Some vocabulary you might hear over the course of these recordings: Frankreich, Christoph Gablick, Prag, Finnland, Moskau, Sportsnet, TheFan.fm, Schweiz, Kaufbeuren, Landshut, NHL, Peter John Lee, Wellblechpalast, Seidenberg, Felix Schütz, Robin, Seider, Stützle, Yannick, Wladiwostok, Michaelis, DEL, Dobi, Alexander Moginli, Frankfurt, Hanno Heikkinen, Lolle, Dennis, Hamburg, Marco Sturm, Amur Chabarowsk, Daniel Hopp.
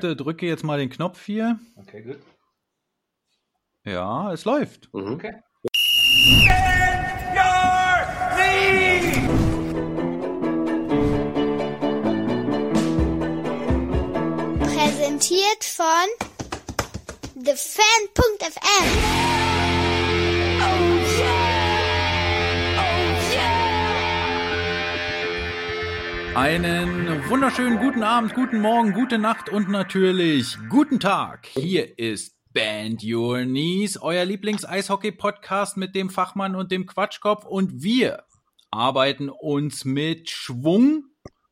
bitte drücke jetzt mal den Knopf hier. Okay, gut. Ja, es läuft. Mhm. Okay. Präsentiert von TheFan.fm. Oh yeah! Oh yeah! Einen wunderschönen guten Abend, guten Morgen, gute Nacht und natürlich guten Tag. Hier ist Band Your Knees, euer Lieblings-Eishockey-Podcast mit dem Fachmann und dem Quatschkopf. Und wir arbeiten uns mit Schwung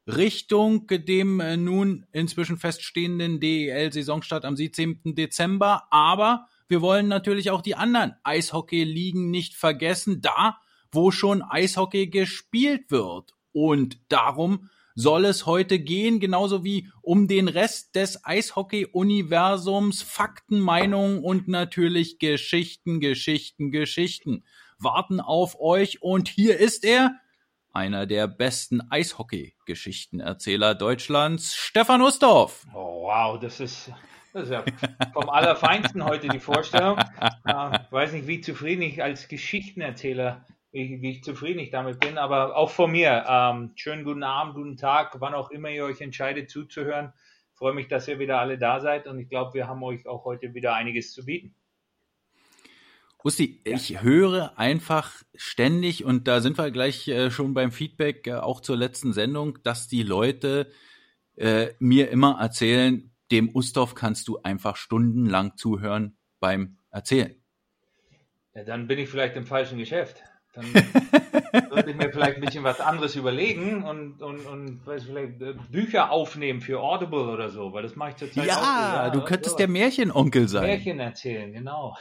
Richtung dem nun inzwischen feststehenden DEL-Saisonstart am 17. Dezember. Aber wir wollen natürlich auch die anderen Eishockey-Ligen nicht vergessen, da wo schon Eishockey gespielt wird. Und darum soll es heute gehen, genauso wie um den Rest des Eishockey-Universums, Fakten, Meinungen und natürlich Geschichten warten auf euch. Und hier ist er, einer der besten Eishockey-Geschichtenerzähler Deutschlands, Stefan Ustorf. Oh, wow, das ist ja vom Allerfeinsten heute die Vorstellung. Ich weiß nicht, wie zufrieden ich als Geschichtenerzähler wie zufrieden ich damit bin, aber auch von mir. Schönen guten Abend, guten Tag, wann auch immer ihr euch entscheidet zuzuhören. Ich freue mich, dass ihr wieder alle da seid und ich glaube, wir haben euch auch heute wieder einiges zu bieten. Usti, ich höre einfach ständig, und da sind wir gleich schon beim Feedback, auch zur letzten Sendung, dass die Leute mir immer erzählen, dem Ustorf kannst du einfach stundenlang zuhören beim Erzählen. Ja, dann bin ich vielleicht im falschen Geschäft. Dann sollte ich mir vielleicht ein bisschen was anderes überlegen und weiß vielleicht Bücher aufnehmen für Audible oder so, weil das mache ich zurzeit auch. Ja, du könntest der Märchenonkel sein. Märchen erzählen, genau.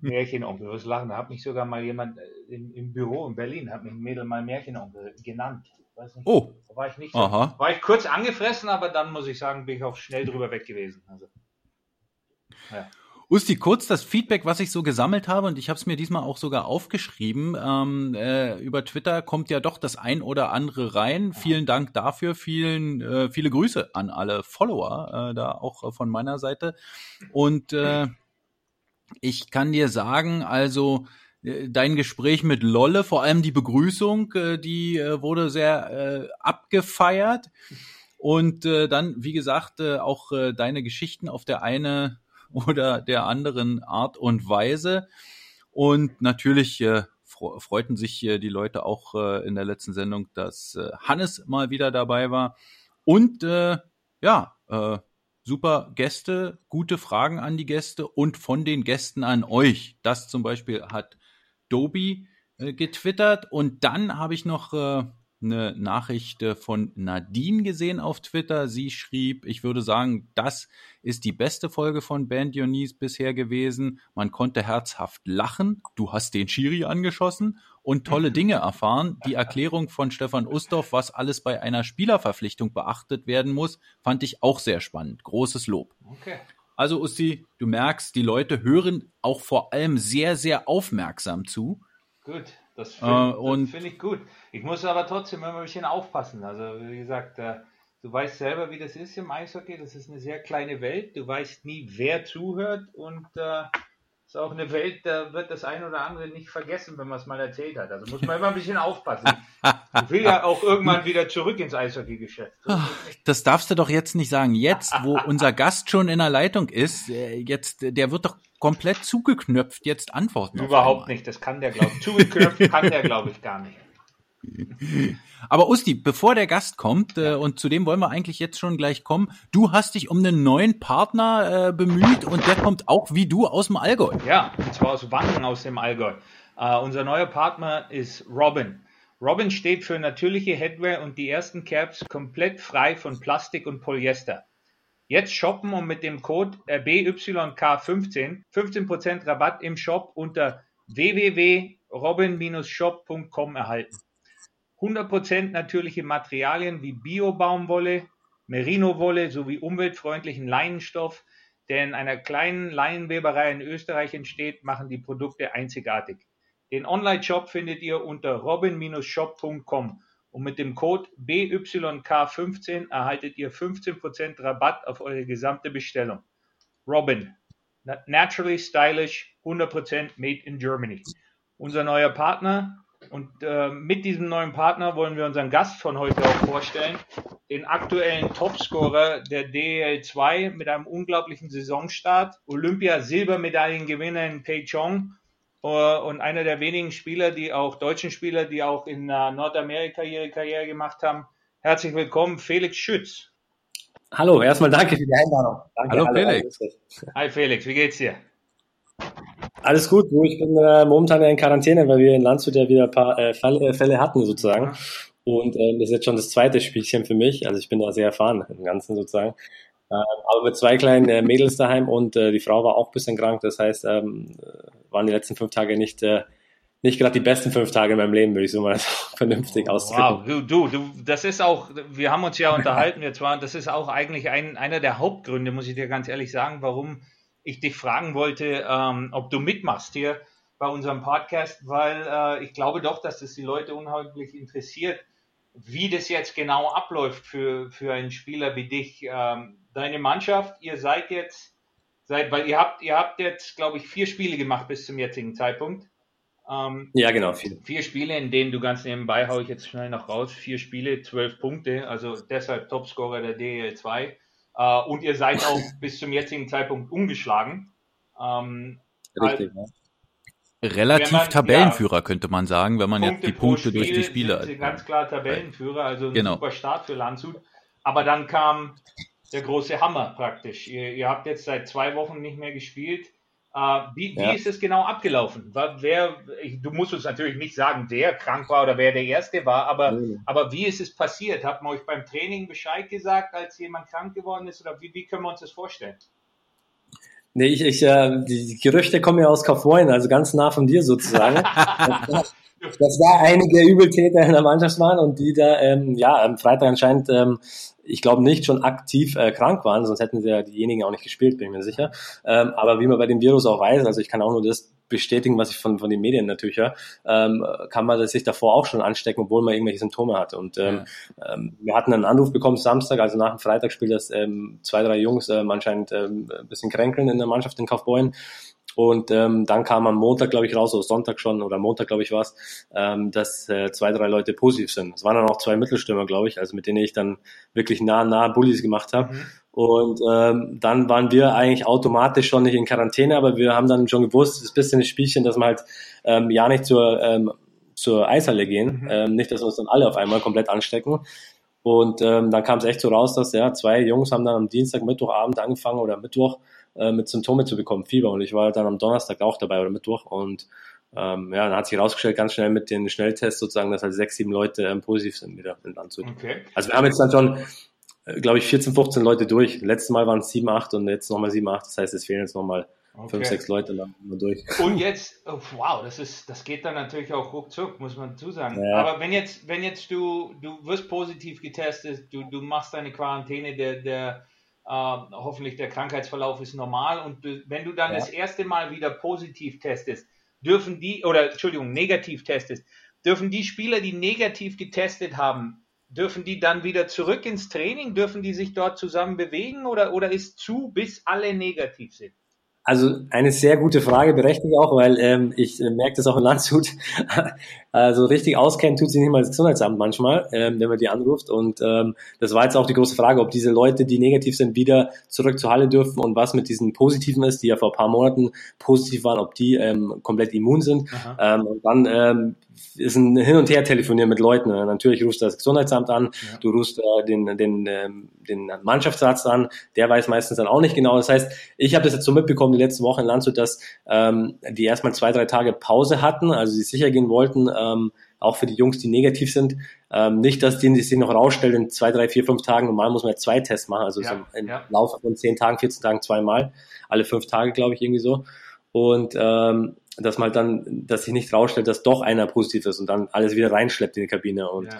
Märchenonkel, was lachen. Da hat mich sogar mal jemand im Büro in Berlin, hat mich ein Mädel mal Märchenonkel genannt. Weiß nicht, oh. Da war ich nicht so, war ich kurz angefressen, aber dann muss ich sagen, bin ich auch schnell drüber weg gewesen. Also, ja. Usti, kurz das Feedback, was ich so gesammelt habe, und ich habe es mir diesmal auch sogar aufgeschrieben, über Twitter kommt ja doch das ein oder andere rein. Vielen Dank dafür, viele Grüße an alle Follower, da auch von meiner Seite. Und ich kann dir sagen, also dein Gespräch mit Lolle, vor allem die Begrüßung, die wurde sehr abgefeiert. Und dann, wie gesagt, auch deine Geschichten auf der einen oder der anderen Art und Weise. Und natürlich freuten sich die Leute auch in der letzten Sendung, dass Hannes mal wieder dabei war. Und super Gäste, gute Fragen an die Gäste und von den Gästen an euch. Das zum Beispiel hat Dobi getwittert. Und dann habe ich noch eine Nachricht von Nadine gesehen auf Twitter. Sie schrieb, ich würde sagen, das ist die beste Folge von Band Your Knees bisher gewesen. Man konnte herzhaft lachen. Du hast den Schiri angeschossen und tolle Dinge erfahren. Die Erklärung von Stefan Ustorf, was alles bei einer Spielerverpflichtung beachtet werden muss, fand ich auch sehr spannend. Großes Lob. Okay. Also Usti, du merkst, die Leute hören auch vor allem sehr, sehr aufmerksam zu. Gut. Das finde ich gut. Ich muss aber trotzdem immer ein bisschen aufpassen. Also wie gesagt, du weißt selber, wie das ist im Eishockey. Das ist eine sehr kleine Welt. Du weißt nie, wer zuhört. Und ist auch eine Welt, da wird das ein oder andere nicht vergessen, wenn man es mal erzählt hat. Also muss man immer ein bisschen aufpassen. Ich will ja auch irgendwann wieder zurück ins Eishockey-Geschäft. Das darfst du doch jetzt nicht sagen. Jetzt, wo unser Gast schon in der Leitung ist, der wird doch komplett zugeknöpft jetzt antworten. Überhaupt nicht, das kann der, glaube ich. Zugeknöpft kann der, glaube ich, gar nicht. Aber Usti, bevor der Gast kommt, und zu dem wollen wir eigentlich jetzt schon gleich kommen, du hast dich um einen neuen Partner bemüht und der kommt auch wie du aus dem Allgäu. Ja, und zwar aus Wangen aus dem Allgäu. Unser neuer Partner ist Robin. Robin steht für natürliche Headwear und die ersten Caps komplett frei von Plastik und Polyester. Jetzt shoppen und mit dem Code BYK15 15% Rabatt im Shop unter www.robin-shop.com erhalten. 100% natürliche Materialien wie Bio-Baumwolle, Merino-Wolle sowie umweltfreundlichen Leinenstoff, der in einer kleinen Leinenweberei in Österreich entsteht, machen die Produkte einzigartig. Den Online-Shop findet ihr unter robin-shop.com Und mit dem Code BYK15 erhaltet ihr 15% Rabatt auf eure gesamte Bestellung. Robin, naturally stylish, 100% made in Germany. Unser neuer Partner. Und mit diesem neuen Partner wollen wir unseren Gast von heute auch vorstellen, den aktuellen Topscorer der DEL2 mit einem unglaublichen Saisonstart, Olympia-Silbermedaillengewinner in Pyeongchang und einer der wenigen Spieler, deutschen Spieler, die auch in Nordamerika ihre Karriere gemacht haben. Herzlich willkommen, Felix Schütz. Hallo, erstmal danke für die Einladung. Danke, hallo Felix. Hi Felix, wie geht's dir? Alles gut, ich bin momentan in Quarantäne, weil wir in Landshut ja wieder ein paar Fälle hatten sozusagen. Und das ist jetzt schon das zweite Spielchen für mich, also ich bin da sehr erfahren im Ganzen sozusagen. Aber mit zwei kleinen Mädels daheim und die Frau war auch ein bisschen krank, das heißt, waren die letzten 5 Tage nicht gerade die besten 5 Tage in meinem Leben, würde ich so mal vernünftig ausdrücken. Wow, du, das ist auch, wir haben uns ja unterhalten jetzt mal, das ist auch eigentlich einer der Hauptgründe, muss ich dir ganz ehrlich sagen, warum ich dich fragen wollte, ob du mitmachst hier bei unserem Podcast, weil ich glaube doch, dass das die Leute unheimlich interessiert, wie das jetzt genau abläuft für einen Spieler wie dich. Deine Mannschaft, ihr habt jetzt, glaube ich, 4 Spiele gemacht bis zum jetzigen Zeitpunkt. Ja, genau. 4 Spiele, in denen du ganz nebenbei, haue ich jetzt schnell noch raus, 4 Spiele, 12 Punkte, also deshalb Topscorer der DEL2. Und ihr seid auch bis zum jetzigen Zeitpunkt ungeschlagen. Richtig, also, relativ Tabellenführer, könnte man sagen, wenn man jetzt die Punkte Spiel durch die Spiele... Sind sie ganz klar Tabellenführer, also ein super Start für Landshut. Aber dann kam der große Hammer praktisch. Ihr habt jetzt seit 2 Wochen nicht mehr gespielt. Wie ist es genau abgelaufen? Du musst uns natürlich nicht sagen, wer krank war oder wer der Erste war, aber wie ist es passiert? Habt ihr euch beim Training Bescheid gesagt, als jemand krank geworden ist? Oder wie können wir uns das vorstellen? Nee, die Gerüchte kommen ja aus Kaufbeuren, also ganz nah von dir sozusagen. Dass da einige Übeltäter in der Mannschaft waren und die da am Freitag anscheinend, ich glaube nicht, schon aktiv krank waren, sonst hätten sie ja diejenigen auch nicht gespielt, bin ich mir sicher. Aber wie man bei dem Virus auch weiß, also ich kann auch nur das bestätigen, was ich von den Medien natürlich höre, kann man sich davor auch schon anstecken, obwohl man irgendwelche Symptome hatte. Und wir hatten einen Anruf bekommen Samstag, also nach dem Freitagsspiel, dass 2, 3 Jungs anscheinend ein bisschen kränkeln in der Mannschaft in Kaufbeuren. Und dann kam am Montag, glaube ich, raus, oder Sonntag schon, oder Montag, glaube ich, war es, dass 2, 3 Leute positiv sind. Es waren dann auch 2 Mittelstürmer, glaube ich, also mit denen ich dann wirklich nah Bullies gemacht habe. Mhm. Und dann waren wir eigentlich automatisch schon nicht in Quarantäne, aber wir haben dann schon gewusst, das bisschen das Spielchen, dass man halt ja nicht zur Eishalle gehen, nicht, dass wir uns dann alle auf einmal komplett anstecken. Und dann kam es echt so raus, dass 2 Jungs haben dann am Dienstag, Mittwochabend angefangen oder Mittwoch, mit Symptome zu bekommen, Fieber, und ich war dann am Donnerstag auch dabei oder Mittwoch und dann hat sich herausgestellt, ganz schnell mit den Schnelltests sozusagen, dass halt 6, 7 Leute positiv sind wieder in Landshut. Okay. Also wir haben jetzt dann schon, glaube ich, 14, 15 Leute durch. Letztes Mal waren es 7, 8 und jetzt nochmal 7, 8, das heißt, es fehlen jetzt nochmal 5, 6 Leute lang durch. Und jetzt, das geht dann natürlich auch ruckzuck, muss man zusagen. Ja. Aber wenn jetzt du wirst positiv getestet, du machst deine Quarantäne, hoffentlich der Krankheitsverlauf ist normal, und wenn du dann das erste Mal wieder positiv testest, negativ testest, dürfen die Spieler, die negativ getestet haben, dürfen die dann wieder zurück ins Training, dürfen die sich dort zusammen bewegen oder ist bis alle negativ sind? Also eine sehr gute Frage, berechtigt auch, weil ich merke das auch in Landshut. Also richtig auskennen tut sich nicht mal das Gesundheitsamt manchmal, wenn man die anruft. Und das war jetzt auch die große Frage, ob diese Leute, die negativ sind, wieder zurück zur Halle dürfen und was mit diesen Positiven ist, die ja vor ein paar Monaten positiv waren, ob die komplett immun sind. Und dann ist ein Hin- und Her-Telefonieren mit Leuten. Natürlich rufst du das Gesundheitsamt an, du rufst den Mannschaftsarzt an, der weiß meistens dann auch nicht genau. Das heißt, ich habe das jetzt so mitbekommen, die letzten Wochen in Landshut, dass die erstmal 2, 3 Tage Pause hatten, also sie sicher gehen wollten, auch für die Jungs, die negativ sind, nicht, dass die sich noch rausstellen in 2, 3, 4, 5 Tagen. Normal muss man ja 2 Tests machen, also im Laufe von 10 Tagen, 14 Tagen 2-mal, alle 5 Tage, glaube ich, irgendwie so. Und dass man dann, dass sich nicht rausstellt, dass doch einer positiv ist und dann alles wieder reinschleppt in die Kabine. Und ja.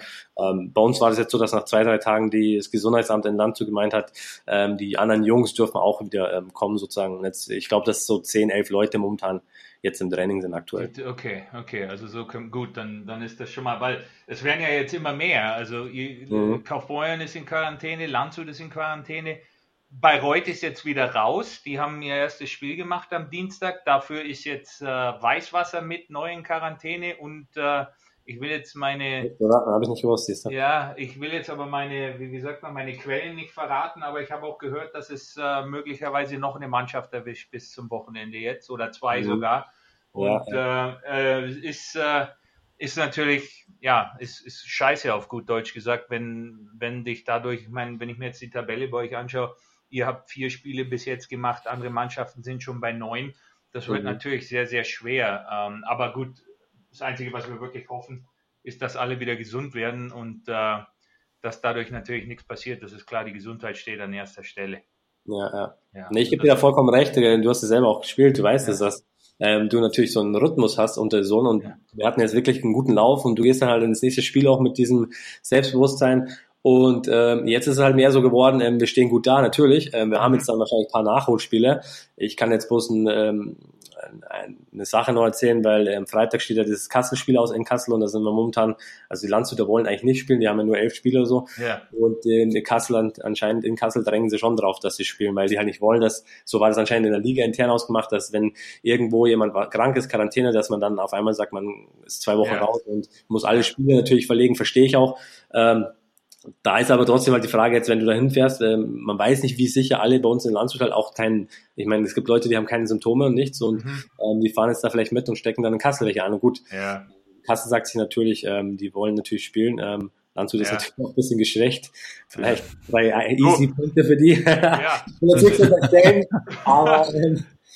Bei uns war das jetzt so, dass nach 2-3 Tagen das Gesundheitsamt in Landshut gemeint hat, die anderen Jungs dürfen auch wieder kommen sozusagen. Und jetzt, ich glaube, dass so 10-11 Leute momentan jetzt im Training sind aktuell. Okay, also so gut, dann ist das schon mal, weil es werden ja jetzt immer mehr. Also Kaufbeuren ist in Quarantäne, Landshut ist in Quarantäne. Bayreuth ist jetzt wieder raus, die haben ihr erstes Spiel gemacht am Dienstag, dafür ist jetzt Weißwasser mit neu in Quarantäne und ich will jetzt meine... Habe ich nicht gewusst, siehst du. Ja, ich will jetzt aber meine Quellen nicht verraten, aber ich habe auch gehört, dass es möglicherweise noch eine Mannschaft erwischt bis zum Wochenende jetzt oder 2 sogar. Und ja, ist natürlich, ja, ist scheiße auf gut Deutsch gesagt, wenn dich dadurch, ich meine, wenn ich mir jetzt die Tabelle bei euch anschaue, ihr habt 4 Spiele bis jetzt gemacht, andere Mannschaften sind schon bei 9. Das wird natürlich sehr, sehr schwer. Aber gut, das Einzige, was wir wirklich hoffen, ist, dass alle wieder gesund werden und dass dadurch natürlich nichts passiert. Das ist klar, die Gesundheit steht an erster Stelle. Ja. Nee, ich gebe dir da vollkommen recht. Du hast es selber auch gespielt, du weißt es, dass du natürlich so einen Rhythmus hast unter so und wir hatten jetzt wirklich einen guten Lauf und du gehst dann halt ins nächste Spiel auch mit diesem Selbstbewusstsein. Und jetzt ist es halt mehr so geworden, wir stehen gut da, natürlich. Wir haben jetzt dann wahrscheinlich ein paar Nachholspiele. Ich kann jetzt bloß eine Sache noch erzählen, weil am Freitag steht ja dieses Kassel-Spiel aus in Kassel und da sind wir momentan, also die Landshuter wollen eigentlich nicht spielen, die haben ja nur 11 Spieler so. Ja. Und in Kassel drängen sie schon drauf, dass sie spielen, weil sie halt nicht wollen, dass, so war das anscheinend in der Liga intern ausgemacht, dass wenn irgendwo jemand krank ist, Quarantäne, dass man dann auf einmal sagt, man ist 2 Wochen raus und muss alle Spiele natürlich verlegen, verstehe ich auch. Da ist aber trotzdem halt die Frage jetzt, wenn du da hinfährst, man weiß nicht, wie sicher alle bei uns in Landshut halt auch keinen, ich meine, es gibt Leute, die haben keine Symptome und nichts und die fahren jetzt da vielleicht mit und stecken dann in Kassel welche an. Und gut, Kassel sagt sich natürlich, die wollen natürlich spielen, Landshut ist natürlich noch ein bisschen geschwächt, vielleicht 3 easy Punkte für die. Ja. Aber...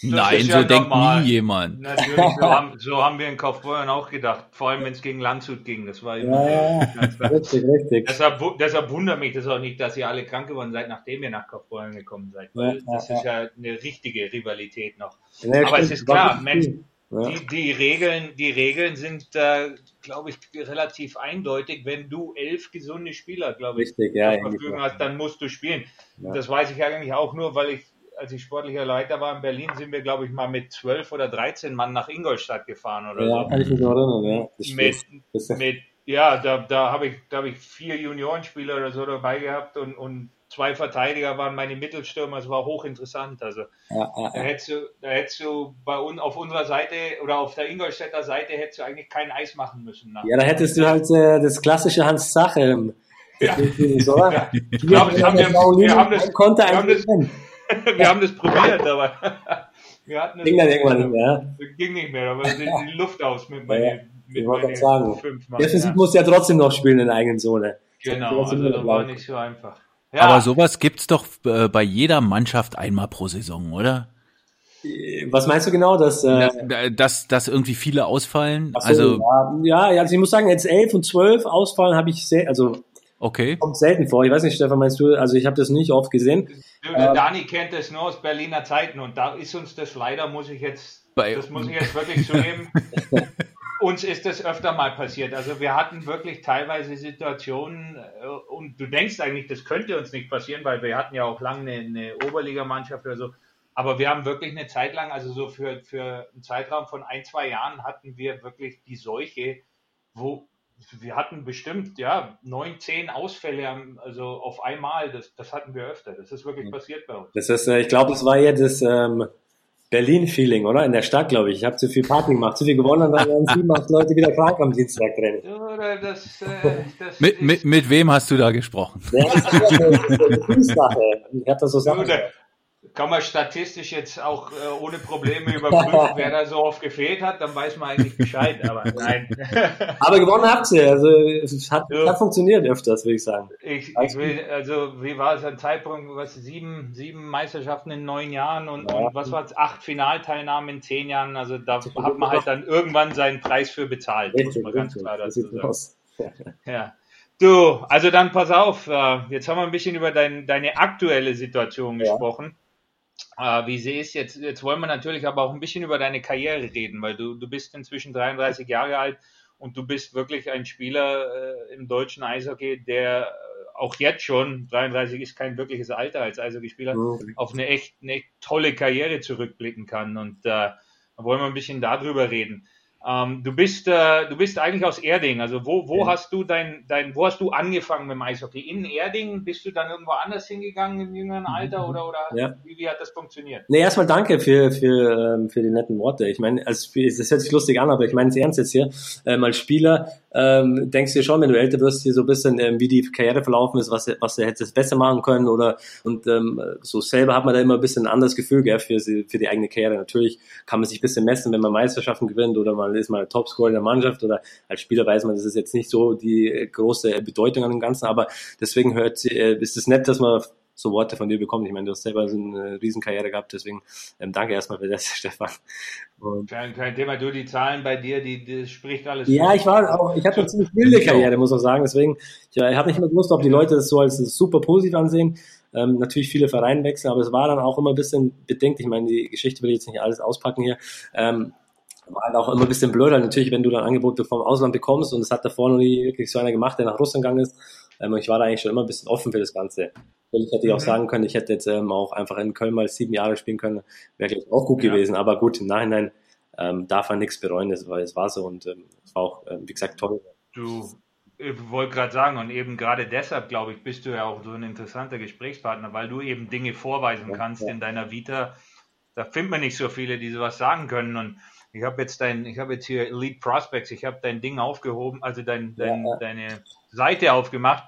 Nein, so denkt nie jemand. Natürlich, so haben wir in Kaufbeuren auch gedacht, vor allem wenn es gegen Landshut ging. Das war immer ganz klar. Richtig. Deshalb wundert mich das auch nicht, dass ihr alle krank geworden seid, nachdem ihr nach Kaufbeuren gekommen seid. Weil das ist ja eine richtige Rivalität noch. Ja, aber es ist klar, die Regeln sind, glaube ich, relativ eindeutig. Wenn du 11 gesunde Spieler, glaube ich, zur Verfügung hast, dann musst du spielen. Ja. Das weiß ich eigentlich auch nur, weil ich, als ich sportlicher Leiter war in Berlin, sind wir, glaube ich, mal mit 12 oder 13 Mann nach Ingolstadt gefahren oder so. Ja, kann ich mich erinnern, ja. Da habe ich 4 Juniorenspieler oder so dabei gehabt und 2 Verteidiger waren meine Mittelstürmer, es war hochinteressant. Also da hättest du bei uns auf unserer Seite oder auf der Ingolstädter Seite hättest du eigentlich kein Eis machen müssen. Ja, da hättest du halt das klassische Hans Sache. Wir haben das probiert, aber ging nicht mehr, aber die Luft aus mit meinen 5 Mann. Jetzt muss ja trotzdem noch spielen in der eigenen Zone. Genau, also das war nicht so einfach. Ja. Aber sowas gibt's doch bei jeder Mannschaft einmal pro Saison, oder? Was meinst du genau? Dass irgendwie viele ausfallen? So, also also ich muss sagen, jetzt 11 und 12 ausfallen habe ich sehr, also okay. Kommt selten vor. Ich weiß nicht, Stefan, meinst du, also ich habe das nicht oft gesehen. Dani kennt das nur aus Berliner Zeiten und da ist uns das leider, muss ich jetzt wirklich zugeben, uns ist das öfter mal passiert. Also wir hatten wirklich teilweise Situationen und du denkst eigentlich, das könnte uns nicht passieren, weil wir hatten ja auch lange eine Oberligamannschaft oder so, aber wir haben wirklich eine Zeit lang, also so für einen Zeitraum von 1-2 Jahren hatten wir wirklich die Seuche, wo wir hatten bestimmt 9-10 Ausfälle also auf einmal, das hatten wir öfter, das ist wirklich passiert bei uns. Das ist, ich glaube, das war ja das Berlin-Feeling, oder? In der Stadt, glaube ich. Ich habe zu viel Party gemacht, zu viel gewonnen und dann waren 7-8 Leute wieder krank am Dienstag drin. Mit wem hast du da gesprochen? Ich habe das so gesagt. Kann man statistisch jetzt auch ohne Probleme überprüfen, wer da so oft gefehlt hat, dann weiß man eigentlich Bescheid, aber nein. Aber gewonnen habt ihr, also es hat funktioniert öfters, würde ich sagen. Wie war es am Zeitpunkt, was 7 Meisterschaften in 9 Jahren und was war es, 8 Finalteilnahmen in 10 Jahren, also da hat man halt dann irgendwann seinen Preis für bezahlt, richtig, muss man ganz klar dazu sagen. Ja. Du, also dann pass auf, jetzt haben wir ein bisschen über deine aktuelle Situation gesprochen. wie sie ist. Jetzt wollen wir natürlich aber auch ein bisschen über deine Karriere reden, weil du bist inzwischen 33 Jahre alt und du bist wirklich ein Spieler im deutschen Eishockey, der auch jetzt schon, 33 ist kein wirkliches Alter als Eishockeyspieler, auf eine echt tolle Karriere zurückblicken kann. Und da wollen wir ein bisschen darüber reden. Du bist eigentlich aus Erding. Also wo hast du wo hast du angefangen mit dem Eishockey? In Erding? Bist du dann irgendwo anders hingegangen im jüngeren Alter oder wie hat das funktioniert? Nee, erstmal danke für die netten Worte. Ich meine, also das hört sich lustig an, aber ich meine es ernst jetzt hier. Als Spieler denkst du dir schon, wenn du älter wirst, hier so ein bisschen, wie die Karriere verlaufen ist, was du hättest besser machen können so selber hat man da immer ein bisschen ein anderes Gefühl, gell, für die eigene Karriere. Natürlich kann man sich ein bisschen messen, wenn man Meisterschaften gewinnt oder man ist mal Topscorer in der Mannschaft oder als Spieler weiß man, das ist jetzt nicht so die große Bedeutung an dem Ganzen, aber deswegen ist es nett, dass man so Worte von dir bekommt. Ich meine, du hast selber so eine Riesenkarriere gehabt, deswegen danke erstmal für das, Stefan. Kein Thema, du, die Zahlen bei dir, das spricht alles. Ja, ich hatte eine ziemlich wilde Karriere, muss man sagen, deswegen, ich habe nicht immer gewusst, ob die Leute das so als super positiv ansehen. Natürlich viele Vereine wechseln, aber es war dann auch immer ein bisschen bedenkt. Ich meine, die Geschichte will ich jetzt nicht alles auspacken hier, war halt auch immer ein bisschen blöd, natürlich, wenn du dann Angebote vom Ausland bekommst und das hat davor noch nie wirklich so einer gemacht, der nach Russland gegangen ist. Ich war da eigentlich schon immer ein bisschen offen für das Ganze. Natürlich hätte ich auch sagen können, ich hätte jetzt auch einfach in Köln mal 7 Jahre spielen können, wäre gleich auch gut gewesen, aber gut, im Nachhinein darf man nichts bereuen, weil es war so und es war auch, wie gesagt, toll. Ich wollte gerade sagen, und eben gerade deshalb, glaube ich, bist du ja auch so ein interessanter Gesprächspartner, weil du eben Dinge vorweisen kannst in deiner Vita. Da findet man nicht so viele, die sowas sagen können. Und ich habe jetzt hier Elite Prospects, ich habe dein Ding aufgehoben, also deine Seite aufgemacht.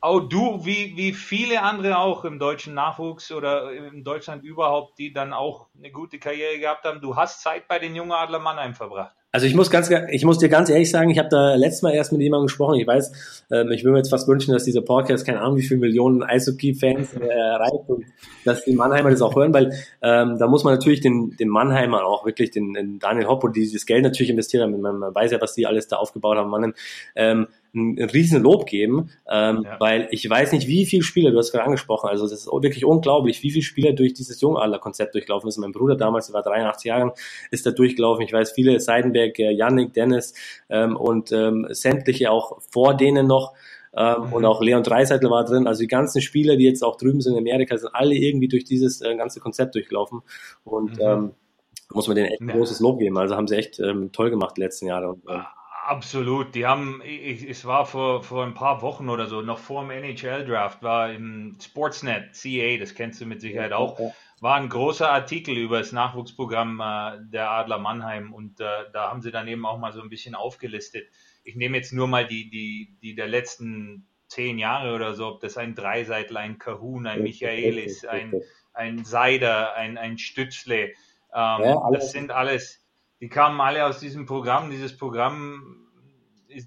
Auch du, wie viele andere auch im deutschen Nachwuchs oder in Deutschland überhaupt, die dann auch eine gute Karriere gehabt haben, du hast Zeit bei den jungen Adler Mannheim verbracht. Also ich muss dir ganz ehrlich sagen, ich habe da letztes Mal erst mit jemandem gesprochen. Ich weiß, ich würde mir jetzt fast wünschen, dass dieser Podcast, keine Ahnung, wie viele Millionen Eishockey-Fans erreicht und dass die Mannheimer das auch hören, weil da muss man natürlich den Mannheimer auch wirklich, den Daniel Hopp, die dieses Geld natürlich investiert haben, man weiß ja, was die alles da aufgebaut haben, Mannheim, ein riesen Lob geben, weil ich weiß nicht, wie viele Spieler, du hast gerade angesprochen, also das ist wirklich unglaublich, wie viele Spieler durch dieses Jungadler-Konzept durchlaufen ist. Mein Bruder damals, der war 83 Jahre, ist da durchgelaufen. Ich weiß, viele, Seidenberg, Yannick, Dennis sämtliche auch vor denen noch und auch Leon Dreiseitl war drin. Also die ganzen Spieler, die jetzt auch drüben sind in Amerika, sind alle irgendwie durch dieses ganze Konzept durchlaufen und muss man denen echt ein großes Lob geben. Also haben sie echt toll gemacht die letzten Jahre und absolut, die haben, es war vor ein paar Wochen oder so, noch vor dem NHL-Draft, war im Sportsnet, CA, das kennst du mit Sicherheit auch, war ein großer Artikel über das Nachwuchsprogramm der Adler Mannheim und da haben sie dann eben auch mal so ein bisschen aufgelistet. Ich nehme jetzt nur mal die der letzten 10 Jahre oder so, ob das ein Dreiseitl, ein Kahun, ein Michaelis, ein Seider, ein Stützle, das sind alles... Die kamen alle aus diesem Programm. Dieses Programm,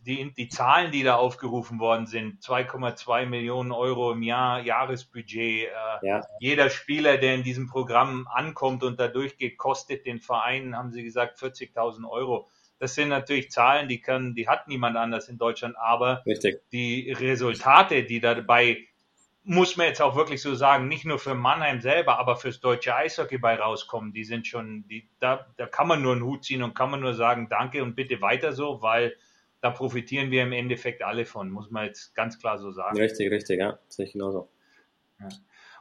die Zahlen, die da aufgerufen worden sind, 2,2 Millionen Euro im Jahr, Jahresbudget. Jeder Spieler, der in diesem Programm ankommt und da durchgeht, kostet den Verein, haben sie gesagt, 40.000 Euro. Das sind natürlich Zahlen, die hat niemand anders in Deutschland, aber die Resultate, die dabei, muss man jetzt auch wirklich so sagen, nicht nur für Mannheim selber, aber fürs deutsche Eishockey bei rauskommen, die sind schon, da kann man nur einen Hut ziehen und kann man nur sagen, danke und bitte weiter so, weil da profitieren wir im Endeffekt alle von, muss man jetzt ganz klar so sagen. Richtig, ja, sehe ich genauso. Ja.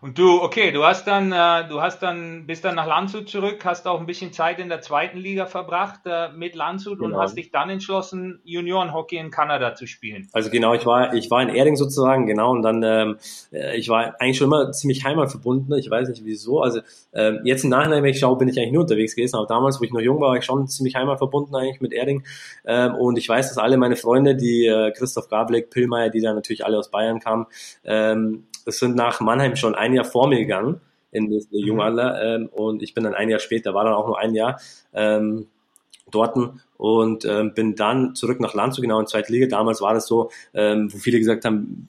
Und du bist dann nach Landshut zurück, hast auch ein bisschen Zeit in der 2. Liga verbracht mit Landshut und hast dich dann entschlossen, Juniorenhockey in Kanada zu spielen. Also genau, ich war in Erding sozusagen, genau, und dann ich war eigentlich schon immer ziemlich heimatverbunden, ich weiß nicht wieso, also jetzt im Nachhinein, wenn ich schaue, bin ich eigentlich nur unterwegs gewesen, aber damals, wo ich noch jung war, war ich schon ziemlich heimatverbunden eigentlich mit Erding und ich weiß, dass alle meine Freunde, die Christoph Gablick, Pillmeier, die dann natürlich alle aus Bayern kamen, das sind nach Mannheim schon ein Jahr vor mir gegangen in das Jungadler und ich bin dann ein Jahr später, war dann auch nur ein Jahr dorten und bin dann zurück nach Landshut, genau in 2. Liga. Damals war das so, wo viele gesagt haben,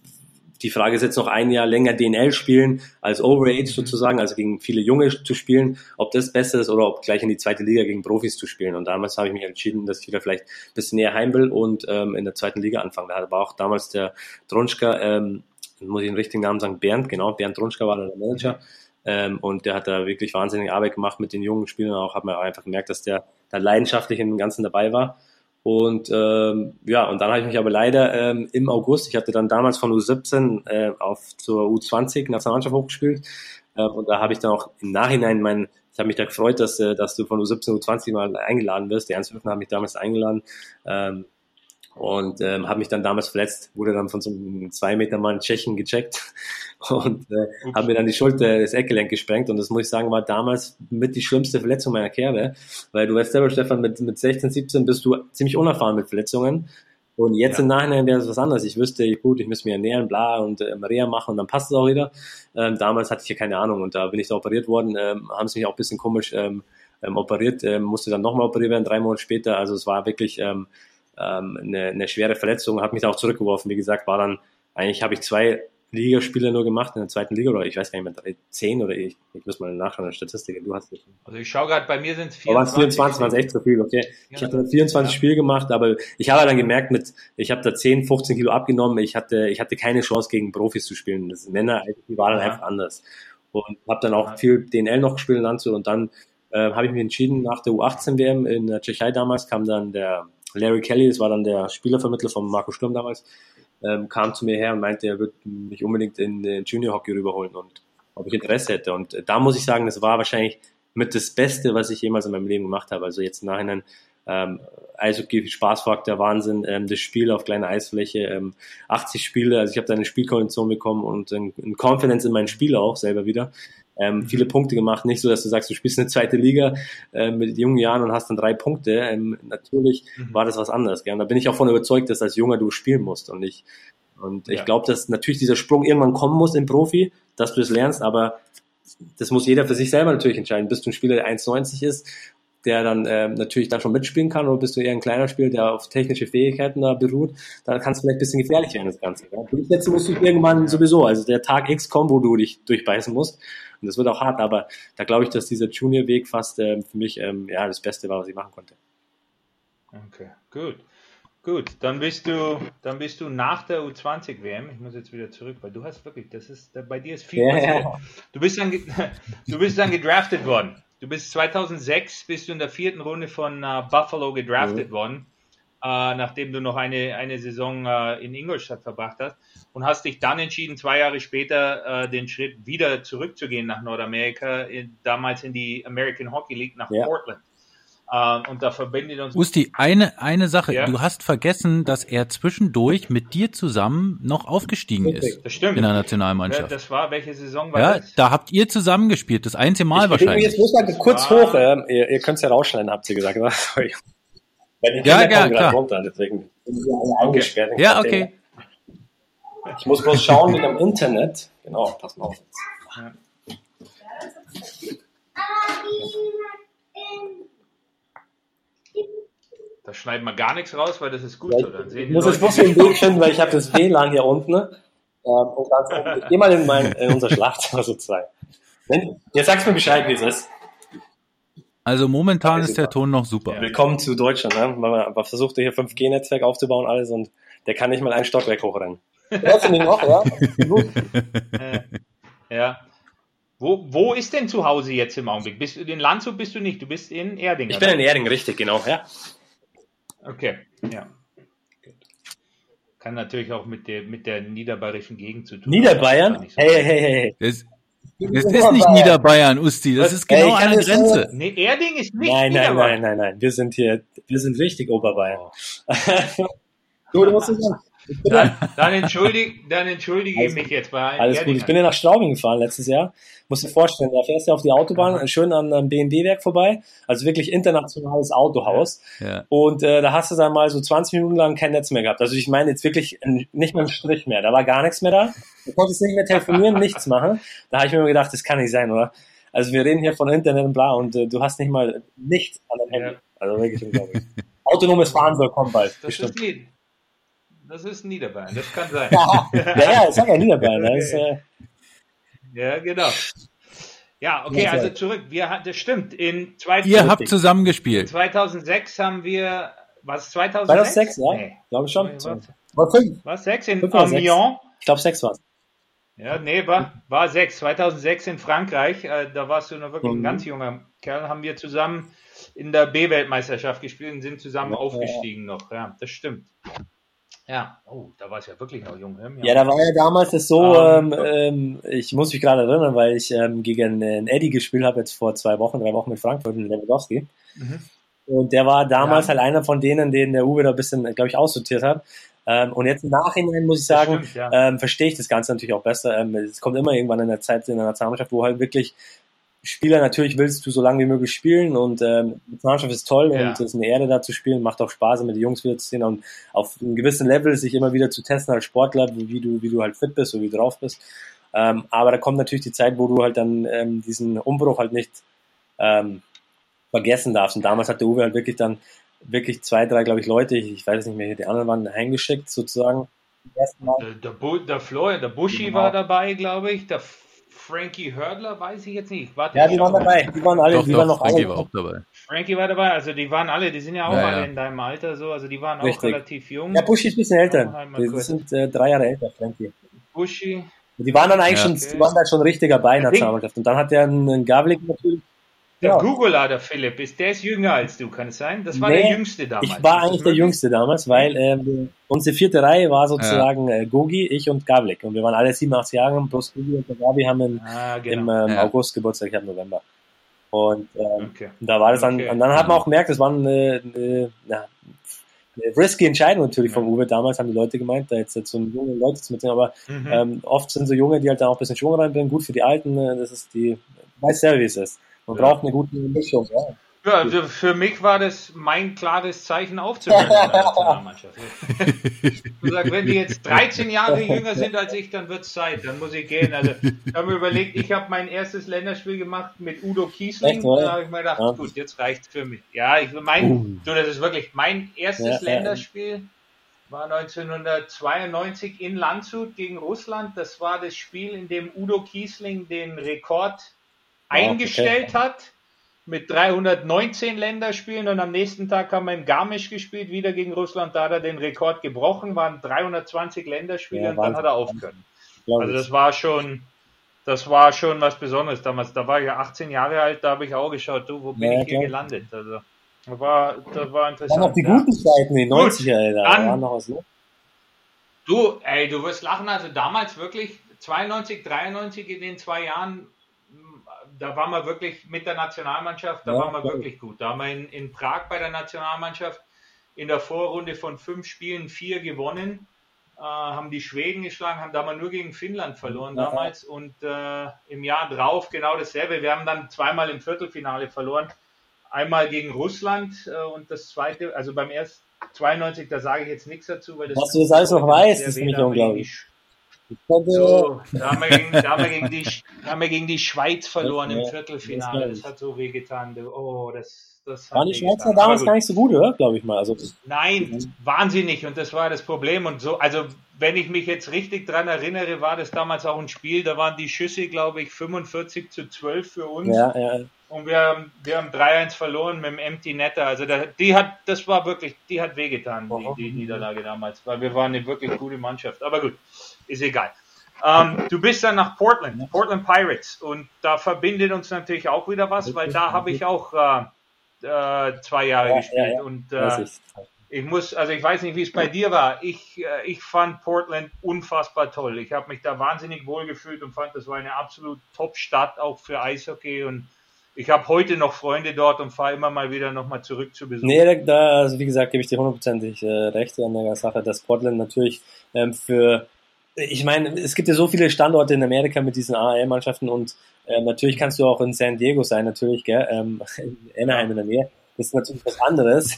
die Frage ist jetzt noch ein Jahr länger DNL spielen als Overage sozusagen, also gegen viele Junge zu spielen, ob das besser ist oder ob gleich in die 2. Liga gegen Profis zu spielen. Und damals habe ich mich entschieden, dass ich da vielleicht ein bisschen näher heim will und in der 2. Liga anfangen. Da war auch damals der Trunschka, muss ich den richtigen Namen sagen, Bernd Trunschka war der Manager, Und der hat da wirklich wahnsinnige Arbeit gemacht mit den jungen Spielern auch, hat man einfach gemerkt, dass der da leidenschaftlich im Ganzen dabei war. Und und dann habe ich mich aber leider im August, ich hatte dann damals von U17 zur U20 Nationalmannschaft hochgespielt, und da habe ich dann auch im Nachhinein ich habe mich da gefreut, dass du von U17, U20 mal eingeladen wirst. Die Ernst Höfner haben mich damals eingeladen, und habe mich dann damals verletzt, wurde dann von so einem 2-Meter-Mann Tschechen gecheckt und habe mir dann die Schulter, das Eckgelenk gesprengt, und das muss ich sagen, war damals mit die schlimmste Verletzung meiner Karriere, weil du weißt selber, Stefan, mit 16, 17 bist du ziemlich unerfahren mit Verletzungen, und jetzt im Nachhinein wäre es was anderes. Ich wüsste, gut, ich müsste mich ernähren, bla, und Reha machen, und dann passt es auch wieder. Damals hatte ich ja keine Ahnung, und da bin ich da operiert worden, haben sie mich auch ein bisschen komisch operiert, musste dann nochmal operiert werden, 3 Monate später, also es war wirklich... eine schwere Verletzung, hat mich da auch zurückgeworfen. Wie gesagt, habe ich 2 Ligaspiele nur gemacht in der zweiten Liga, oder ich weiß gar nicht mehr, 10 oder ich muss mal nachschauen in der Statistik. Du hast nicht. Also ich schaue gerade, bei mir sind es 24, waren es echt zu viel, okay. Ja, ich habe 24 Spiele gemacht, aber ich habe dann gemerkt, ich habe da 10, 15 Kilo abgenommen, ich hatte keine Chance, gegen Profis zu spielen. Das Männer, die waren einfach anders. Und habe dann auch viel DNL noch gespielt in Landshut, und dann habe ich mich entschieden, nach der U18-WM in der Tschechei damals kam dann der Larry Kelly, das war dann der Spielervermittler von Marco Sturm damals, kam zu mir her und meinte, er würde mich unbedingt in den Junior Hockey rüberholen und ob ich Interesse hätte. Und da muss ich sagen, das war wahrscheinlich mit das Beste, was ich jemals in meinem Leben gemacht habe. Also jetzt im Nachhinein, Eishockey, Spaßfaktor, Wahnsinn, das Spiel auf kleiner Eisfläche, 80 Spiele, also ich habe da eine Spielkondition bekommen und ein Confidence in mein Spiel auch selber wieder. Viele Punkte gemacht, nicht so, dass du sagst, du spielst eine zweite Liga mit jungen Jahren und hast dann 3 Punkte. Natürlich war das was anderes. Gell? Und da bin ich auch von überzeugt, dass als Junger du spielen musst. Und ich glaube, dass natürlich dieser Sprung irgendwann kommen muss im Profi, dass du es lernst, aber das muss jeder für sich selber natürlich entscheiden. Bist du ein Spieler, der 1,90 ist, der dann natürlich dann schon mitspielen kann, oder bist du eher ein kleiner Spieler, der auf technische Fähigkeiten da beruht, dann kann es vielleicht ein bisschen gefährlich werden, das Ganze. Ja? Durchsetzen musst du irgendwann sowieso, also der Tag X kommt, wo du dich durchbeißen musst, und das wird auch hart, aber da glaube ich, dass dieser Junior-Weg fast für mich das Beste war, was ich machen konnte. Okay, gut. Dann bist du nach der U20 WM. Ich muss jetzt wieder zurück, weil du hast wirklich, bei dir ist viel passiert. Ja. Du bist dann gedraftet worden. Du bist 2006 in der 4. Runde von Buffalo gedraftet worden, nachdem du noch eine Saison in Ingolstadt verbracht hast, und hast dich dann entschieden, 2 Jahre später den Schritt wieder zurückzugehen nach Nordamerika, damals in die American Hockey League nach Portland. Und da verbindet uns... Usti, eine Sache, du hast vergessen, dass er zwischendurch mit dir zusammen noch aufgestiegen ist. Das stimmt. In der Nationalmannschaft. Ja, das war, welche Saison war das? Ja, da habt ihr zusammen gespielt, das einzige Mal wahrscheinlich. Jetzt muss man kurz hoch, ihr könnt es ja rausschneiden, habt ihr gesagt. Sorry. Ja, klar. Runter, deswegen sind wir alle eingesperrt. Ja, okay. Ich muss bloß schauen mit dem Internet. Genau, pass mal auf. Da schneiden wir gar nichts raus, weil das ist gut. Ja, so, dann sehen die Leute, ich muss den Weg finden, weil ich habe das WLAN hier unten. Und dann geh mal in unser Schlafzimmer sozusagen. Jetzt sagst du mir Bescheid, wie es ist. Also momentan ist der Ton noch super. Ja. Willkommen zu Deutschland. Ne? Man versuchte hier 5G-Netzwerk aufzubauen alles, und der kann nicht mal einen Stockwerk hochrennen. Hörst du den noch, oder? Ja. Wo ist denn zu Hause jetzt im Augenblick? Bist du in Landshut, bist du nicht? Du bist in Erding. Ich bin in Erding, richtig, genau. Ja. Okay, ja. Kann natürlich auch mit der niederbayerischen Gegend zu tun. Niederbayern? So hey. Das ist nicht Niederbayern, Usti. Das ist genau an der Grenze. Nee, Erding ist nicht Niederbayern. Nein. Wir sind richtig Oberbayern. Oh. Du musst es sagen. Dann entschuldige ich mich jetzt. Alles Erding gut, ich bin ja nach Straubing gefahren letztes Jahr. Musst dir vorstellen, da fährst du auf die Autobahn, schön an einem BMW-Werk vorbei, also wirklich internationales Autohaus. Ja. Und da hast du dann mal so 20 Minuten lang kein Netz mehr gehabt. Also ich meine jetzt wirklich nicht mehr einen Strich mehr. Da war gar nichts mehr da. Du konntest nicht mehr telefonieren, nichts machen. Da habe ich mir immer gedacht, das kann nicht sein, oder? Also wir reden hier von Internet und bla, und du hast nicht mal nichts an deinem Handy. Also wirklich unglaublich. Autonomes Fahren soll kommen bald. Das bestimmt. Das ist Niederbayern, das kann sein. Ja, ich sag ja Niederbayern. Ja, genau. Ja, okay, also zurück. Das stimmt. Ihr habt zusammengespielt. 2006 haben wir... Was, 2006? 2006, ja. Nee. Glaube ich schon. War 5. War 6 in Amiens? Ich glaube, 6 war es. Ja, nee, war 2006 in Frankreich, da warst du noch wirklich ein ganz junger Kerl, haben wir zusammen in der B-Weltmeisterschaft gespielt und sind zusammen aufgestiegen noch, ja, das stimmt. Ja, oh, da war es ja wirklich noch jung. Ja, da war ja damals das so, ich muss mich gerade erinnern, weil ich gegen einen Eddie gespielt habe, jetzt vor 2 Wochen, 3 Wochen mit Frankfurt, mit Lewandowski. Mhm. Und der war damals halt einer von denen, den der Uwe da ein bisschen, glaube ich, aussortiert hat. Und jetzt im Nachhinein muss ich sagen, stimmt, verstehe ich das Ganze natürlich auch besser. Es kommt immer irgendwann in der Zeit in der Nationalmannschaft, wo halt wirklich Spieler, natürlich willst du so lange wie möglich spielen und die Nationalmannschaft ist toll und es ist eine Ehre, da zu spielen, macht auch Spaß, mit den Jungs wieder zu sehen und auf einem gewissen Level sich immer wieder zu testen als Sportler, wie du halt fit bist und wie du drauf bist. Aber da kommt natürlich die Zeit, wo du halt dann diesen Umbruch halt nicht vergessen darfst. Und damals hat der Uwe halt wirklich 2, 3, glaube ich, Leute, ich weiß nicht mehr, die anderen waren eingeschickt sozusagen. Der Buschi war dabei, glaube ich, der Frankie Hördler, weiß ich jetzt nicht. Warte, ja, die waren dabei. Die waren alle, Frankie war auch dabei. Frankie war dabei, also die waren alle, die sind ja auch alle in deinem Alter so, also die waren auch relativ jung. Ja, Buschi ist ein bisschen älter. Die sind 3 Jahre älter, Frankie. Buschi. Die waren dann eigentlich schon, die waren da schon richtig dabei in der Nationalmannschaft. Und dann hat der einen Gavlik natürlich. Der Googler, der Philipp, der ist jünger als du, kann es sein? Das war der Jüngste damals. Ich war eigentlich der Jüngste damals, weil unsere 4. Reihe war sozusagen Gogi, ich und Gavlik. Und wir waren alle 87 Jahre, plus Gogi und der Gabi haben im August Geburtstag, ich habe November. Und da war das dann, und dann hat man auch gemerkt, das war eine risky Entscheidung natürlich vom Uwe. Damals haben die Leute gemeint, da jetzt so junge Leute zu mitnehmen, aber oft sind so junge, die halt dann auch ein bisschen Schwung reinbringen, gut für die Alten, das ist die, weiß selber, wie es ist. Man braucht eine gute Mischung. Ja, also für mich war das mein klares Zeichen aufzuhören in der Nationalmannschaft. Ich sage, wenn die jetzt 13 Jahre jünger sind als ich, dann wird es Zeit, dann muss ich gehen. Also ich habe mir überlegt, ich habe mein erstes Länderspiel gemacht mit Udo Kießling. Echt, da habe ich mir gedacht, gut, jetzt reicht es für mich. Ja, ich meine, das ist wirklich mein erstes Länderspiel. War 1992 in Landshut gegen Russland. Das war das Spiel, in dem Udo Kießling den Rekord eingestellt hat mit 319 Länderspielen und am nächsten Tag haben wir in Garmisch gespielt, wieder gegen Russland, da hat er den Rekord gebrochen, waren 320 Länderspiele und dann hat er aufgehört. Also das war schon was Besonderes damals. Da war ich ja 18 Jahre alt, da habe ich auch geschaut, wo bin ich hier gelandet? Also das war interessant. Dann noch die guten Zeiten, die 90er, da waren noch was, ne? Du wirst lachen, also damals wirklich 92, 93 in den 2 Jahren. Da waren wir wirklich mit der Nationalmannschaft, wirklich gut. Da haben wir in Prag bei der Nationalmannschaft in der Vorrunde von 5 Spielen 4 gewonnen, haben die Schweden geschlagen, haben damals nur gegen Finnland verloren damals und im Jahr drauf genau dasselbe. Wir haben dann 2-mal im Viertelfinale verloren, einmal gegen Russland und das zweite, also beim ersten 92, da sage ich jetzt nichts dazu, weil das... Was du das alles noch weißt, ist nicht unglaublich. So, da haben wir gegen die Schweiz verloren im Viertelfinale. Das hat so weh getan. Das war die Schweizer damals gar nicht so gut, oder? Glaube ich mal. Also, nein, wahnsinnig. Und das war das Problem. Und so, also wenn ich mich jetzt richtig dran erinnere, war das damals auch ein Spiel. Da waren die Schüsse, glaube ich, 45-12 für uns. Ja. Und wir haben 3-1 verloren mit dem Empty Netter. Also die hat wehgetan, die Niederlage damals, weil wir waren eine wirklich gute Mannschaft. Aber gut. Ist egal. Du bist dann nach Portland Pirates und da verbindet uns natürlich auch wieder was, weil da habe ich auch 2 Jahre gespielt und ich weiß nicht, wie es bei dir war. Ich fand Portland unfassbar toll. Ich habe mich da wahnsinnig wohl gefühlt und fand, das war eine absolut Top-Stadt auch für Eishockey und ich habe heute noch Freunde dort und fahre immer mal wieder nochmal zurück zu Besuch. Nee, also wie gesagt, gebe ich dir hundertprozentig recht an der Sache, dass Portland natürlich ich meine, es gibt ja so viele Standorte in Amerika mit diesen AHL-Mannschaften und natürlich kannst du auch in San Diego sein, natürlich, gell? In Anaheim in der Nähe. Das ist natürlich was anderes.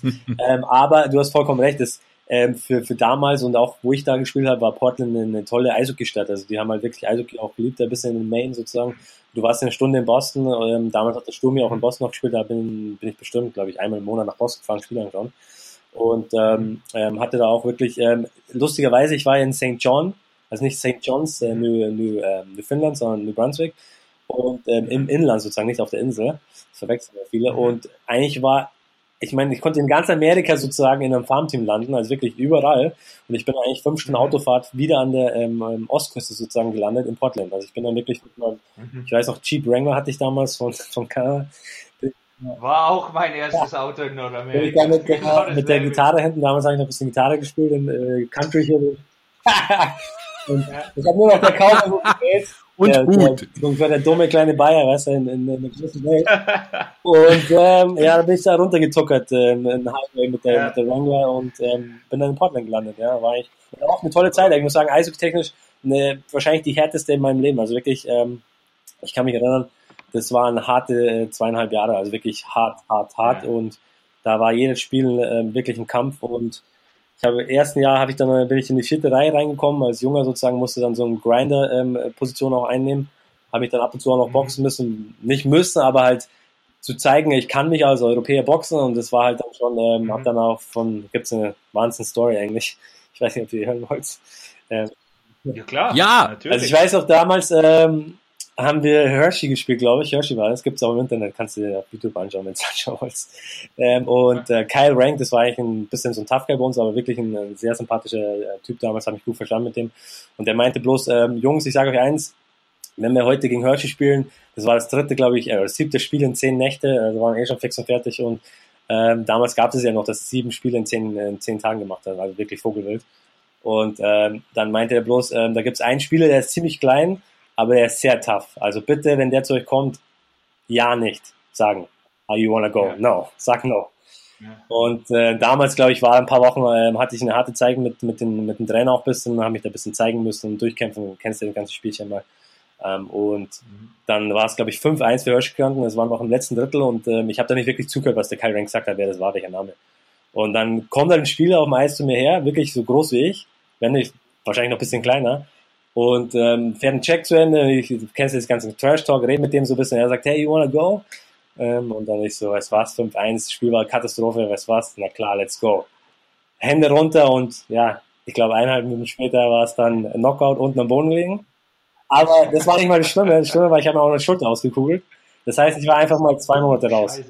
Aber du hast vollkommen recht, das für damals und auch, wo ich da gespielt habe, war Portland eine tolle Eishockey-Stadt. Also die haben halt wirklich Eishockey auch geliebt, ein bisschen in Maine sozusagen. Du warst eine Stunde in Boston, damals hat der Sturm ja auch in Boston noch gespielt, da bin ich bestimmt, glaube ich, einmal im Monat nach Boston gefahren, Spielern schon. Und hatte da auch wirklich, lustigerweise, ich war ja in St. John, also nicht St. John's, New Finnland, sondern New Brunswick und im Inland sozusagen, nicht auf der Insel, das verwechseln ja viele und eigentlich war ich meine, ich konnte in ganz Amerika sozusagen in einem Farmteam landen, also wirklich überall. Und ich bin eigentlich 5 Stunden Autofahrt wieder an der Ostküste sozusagen gelandet, in Portland. Also ich bin dann wirklich mit meinem, ich weiß noch, Jeep Wrangler hatte ich damals von Kanada. War auch mein erstes Auto in Nordamerika. Bin ich dann mit der Gitarre hinten, damals habe ich noch ein bisschen Gitarre gespielt, in Country hier. Und ich habe nur noch der Kaufbeuren gefehlt. Und gut. Ich war der dumme kleine Bayer, weißt du, in der großen Welt. Und ja, da bin ich da runtergetuckert in Highway mit der Wrangler und bin dann in Portland gelandet. Ja, war auch eine tolle Zeit. Ich muss sagen, eishockeytechnisch wahrscheinlich die härteste in meinem Leben. Also wirklich, ich kann mich erinnern, das waren harte 2,5 Jahre. Also wirklich hart. Ja. Und da war jedes Spiel wirklich ein Kampf. Und im ersten Jahr bin ich in die 4. Reihe reingekommen, als Junger sozusagen, musste dann so eine Grinder-Position auch einnehmen, habe mich dann ab und zu auch noch boxen müssen, aber halt zu zeigen, ich kann mich als Europäer boxen, und das war halt dann schon, hab dann auch gibt's eine Wahnsinn-Story eigentlich, ich weiß nicht, ob ihr die hören wollt. Ja klar, ja, natürlich. Also ich weiß noch, damals haben wir Hershey gespielt, glaube ich. Hershey war das, gibt's auch im Internet, kannst du dir auf YouTube anschauen, wenn du es anschauen willst. Kyle Rank, das war eigentlich ein bisschen so ein Tough Guy bei uns, aber wirklich ein sehr sympathischer Typ damals, habe mich gut verstanden mit dem. Und der meinte bloß, Jungs, ich sage euch eins, wenn wir heute gegen Hershey spielen, das war das 3., glaube ich, das 7. Spiel in 10 Nächte, also waren schon fix und fertig, und damals gab es ja noch, dass 7 Spiele in 10 Tagen gemacht hat, also wirklich vogelwild. Und dann meinte er bloß, da gibt's einen Spieler, der ist ziemlich klein, aber er ist sehr tough. Also bitte, wenn der zu euch kommt, ja nicht sagen, are you wanna go? Ja. No, sag no. Ja. Und damals, glaube ich, war ein paar Wochen, hatte ich eine harte Zeit mit dem Trainer auch ein bisschen, habe mich da ein bisschen zeigen müssen und durchkämpfen, kennst du das ganze Spielchen mal. Dann war es, glaube ich, 5-1 für Hirsch gegangen, das war noch im letzten Drittel, und ich habe da nicht wirklich zugehört, was der Kai Rank gesagt hat, wer das war, welcher Name. Und dann kommt ein Spieler auf dem Eis zu mir her, wirklich so groß wie ich, wenn nicht, wahrscheinlich noch ein bisschen kleiner, und fährt einen Check zu Ende, du kennst das ganze Trash-Talk, red mit dem so ein bisschen, er sagt, hey, you wanna go? Und dann ich so, weißt was, 5-1, Spiel war Katastrophe, weißt was, na klar, let's go. Hände runter, und ja, ich glaube 1,5 Minuten später war es dann Knockout, unten am Boden liegen. Aber das war nicht mal das Schlimme war, ich habe mir auch eine Schulter ausgekugelt. Das heißt, ich war einfach mal 2 Monate raus.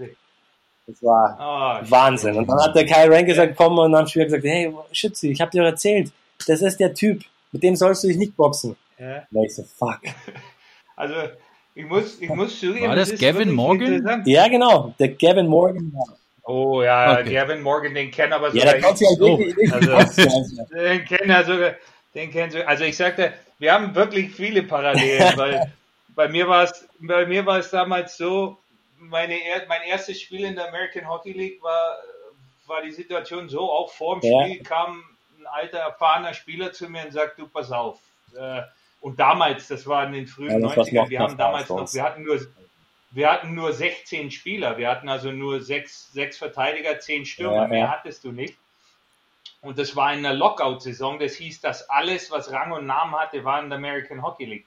Das war Wahnsinn. Und dann hat der Kai Rank gesagt, komm, und dann hat Spieler gesagt, hey, Schützi, ich habe dir erzählt, das ist der Typ, mit dem sollst du dich nicht boxen. Ja. Da ich so, fuck. Also, ich muss zugeben. War das Gavin Morgan? Ja, genau. Der Gavin Morgan. Oh ja, okay. Gavin Morgan, den kennt aber sogar. Ja, der ja den kennt er sogar. Also ich sagte, wir haben wirklich viele Parallelen, weil bei mir war es damals so, mein erstes Spiel in der American Hockey League war die Situation so, auch vor dem Spiel kam ein alter, erfahrener Spieler zu mir und sagt, du, pass auf. Und damals, das war in den frühen 90ern, wir hatten nur 16 Spieler, wir hatten also nur 6 Verteidiger, 10 Stürmer, mehr hattest du nicht. Und das war in der Lockout-Saison, das hieß, dass alles, was Rang und Namen hatte, war in der American Hockey League.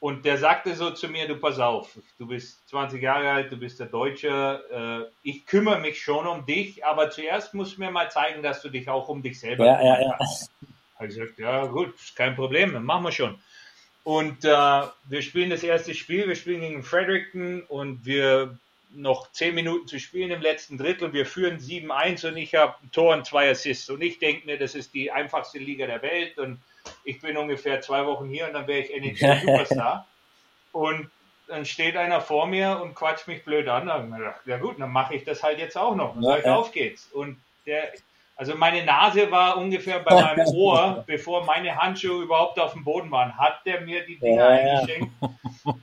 Und der sagte so zu mir, du, pass auf, du bist 20 Jahre alt, du bist der Deutsche, ich kümmere mich schon um dich, aber zuerst musst du mir mal zeigen, dass du dich auch um dich selber kümmerst. Habe ich gesagt, ja gut, kein Problem, dann machen wir schon. Und wir spielen das erste Spiel, wir spielen gegen Fredericton, und wir noch 10 Minuten zu spielen im letzten Drittel, und wir führen 7-1, und ich habe ein Tor und 2 Assists. Und ich denke mir, das ist die einfachste Liga der Welt, und ich bin ungefähr 2 Wochen hier, und dann wäre ich NHL Superstar. Und dann steht einer vor mir und quatscht mich blöd an. Da habe ich mir gedacht, ja gut, dann mache ich das halt jetzt auch noch. Und sage, auf geht's. Und also meine Nase war ungefähr bei meinem Ohr, bevor meine Handschuhe überhaupt auf dem Boden waren, hat der mir die Dinger eingeschenkt.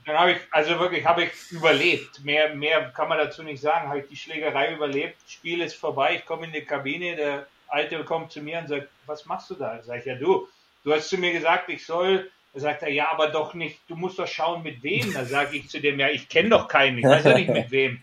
Dann habe ich überlebt. Mehr kann man dazu nicht sagen. Habe ich die Schlägerei überlebt. Spiel ist vorbei. Ich komme in die Kabine. Der Alte kommt zu mir und sagt, was machst du da? Sag ich, ja du hast zu mir gesagt, ich soll. Da sagt er, ja, aber doch nicht. Du musst doch schauen, mit wem. Da sage ich zu dem, ja, ich kenne doch keinen. Ich weiß ja nicht, mit wem.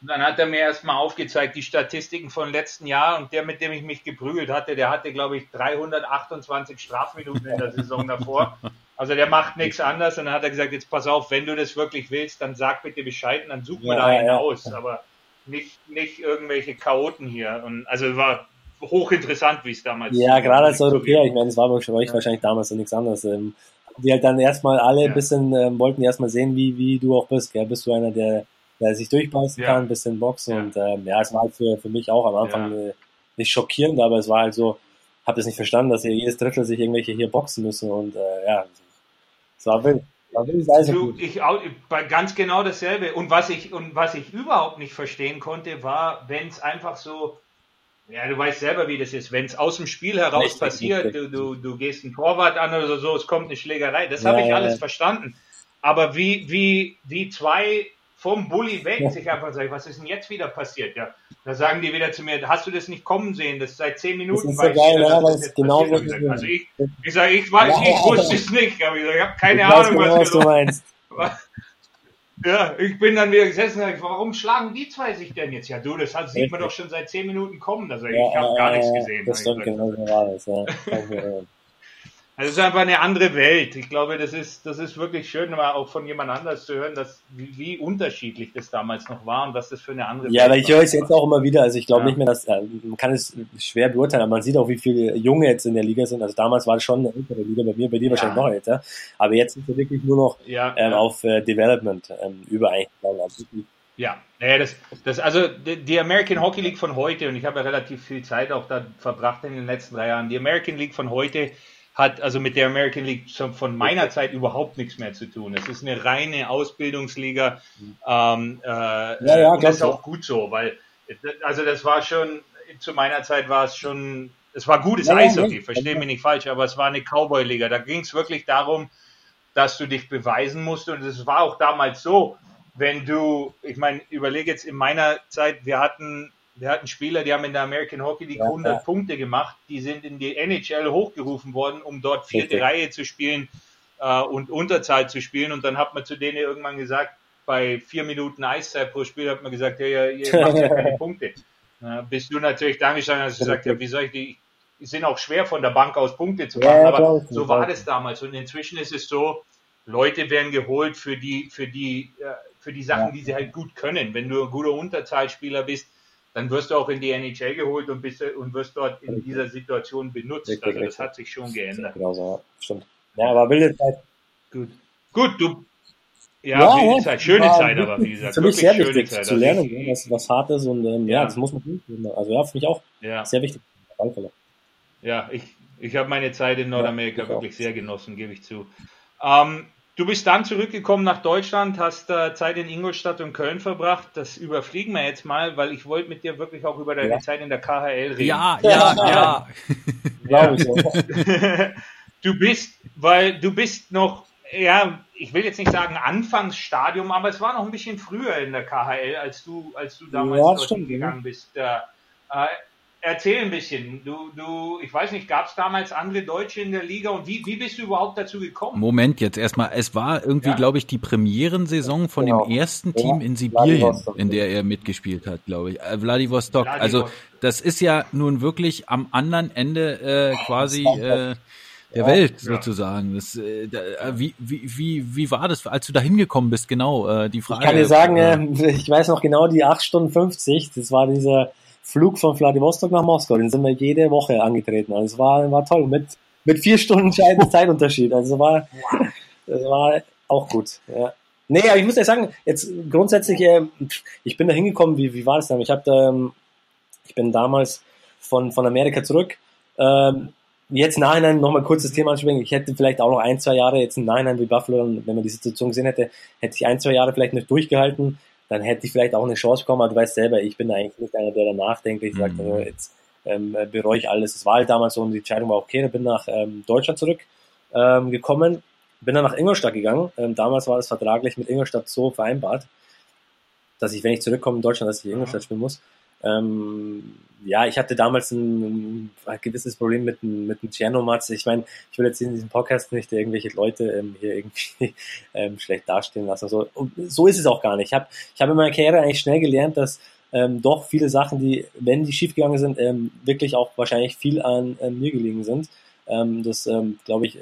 Und dann hat er mir erstmal aufgezeigt, die Statistiken von letzten Jahr, und der, mit dem ich mich geprügelt hatte, der hatte, glaube ich, 328 Strafminuten in der Saison davor. Also der macht nichts anderes, und dann hat er gesagt, jetzt pass auf, wenn du das wirklich willst, dann sag bitte Bescheid, und dann suchen wir da einen aus, aber nicht irgendwelche Chaoten hier. Und also war hochinteressant, wie es damals war. Ja, gerade als Europäer, ich meine, es war bei euch wahrscheinlich damals so nichts anderes. Die halt dann erstmal alle ein bisschen wollten erstmal sehen, wie du auch bist. Gell? Bist du einer, der der sich durchbeißen kann, ein bisschen Boxen. Und es war halt für mich auch am Anfang nicht schockierend, aber es war halt so, habe das nicht verstanden, dass hier jedes Drittel sich irgendwelche hier boxen müssen und es war wild. Ganz genau dasselbe. Und was ich überhaupt nicht verstehen konnte, war, wenn es einfach so, du weißt selber, wie das ist, wenn es aus dem Spiel heraus richtig passiert, richtig. Du gehst einen Torwart an oder so, es kommt eine Schlägerei, das habe ich alles verstanden. Aber wie zwei vom Bulli weg sich einfach sagen, was ist denn jetzt wieder passiert? Ja, da sagen die wieder zu mir, hast du das nicht kommen sehen? Das ist seit 10 Minuten. Das ist so geil, das ist genau so. Also ich sage, ich wusste es nicht, aber ich habe keine Ahnung, genau, was du meinst. Ja, ich bin dann wieder gesessen und sage, warum schlagen die zwei sich denn jetzt? Ja, du, das sieht man doch schon seit 10 Minuten kommen. Also ich habe gar nichts gesehen. Das stimmt, genau so war das, ja. Also es ist einfach eine andere Welt. Ich glaube, das ist wirklich schön, mal auch von jemand anders zu hören, dass wie unterschiedlich das damals noch war und was das für eine andere Welt war. Ja, aber ich höre es jetzt auch immer wieder. Also ich glaube nicht mehr, dass man kann es schwer beurteilen, aber man sieht auch, wie viele Junge jetzt in der Liga sind. Also damals war es schon eine ältere Liga, bei mir, bei dir wahrscheinlich noch älter. Aber jetzt sind wir wirklich nur noch auf Development überein. Ja, also die American Hockey League von heute, und ich habe ja relativ viel Zeit auch da verbracht in den letzten 3 Jahren, die American League von heute hat also mit der American League von meiner Zeit überhaupt nichts mehr zu tun. Es ist eine reine Ausbildungsliga. Das ist auch gut so, weil das war schon, zu meiner Zeit war es schon, es war gutes Eishockey, verstehe mich nicht falsch, aber es war eine Cowboy-Liga. Da ging es wirklich darum, dass du dich beweisen musst, und es war auch damals so, überlege jetzt in meiner Zeit, wir hatten Spieler, die haben in der American Hockey League 100 Punkte gemacht, die sind in die NHL hochgerufen worden, um dort 4. Reihe zu spielen und Unterzahl zu spielen, und dann hat man zu denen irgendwann gesagt, bei 4 Minuten Eiszeit pro Spiel hat man gesagt, ihr macht ja keine Punkte. Bist du natürlich da gestanden, hast du gesagt, wie soll ich die, sind auch schwer von der Bank aus Punkte zu machen, aber so war das damals, und inzwischen ist es so, Leute werden geholt für die Sachen, die sie halt gut können. Wenn du ein guter Unterzahlspieler bist, dann wirst du auch in die NHL geholt und wirst dort in dieser Situation benutzt. Also das hat sich schon geändert. Genau so, stimmt. Ja, aber wilde Zeit. Gut, du. Ja, wilde Zeit. Schöne Zeit, aber wie gesagt. Für mich sehr wichtig zu lernen, das ist was Hartes, und das muss man tun. Also für mich auch sehr wichtig. Danke. Ja, ich habe meine Zeit in Nordamerika wirklich sehr genossen, gebe ich zu. Du bist dann zurückgekommen nach Deutschland, hast Zeit in Ingolstadt und Köln verbracht. Das überfliegen wir jetzt mal, weil ich wollte mit dir wirklich auch über deine Zeit in der KHL reden. Ja. Du bist noch, ich will jetzt nicht sagen Anfangsstadium, aber es war noch ein bisschen früher in der KHL, als du damals dorthin gegangen bist. Erzähl ein bisschen. Du, ich weiß nicht, gab es damals andere Deutsche in der Liga, und wie bist du überhaupt dazu gekommen? Moment, jetzt erstmal. Es war irgendwie, glaube ich, die Premierensaison von dem ersten Team in Sibirien, in der er mitgespielt hat, glaube ich. Wladiwostok. Also das ist ja nun wirklich am anderen Ende quasi der Welt sozusagen. Das, wie war das, als du da hingekommen bist? Genau, die Frage. Ich kann dir sagen, ich weiß noch genau die 8 Stunden 50. Das war dieser Flug von Wladiwostok nach Moskau, den sind wir jede Woche angetreten. Also es war toll, mit 4 Stunden Zeitunterschied. Also war auch gut. Ja. Nee, aber ich muss ja sagen, jetzt grundsätzlich, ich bin da hingekommen, wie war das denn? Ich bin damals von Amerika zurück. Jetzt im Nachhinein nochmal kurz das Thema ansprechen. Ich hätte vielleicht auch noch 1-2 Jahre, jetzt im Nachhinein wie Buffalo, wenn man die Situation gesehen hätte, hätte ich 1-2 Jahre vielleicht nicht durchgehalten. Dann hätte ich vielleicht auch eine Chance bekommen, aber du weißt selber, ich bin eigentlich nicht einer, der danach denkt, ich sage, also jetzt bereue ich alles. Es war halt damals so, und die Entscheidung war okay, bin nach Deutschland zurückgekommen, bin dann nach Ingolstadt gegangen. Damals war das vertraglich mit Ingolstadt so vereinbart, dass ich, wenn ich zurückkomme in Deutschland, dass ich in Ingolstadt spielen muss. Ich hatte damals ein gewisses Problem mit dem Tschernomatz. Ich meine, ich will jetzt in diesem Podcast nicht irgendwelche Leute hier irgendwie schlecht dastehen lassen. Also, so ist es auch gar nicht. Ich hab in meiner Karriere eigentlich schnell gelernt, dass doch viele Sachen, die, wenn die schiefgegangen sind, wirklich auch wahrscheinlich viel an mir gelegen sind. Glaube ich,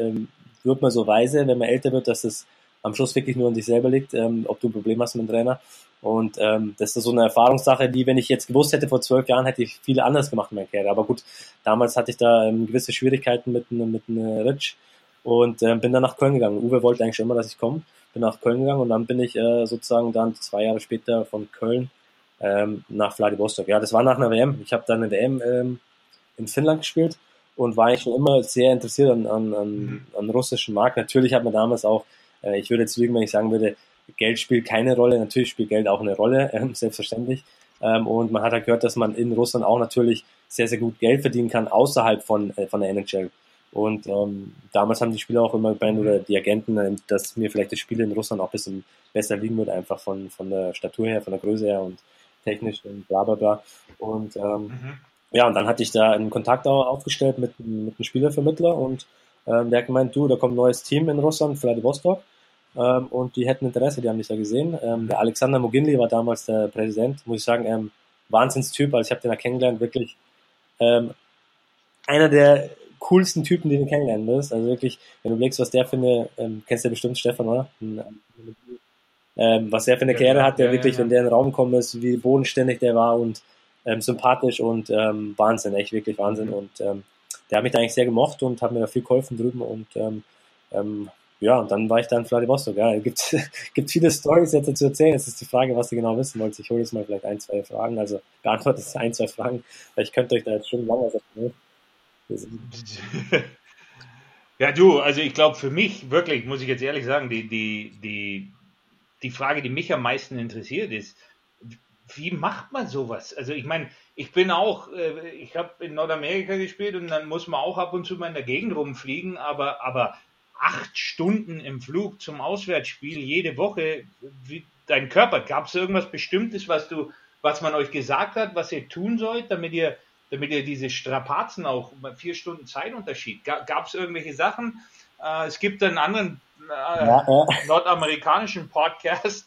wird man so weise, wenn man älter wird, dass es am Schluss wirklich nur an sich selber liegt, ob du ein Problem hast mit dem Trainer. Und das ist so eine Erfahrungssache, die, wenn ich jetzt gewusst hätte, vor 12 Jahren, hätte ich viel anders gemacht in meiner Karriere. Aber gut, damals hatte ich da gewisse Schwierigkeiten mit einem Ritsch und bin dann nach Köln gegangen. Uwe wollte eigentlich schon immer, dass ich komme. bin nach Köln gegangen und dann bin ich sozusagen dann 2 Jahre später von Köln nach Wladiwostok. Ja, das war nach einer WM. Ich habe dann eine WM in Finnland gespielt und war eigentlich schon immer sehr interessiert an russischen Markt. Natürlich hat man damals auch, ich würde jetzt lügen, wenn ich sagen würde, Geld spielt keine Rolle. Natürlich spielt Geld auch eine Rolle, selbstverständlich. Und man hat halt gehört, dass man in Russland auch natürlich sehr, sehr gut Geld verdienen kann, außerhalb von der NHL. Und damals haben die Spieler auch immer gemeint, oder die Agenten, dass mir vielleicht das Spiel in Russland auch ein bisschen besser liegen wird, einfach von der Statur her, von der Größe her und technisch und bla bla bla. Und ja, und dann hatte ich da einen Kontakt auch aufgestellt mit einem Spielervermittler und der hat gemeint, du, da kommt ein neues Team in Russland, Wladiwostok, und die hätten Interesse, die haben mich da gesehen. Der Alexander Moginli war damals der Präsident, muss ich sagen, Wahnsinnstyp, also ich habe den da kennengelernt, wirklich einer der coolsten Typen, den du kennenlernen wirst. Also wirklich, wenn du überlegst, was der für eine, kennst du ja bestimmt Stefan, oder? Was der für eine Karriere hat, der wirklich, wenn der in den Raum gekommen ist, wie bodenständig der war und sympathisch und Wahnsinn, echt wirklich Wahnsinn. Und der hat mich da eigentlich sehr gemocht und hat mir da viel geholfen drüben und ja, und dann war ich da in Wladiwostok. Ja, es gibt viele Storys jetzt zu erzählen. Jetzt ist die Frage, was du genau wissen wolltest. Ich hole jetzt mal vielleicht 1, 2 Fragen. Also beantwortet 1, 2 Fragen. Ich könnte euch da jetzt schon lange sagen. Ja, du, also ich glaube für mich wirklich, muss ich jetzt ehrlich sagen, die Frage, die mich am meisten interessiert ist, wie macht man sowas? Also ich meine, ich habe in Nordamerika gespielt und dann muss man auch ab und zu mal in der Gegend rumfliegen, aber 8 Stunden im Flug zum Auswärtsspiel jede Woche, wie dein Körper, gab es irgendwas Bestimmtes, was man euch gesagt hat, was ihr tun sollt, damit ihr diese Strapazen auch, 4 Stunden Zeitunterschied, gab es irgendwelche Sachen? Es gibt einen anderen nordamerikanischen Podcast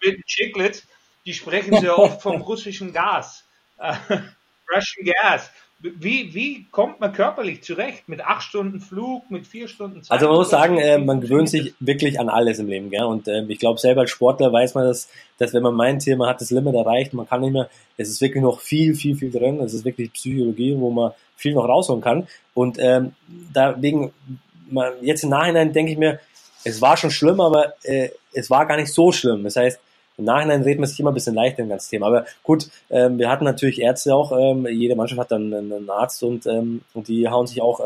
mit Chicklets, die sprechen sehr oft vom russischen Gas, Russian Gas. Wie kommt man körperlich zurecht mit 8 Stunden Flug, mit 4 Stunden Zeit? Also man muss sagen, man gewöhnt sich wirklich an alles im Leben, gell? Und ich glaube, selber als Sportler weiß man, dass wenn man meint, hier man hat das Limit erreicht, man kann nicht mehr, es ist wirklich noch viel, viel, viel drin, es ist wirklich Psychologie, wo man viel noch rausholen kann. Und jetzt im Nachhinein denke ich mir, es war schon schlimm, aber es war gar nicht so schlimm. Das heißt, im Nachhinein redet man sich immer ein bisschen leichter im ganzen Thema. Aber gut, wir hatten natürlich Ärzte auch, jede Mannschaft hat dann einen Arzt und die hauen sich auch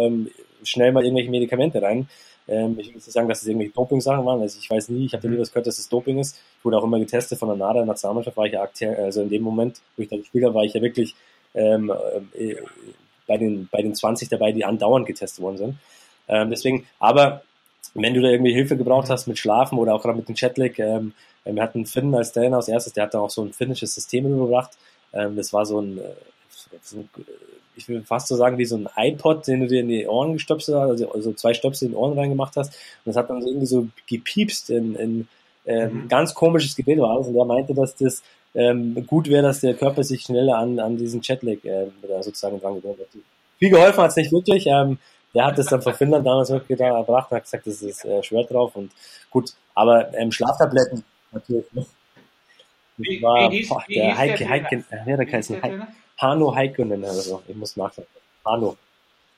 schnell mal irgendwelche Medikamente rein. Ich will jetzt nicht sagen, dass es irgendwelche Doping-Sachen waren, also ich weiß nie, ich habe nie was gehört, dass es Doping ist. Ich wurde auch immer getestet von der NADA-Nationalmannschaft, war ich ja aktiv, also in dem Moment, wo ich da gespielt habe, war ich ja wirklich bei den 20 dabei, die andauernd getestet worden sind. Deswegen, aber wenn du da irgendwie Hilfe gebraucht hast mit Schlafen oder auch gerade mit dem Jetlag, wir hatten einen Finn als Trainer als erstes, der hat da auch so ein finnisches System übergebracht. Das war so ein, ich will fast so sagen, wie so ein iPod, den du dir in die Ohren gestöpselt hast, also 2 Stöpsel in die Ohren reingemacht hast. Und das hat dann so irgendwie so gepiepst ganz komisches Gerät war alles. Und der meinte, dass das gut wäre, dass der Körper sich schneller an diesen Jetlag sozusagen dran gewöhnt wird. Viel geholfen hat es nicht wirklich. Der hat das dann von Finnland damals wirklich erbracht und hat gesagt, das ist schwer drauf. Und gut, aber Schlaftabletten natürlich noch. Das war der Heikkinen, Hanno Heikkinen oder so. Ich muss nachdenken. Hanno.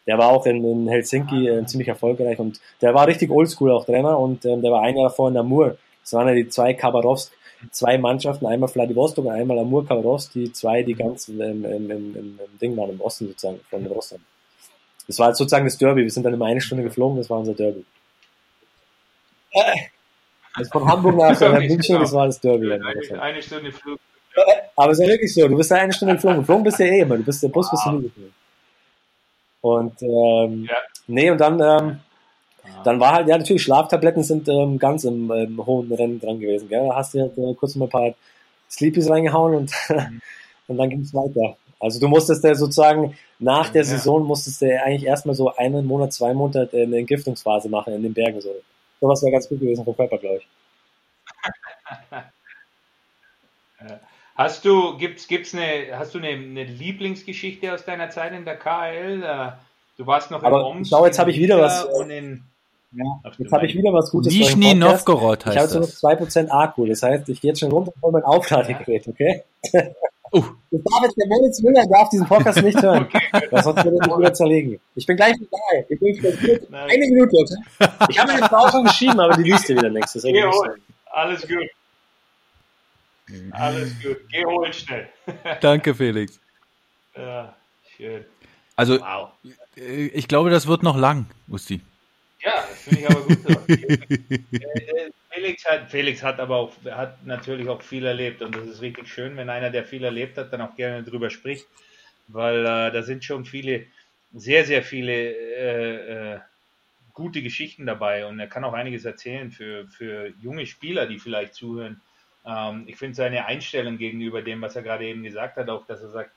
Der war auch in Helsinki ziemlich erfolgreich und der war richtig oldschool auch Trainer und der war ein Jahr davor in Amur. Das waren ja die 2 Chabarowsk, 2 Mannschaften, einmal Wladiwostok und einmal Amur Chabarowsk, die 2, die ganz im Ding waren, im Osten sozusagen, von Russland. Das war sozusagen das Derby. Wir sind dann immer 1 Stunde geflogen, das war unser Derby. Also von Hamburg nach München, das war das Derby. Eine Stunde Flug. Aber es ist ja wirklich so, du bist da 1 Stunde geflogen. Geflogen bist du ja eh immer, du bist der Bus, bist du nie geflogen. Und dann war halt, ja natürlich, Schlaftabletten sind ganz im hohen Rennen dran gewesen. Gell? Da hast du halt kurz mal ein paar Sleepies reingehauen und dann ging es weiter. Also du musstest da sozusagen nach der Saison musstest du eigentlich erstmal so 1 Monat, 2 Monate eine Entgiftungsphase machen in den Bergen. So was wäre ganz gut gewesen vom Körper, glaube ich. Hast du eine Lieblingsgeschichte aus deiner Zeit in der KHL? Du warst noch aber in Omsk. Schau, jetzt habe ich wieder was. Jetzt habe ich wieder was Gutes. Nischni Novgorod heißt das. Ich habe so noch 2% Akku. Das heißt, ich gehe jetzt schon runter und hole mein Aufladegerät, okay? Das darf jetzt der Moritz Müller darf diesen Podcast nicht hören. Okay. Sonst wird er wieder zerlegen. Ich bin gleich dabei. Ich bin gleich eine Minute, Leute. Ich habe mir eine Frau schon geschrieben, aber die liest ja wieder nächstes. Geh holen. Alles gut. Alles gut. Geh holen schnell. Danke, Felix. Ja, schön. Also, wow. Ich glaube, das wird noch lang, Usti. Ja, das finde ich aber gut. Felix hat aber auch, hat natürlich auch viel erlebt und das ist richtig schön, wenn einer, der viel erlebt hat, dann auch gerne drüber spricht, weil da sind schon viele, sehr, sehr viele gute Geschichten dabei und er kann auch einiges erzählen für junge Spieler, die vielleicht zuhören. Ich finde seine Einstellung gegenüber dem, was er gerade eben gesagt hat, auch, dass er sagt,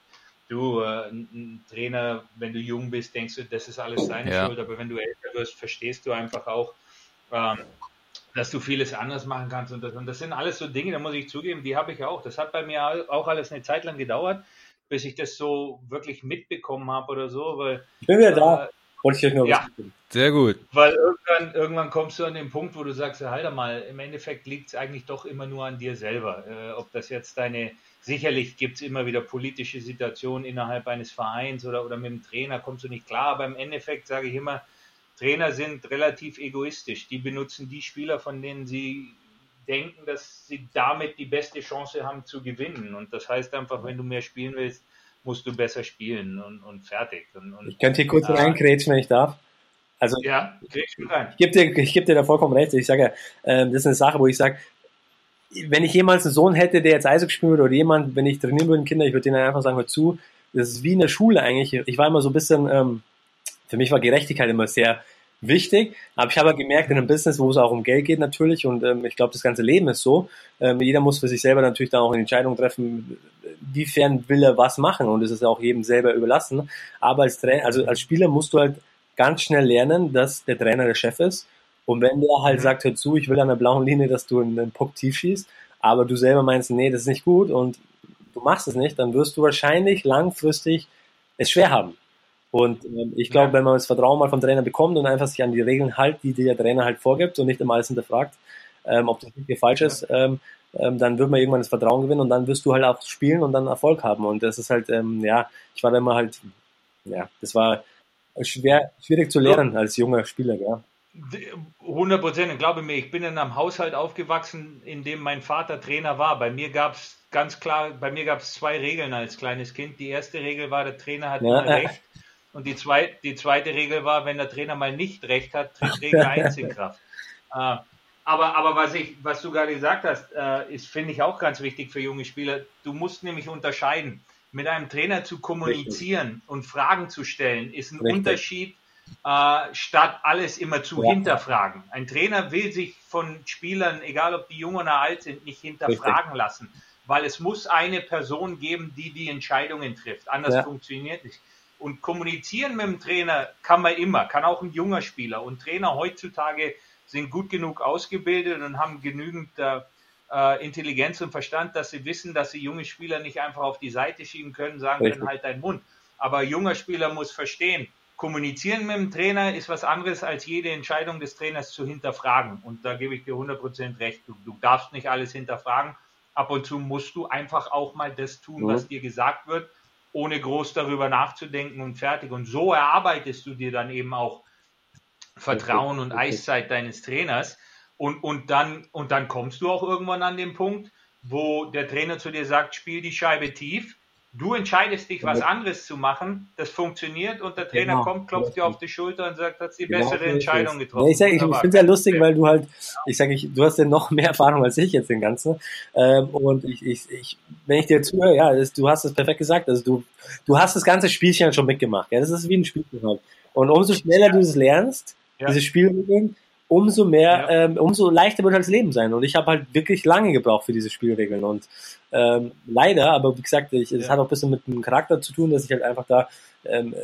du, ein Trainer, wenn du jung bist, denkst du, das ist alles seine Schuld, aber wenn du älter wirst, verstehst du einfach auch, dass du vieles anders machen kannst und das sind alles so Dinge, da muss ich zugeben, die habe ich auch. Das hat bei mir auch alles eine Zeit lang gedauert, bis ich das so wirklich mitbekommen habe oder so. Weil, ich bin wieder da. Wollte ich nur sehr gut. Weil irgendwann kommst du an den Punkt, wo du sagst, halt mal, im Endeffekt liegt es eigentlich doch immer nur an dir selber. Ob das jetzt sicherlich gibt es immer wieder politische Situationen innerhalb eines Vereins oder mit dem Trainer kommst du nicht klar, aber im Endeffekt sage ich immer, Trainer sind relativ egoistisch. Die benutzen die Spieler, von denen sie denken, dass sie damit die beste Chance haben zu gewinnen. Und das heißt einfach, wenn du mehr spielen willst, musst du besser spielen und fertig. Und ich könnte hier kurz reingrätschen, wenn ich darf. Also, ja, grätschen rein. Ich gebe dir da vollkommen recht. Ich sage ja, das ist eine Sache, wo ich sage, wenn ich jemals einen Sohn hätte, der jetzt Eishockey spielen würde oder jemand, wenn ich trainieren würde, Kinder, ich würde denen einfach sagen, hör zu, das ist wie in der Schule eigentlich. Ich war immer so ein bisschen... für mich war Gerechtigkeit immer sehr wichtig, aber ich habe gemerkt, in einem Business, wo es auch um Geld geht natürlich und ich glaube, das ganze Leben ist so, jeder muss für sich selber natürlich dann auch eine Entscheidung treffen, wiefern will er was machen und es ist auch jedem selber überlassen, aber als Trainer, also als Spieler musst du halt ganz schnell lernen, dass der Trainer der Chef ist und wenn der halt sagt, hör zu, ich will an der blauen Linie, dass du einen Puck tief schießt, aber du selber meinst, nee, das ist nicht gut und du machst es nicht, dann wirst du wahrscheinlich langfristig es schwer haben. Und ich glaube, wenn man das Vertrauen mal vom Trainer bekommt und einfach sich an die Regeln hält, die der Trainer halt vorgibt und nicht immer alles hinterfragt, ob das richtig oder falsch ist, dann wird man irgendwann das Vertrauen gewinnen und dann wirst du halt auch spielen und dann Erfolg haben. Und das ist halt, ich war da immer halt, das war schwierig zu lernen als junger Spieler, 100%, und glaube mir, ich bin in einem Haushalt aufgewachsen, in dem mein Vater Trainer war. Bei mir gab es zwei Regeln als kleines Kind. Die erste Regel war, der Trainer hat immer recht. Und die zweite Regel war, wenn der Trainer mal nicht recht hat, tritt Regel 1 in Kraft. Aber was du gerade gesagt hast, ist, finde ich, auch ganz wichtig für junge Spieler. Du musst nämlich unterscheiden. Mit einem Trainer zu kommunizieren und Fragen zu stellen, ist ein Unterschied, statt alles immer zu hinterfragen. Ein Trainer will sich von Spielern, egal ob die jung oder alt sind, nicht hinterfragen lassen. Weil es muss eine Person geben, die Entscheidungen trifft. Anders funktioniert nicht. Und kommunizieren mit dem Trainer kann man immer, kann auch ein junger Spieler. Und Trainer heutzutage sind gut genug ausgebildet und haben genügend Intelligenz und Verstand, dass sie wissen, dass sie junge Spieler nicht einfach auf die Seite schieben können, sagen können, halt deinen Mund. Aber junger Spieler muss verstehen, kommunizieren mit dem Trainer ist was anderes, als jede Entscheidung des Trainers zu hinterfragen. Und da gebe ich dir 100% recht. Du darfst nicht alles hinterfragen. Ab und zu musst du einfach auch mal das tun, was dir gesagt wird, ohne groß darüber nachzudenken und fertig. Und so erarbeitest du dir dann eben auch Vertrauen und Eiszeit deines Trainers. Und dann kommst du auch irgendwann an den Punkt, wo der Trainer zu dir sagt, spiel die Scheibe tief. Du entscheidest dich, was anderes zu machen. Das funktioniert und der Trainer kommt, klopft dir auf die Schulter und sagt, hast die bessere Entscheidung getroffen. Ja, ich finde es ja lustig, weil du halt, du hast ja noch mehr Erfahrung als ich jetzt den ganzen. Und ich, wenn ich dir zuhöre, du hast es perfekt gesagt. Also du hast das ganze Spielchen schon mitgemacht. Ja, das ist wie ein Spielchen halt. Und umso schneller du es lernst, diese Spielregeln, umso mehr, umso leichter wird halt das Leben sein. Und ich habe halt wirklich lange gebraucht für diese Spielregeln. Und leider, aber wie gesagt, das hat auch ein bisschen mit dem Charakter zu tun, dass ich halt einfach da, in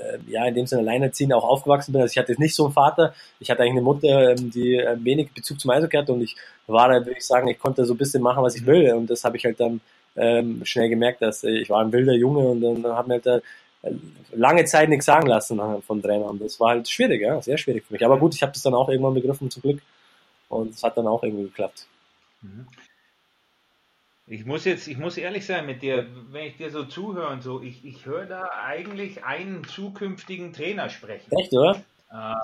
dem Sinne alleinerziehend auch aufgewachsen bin. Also ich hatte jetzt nicht so einen Vater. Ich hatte eigentlich eine Mutter, die wenig Bezug zum Eishockey hatte. Und ich war da, würde ich sagen, ich konnte so ein bisschen machen, was ich will. Und das habe ich halt dann schnell gemerkt, dass ich war ein wilder Junge. Und dann habe mir halt da lange Zeit nichts sagen lassen vom Trainer. Und das war halt schwierig, sehr schwierig für mich. Aber gut, ich habe das dann auch irgendwann begriffen, zum Glück. Und es hat dann auch irgendwie geklappt. Ich muss ehrlich sein mit dir, wenn ich dir so zuhöre und so, ich höre da eigentlich einen zukünftigen Trainer sprechen. Echt, oder? Höre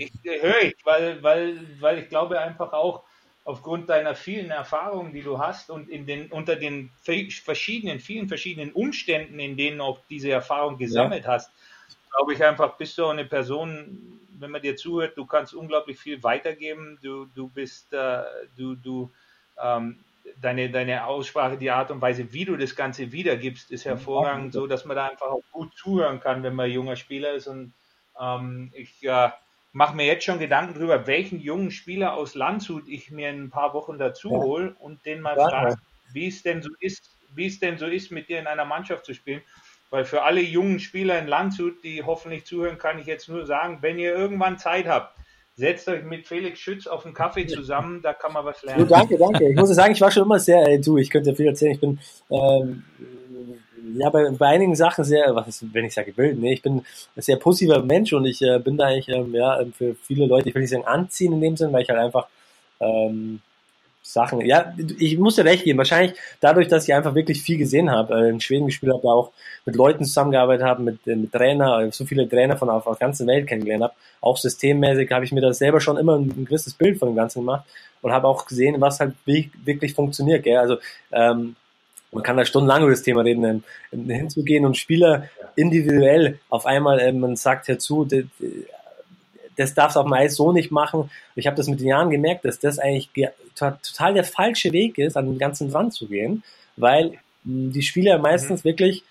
ich, weil ich glaube einfach auch, aufgrund deiner vielen Erfahrungen, die du hast und unter den vielen verschiedenen Umständen, in denen auch diese Erfahrung gesammelt hast, glaube ich einfach, bist du auch eine Person, wenn man dir zuhört, du kannst unglaublich viel weitergeben, deine Aussprache, die Art und Weise, wie du das Ganze wiedergibst, ist hervorragend, so dass man da einfach auch gut zuhören kann, wenn man junger Spieler ist. Und ich mache mir jetzt schon Gedanken darüber, welchen jungen Spieler aus Landshut ich mir in ein paar Wochen dazu hole und den mal frage, wie es denn so ist, mit dir in einer Mannschaft zu spielen. Weil für alle jungen Spieler in Landshut, die hoffentlich zuhören, kann ich jetzt nur sagen, wenn ihr irgendwann Zeit habt, setzt euch mit Felix Schütz auf einen Kaffee zusammen, da kann man was lernen. So, danke. Ich muss sagen, ich war schon immer sehr, ich könnte ja viel erzählen, ich bin bei einigen Sachen sehr, ich bin ein sehr positiver Mensch und ich bin da eigentlich für viele Leute, ich will nicht sagen anziehen in dem Sinn, weil ich halt einfach Sachen, ich muss dir recht geben, wahrscheinlich dadurch, dass ich einfach wirklich viel gesehen habe, in Schweden gespielt habe, da auch mit Leuten zusammengearbeitet habe, mit Trainer, so viele Trainer von auf der ganzen Welt kennengelernt habe, auch systemmäßig habe ich mir da selber schon immer ein gewisses Bild von dem Ganzen gemacht und habe auch gesehen, was halt wirklich funktioniert, gell? Also man kann da stundenlang über das Thema reden, hinzugehen und Spieler individuell auf einmal, man sagt herzu, das darfst du auf dem Eis so nicht machen. Ich habe das mit den Jahren gemerkt, dass das eigentlich total der falsche Weg ist, an den Ganzen dran zu gehen, weil die Spieler meistens wirklich,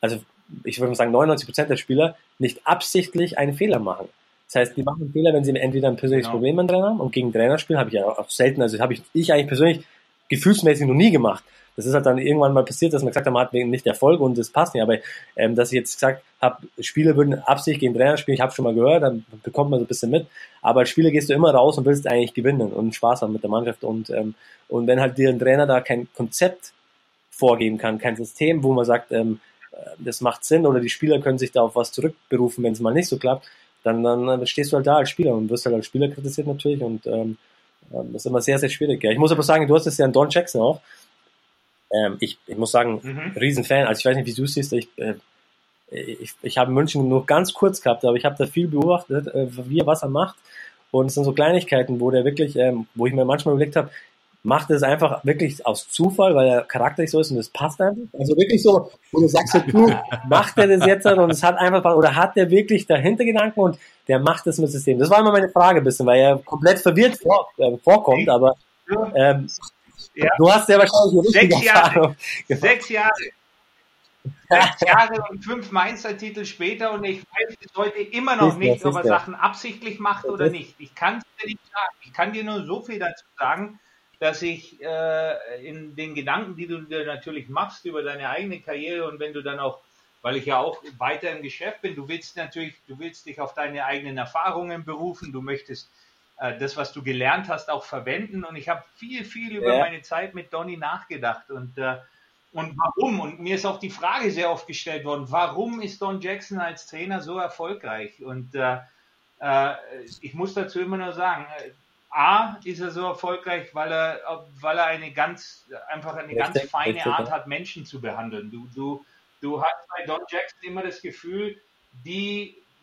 also ich würde mal sagen 99% der Spieler, nicht absichtlich einen Fehler machen. Das heißt, die machen einen Fehler, wenn sie entweder ein persönliches Problem mit dem Trainer haben und gegen Trainer spielen, habe ich ja auch selten, also habe ich eigentlich persönlich gefühlsmäßig noch nie gemacht. Das ist halt dann irgendwann mal passiert, dass man gesagt hat, man hat nicht Erfolg und das passt nicht. Aber dass ich jetzt gesagt habe, Spieler würden Absicht gegen Trainer spielen, ich habe schon mal gehört, dann bekommt man so ein bisschen mit. Aber als Spieler gehst du immer raus und willst eigentlich gewinnen und Spaß haben mit der Mannschaft. Und wenn halt dir ein Trainer da kein Konzept vorgeben kann, kein System, wo man sagt, das macht Sinn oder die Spieler können sich da auf was zurückberufen, wenn es mal nicht so klappt, dann stehst du halt da als Spieler und wirst halt als Spieler kritisiert natürlich. Und das ist immer sehr, sehr schwierig. Ja. Ich muss aber sagen, du hast es ja an Don Jackson auch. Ich muss sagen, Riesenfan, also ich weiß nicht, wie du es siehst, ich habe München nur ganz kurz gehabt, aber ich habe da viel beobachtet, wie er was er macht und es sind so Kleinigkeiten, wo der wirklich, wo ich mir manchmal überlegt habe, macht er es einfach wirklich aus Zufall, weil er charakterlich so ist und das passt einfach, also wirklich so, wo du sagst, du, macht er das jetzt und es hat einfach, oder hat der wirklich dahinter Gedanken und der macht das mit System, das war immer meine Frage ein bisschen, weil er komplett verwirrt vorkommt, aber ja. Du hast ja wahrscheinlich 6 Jahre und 5 Meistertitel später und ich weiß bis heute immer noch nicht, ob er Sachen absichtlich macht oder nicht. Ich kann es dir nicht sagen. Ich kann dir nur so viel dazu sagen, dass ich in den Gedanken, die du dir natürlich machst über deine eigene Karriere und wenn du dann auch, weil ich ja auch weiter im Geschäft bin, du willst dich auf deine eigenen Erfahrungen berufen, du möchtest das, was du gelernt hast, auch verwenden. Und ich habe viel über meine Zeit mit Donny nachgedacht. Und warum? Und mir ist auch die Frage sehr oft gestellt worden, warum ist Don Jackson als Trainer so erfolgreich? Und ich muss dazu immer nur sagen, A, ist er so erfolgreich, weil er eine ganz feine Art hat, Menschen zu behandeln. Du hast bei Don Jackson immer das Gefühl,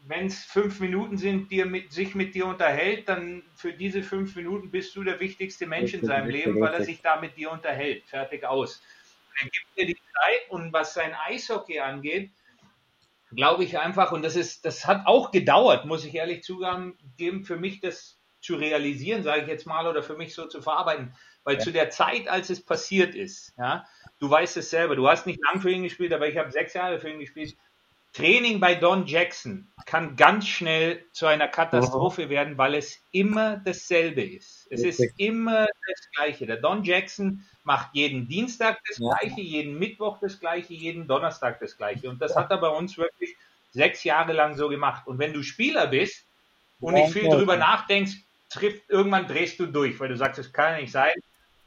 wenn es 5 Minuten sind, sich mit dir unterhält, dann für diese 5 Minuten bist du der wichtigste Mensch in seinem Leben, weil er sich da mit dir unterhält. Fertig, aus. Und er gibt dir die Zeit und was sein Eishockey angeht, glaube ich einfach, und das hat auch gedauert, muss ich ehrlich zugeben, für mich das zu realisieren, sage ich jetzt mal, oder für mich so zu verarbeiten. Weil zu der Zeit, als es passiert ist, du weißt es selber, du hast nicht lang für ihn gespielt, aber ich habe 6 Jahre für ihn gespielt. Training bei Don Jackson kann ganz schnell zu einer Katastrophe werden, weil es immer dasselbe ist. Es ist immer das Gleiche. Der Don Jackson macht jeden Dienstag das Gleiche, jeden Mittwoch das Gleiche, jeden Donnerstag das Gleiche. Und das hat er bei uns wirklich 6 Jahre lang so gemacht. Und wenn du Spieler bist und nicht viel drüber nachdenkst, irgendwann drehst du durch, weil du sagst, das kann ja nicht sein,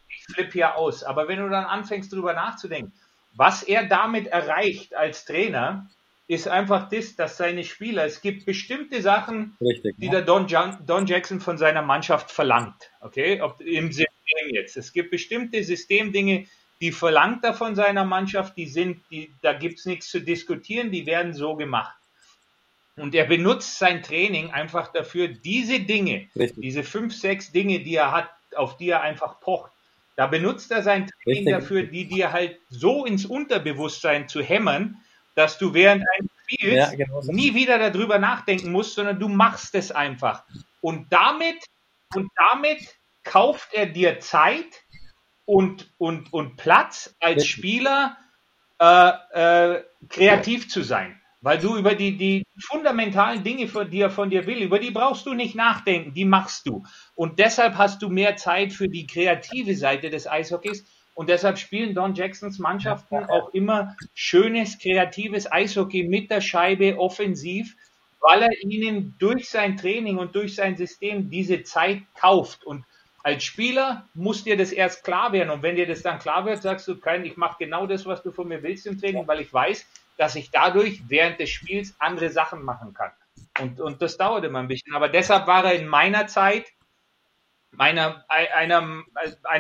ich flippe hier aus. Aber wenn du dann anfängst, drüber nachzudenken, was er damit erreicht als Trainer, ist einfach das, dass seine Spieler, es gibt bestimmte Sachen, die der Don Jackson von seiner Mannschaft verlangt, okay, ob im System Dingen jetzt. Es gibt bestimmte Systemdinge, die verlangt er von seiner Mannschaft, da gibt es nichts zu diskutieren, die werden so gemacht. Und er benutzt sein Training einfach dafür, diese Dinge, richtig, diese 5, 6 Dinge, die er hat, auf die er einfach pocht, da benutzt er sein Training, richtig, dafür, die dir halt so ins Unterbewusstsein zu hämmern, dass du während eines Spiels, ja, genau, nie wieder darüber nachdenken musst, sondern du machst es einfach. Und damit kauft er dir Zeit und Platz als Spieler, kreativ zu sein. Weil du über die fundamentalen Dinge, von dir will, über die brauchst du nicht nachdenken, die machst du. Und deshalb hast du mehr Zeit für die kreative Seite des Eishockeys. Und deshalb spielen Don Jacksons Mannschaften auch immer schönes, kreatives Eishockey mit der Scheibe offensiv, weil er ihnen durch sein Training und durch sein System diese Zeit kauft. Und als Spieler muss dir das erst klar werden. Und wenn dir das dann klar wird, sagst du, ich mache genau das, was du von mir willst im Training, weil ich weiß, dass ich dadurch während des Spiels andere Sachen machen kann. Und das dauert immer ein bisschen. Aber deshalb war er in meiner Zeit einer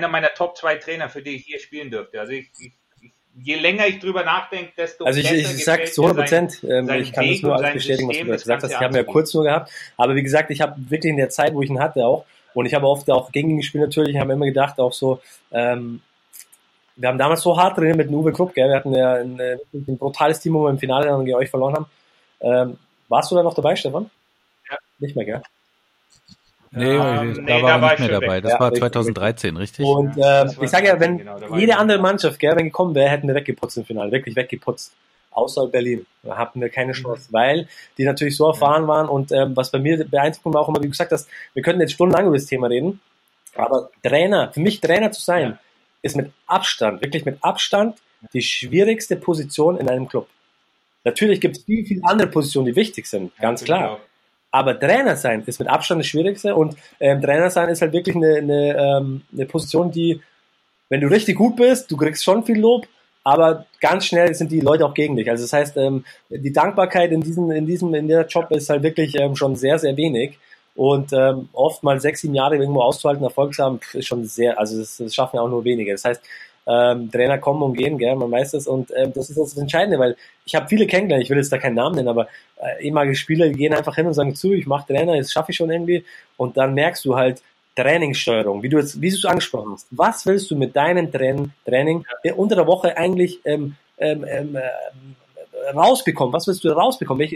meiner Top 2 Trainer, für die ich hier spielen dürfte. Also je länger ich drüber nachdenke, desto besser gefällt mir. Also ich sage zu 100%, ich kann das nur alles bestätigen, was du gesagt hast. Ich habe ihn ja kurz nur gehabt. Aber wie gesagt, ich habe wirklich in der Zeit, wo ich ihn hatte auch, und ich habe oft auch gegen ihn gespielt natürlich, ich habe immer gedacht, auch so, wir haben damals so hart trainiert mit dem Uwe Krupp, gell? Wir hatten ja ein brutales Team, wo wir im Finale dann gegen euch verloren haben. Warst du da noch dabei, Stefan? Ja. Nicht mehr, gell? Nee, da war ich nicht mehr dabei. Das war 2013, richtig? Und ich sage ja, wenn jede andere Mannschaft, gell, wenn gekommen wäre, hätten wir weggeputzt im Finale, wirklich weggeputzt. Außer Berlin. Da hatten wir keine Chance, weil die natürlich so erfahren waren. Und was bei mir beeindruckend war, auch immer, wie du gesagt hast, wir könnten jetzt stundenlang über das Thema reden, aber für mich Trainer zu sein, ist mit Abstand, wirklich mit Abstand, die schwierigste Position in einem Club. Natürlich gibt es viele, viele andere Positionen, die wichtig sind, ganz klar. Aber Trainer sein ist mit Abstand das Schwierigste und Trainer sein ist halt wirklich eine Position, die, wenn du richtig gut bist, du kriegst schon viel Lob, aber ganz schnell sind die Leute auch gegen dich. Also das heißt, die Dankbarkeit in der Job ist halt wirklich schon sehr, sehr wenig. Und oft mal 6, 7 Jahre irgendwo auszuhalten, Erfolg zu haben, ist schon sehr, also das schaffen ja auch nur wenige. Das heißt, Trainer kommen und gehen, gell, man weiß das. Und das ist das Entscheidende, weil ich habe viele kennengelernt, ich will jetzt da keinen Namen nennen, aber ehemalige Spieler gehen einfach hin und sagen zu, ich mache Trainer, das schaffe ich schon irgendwie. Und dann merkst du halt, Trainingssteuerung, wie du es angesprochen hast. Was willst du mit deinem Training unter der Woche eigentlich rausbekommen? Was willst du rausbekommen?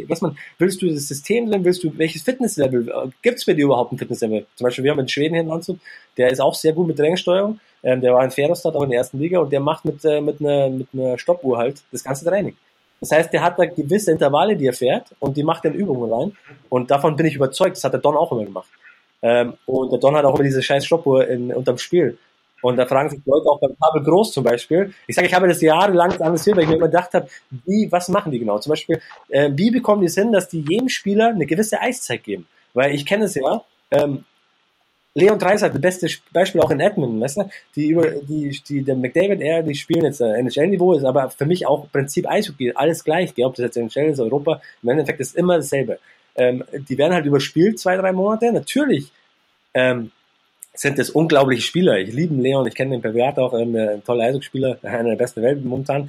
Willst du das System drin? Welches Fitnesslevel? Gibt es bei dir überhaupt ein Fitnesslevel? Zum Beispiel, wir haben in Schweden hier in Landshut, der ist auch sehr gut mit Trainingssteuerung. Der war in Ferostad, aber in der ersten Liga, und der macht mit einer Stoppuhr halt das ganze Training. Das heißt, der hat da gewisse Intervalle, die er fährt, und die macht er in Übungen rein. Und davon bin ich überzeugt, das hat der Don auch immer gemacht. Und der Don hat auch immer diese scheiß Stoppuhr unterm Spiel. Und da fragen sich Leute auch beim Pavel Groß zum Beispiel. Ich sage, ich habe das jahrelang analysiert, weil ich mir immer gedacht habe, was machen die genau? Zum Beispiel, wie bekommen die es hin, dass die jedem Spieler eine gewisse Eiszeit geben? Weil ich kenne es ja, Leon Dreisat, das beste Beispiel auch in Edmonton, weißt du? Der McDavid Air, die spielen jetzt NHL-Niveau, ist aber für mich auch Prinzip Eishockey, alles gleich, ob das jetzt NHL ist, Europa, im Endeffekt ist immer dasselbe. Die werden halt überspielt, 2, 3 Monate, natürlich, sind das unglaubliche Spieler. Ich liebe Leon, ich kenne den privat auch, ein toller Eishockeyspieler, einer der besten Welt momentan.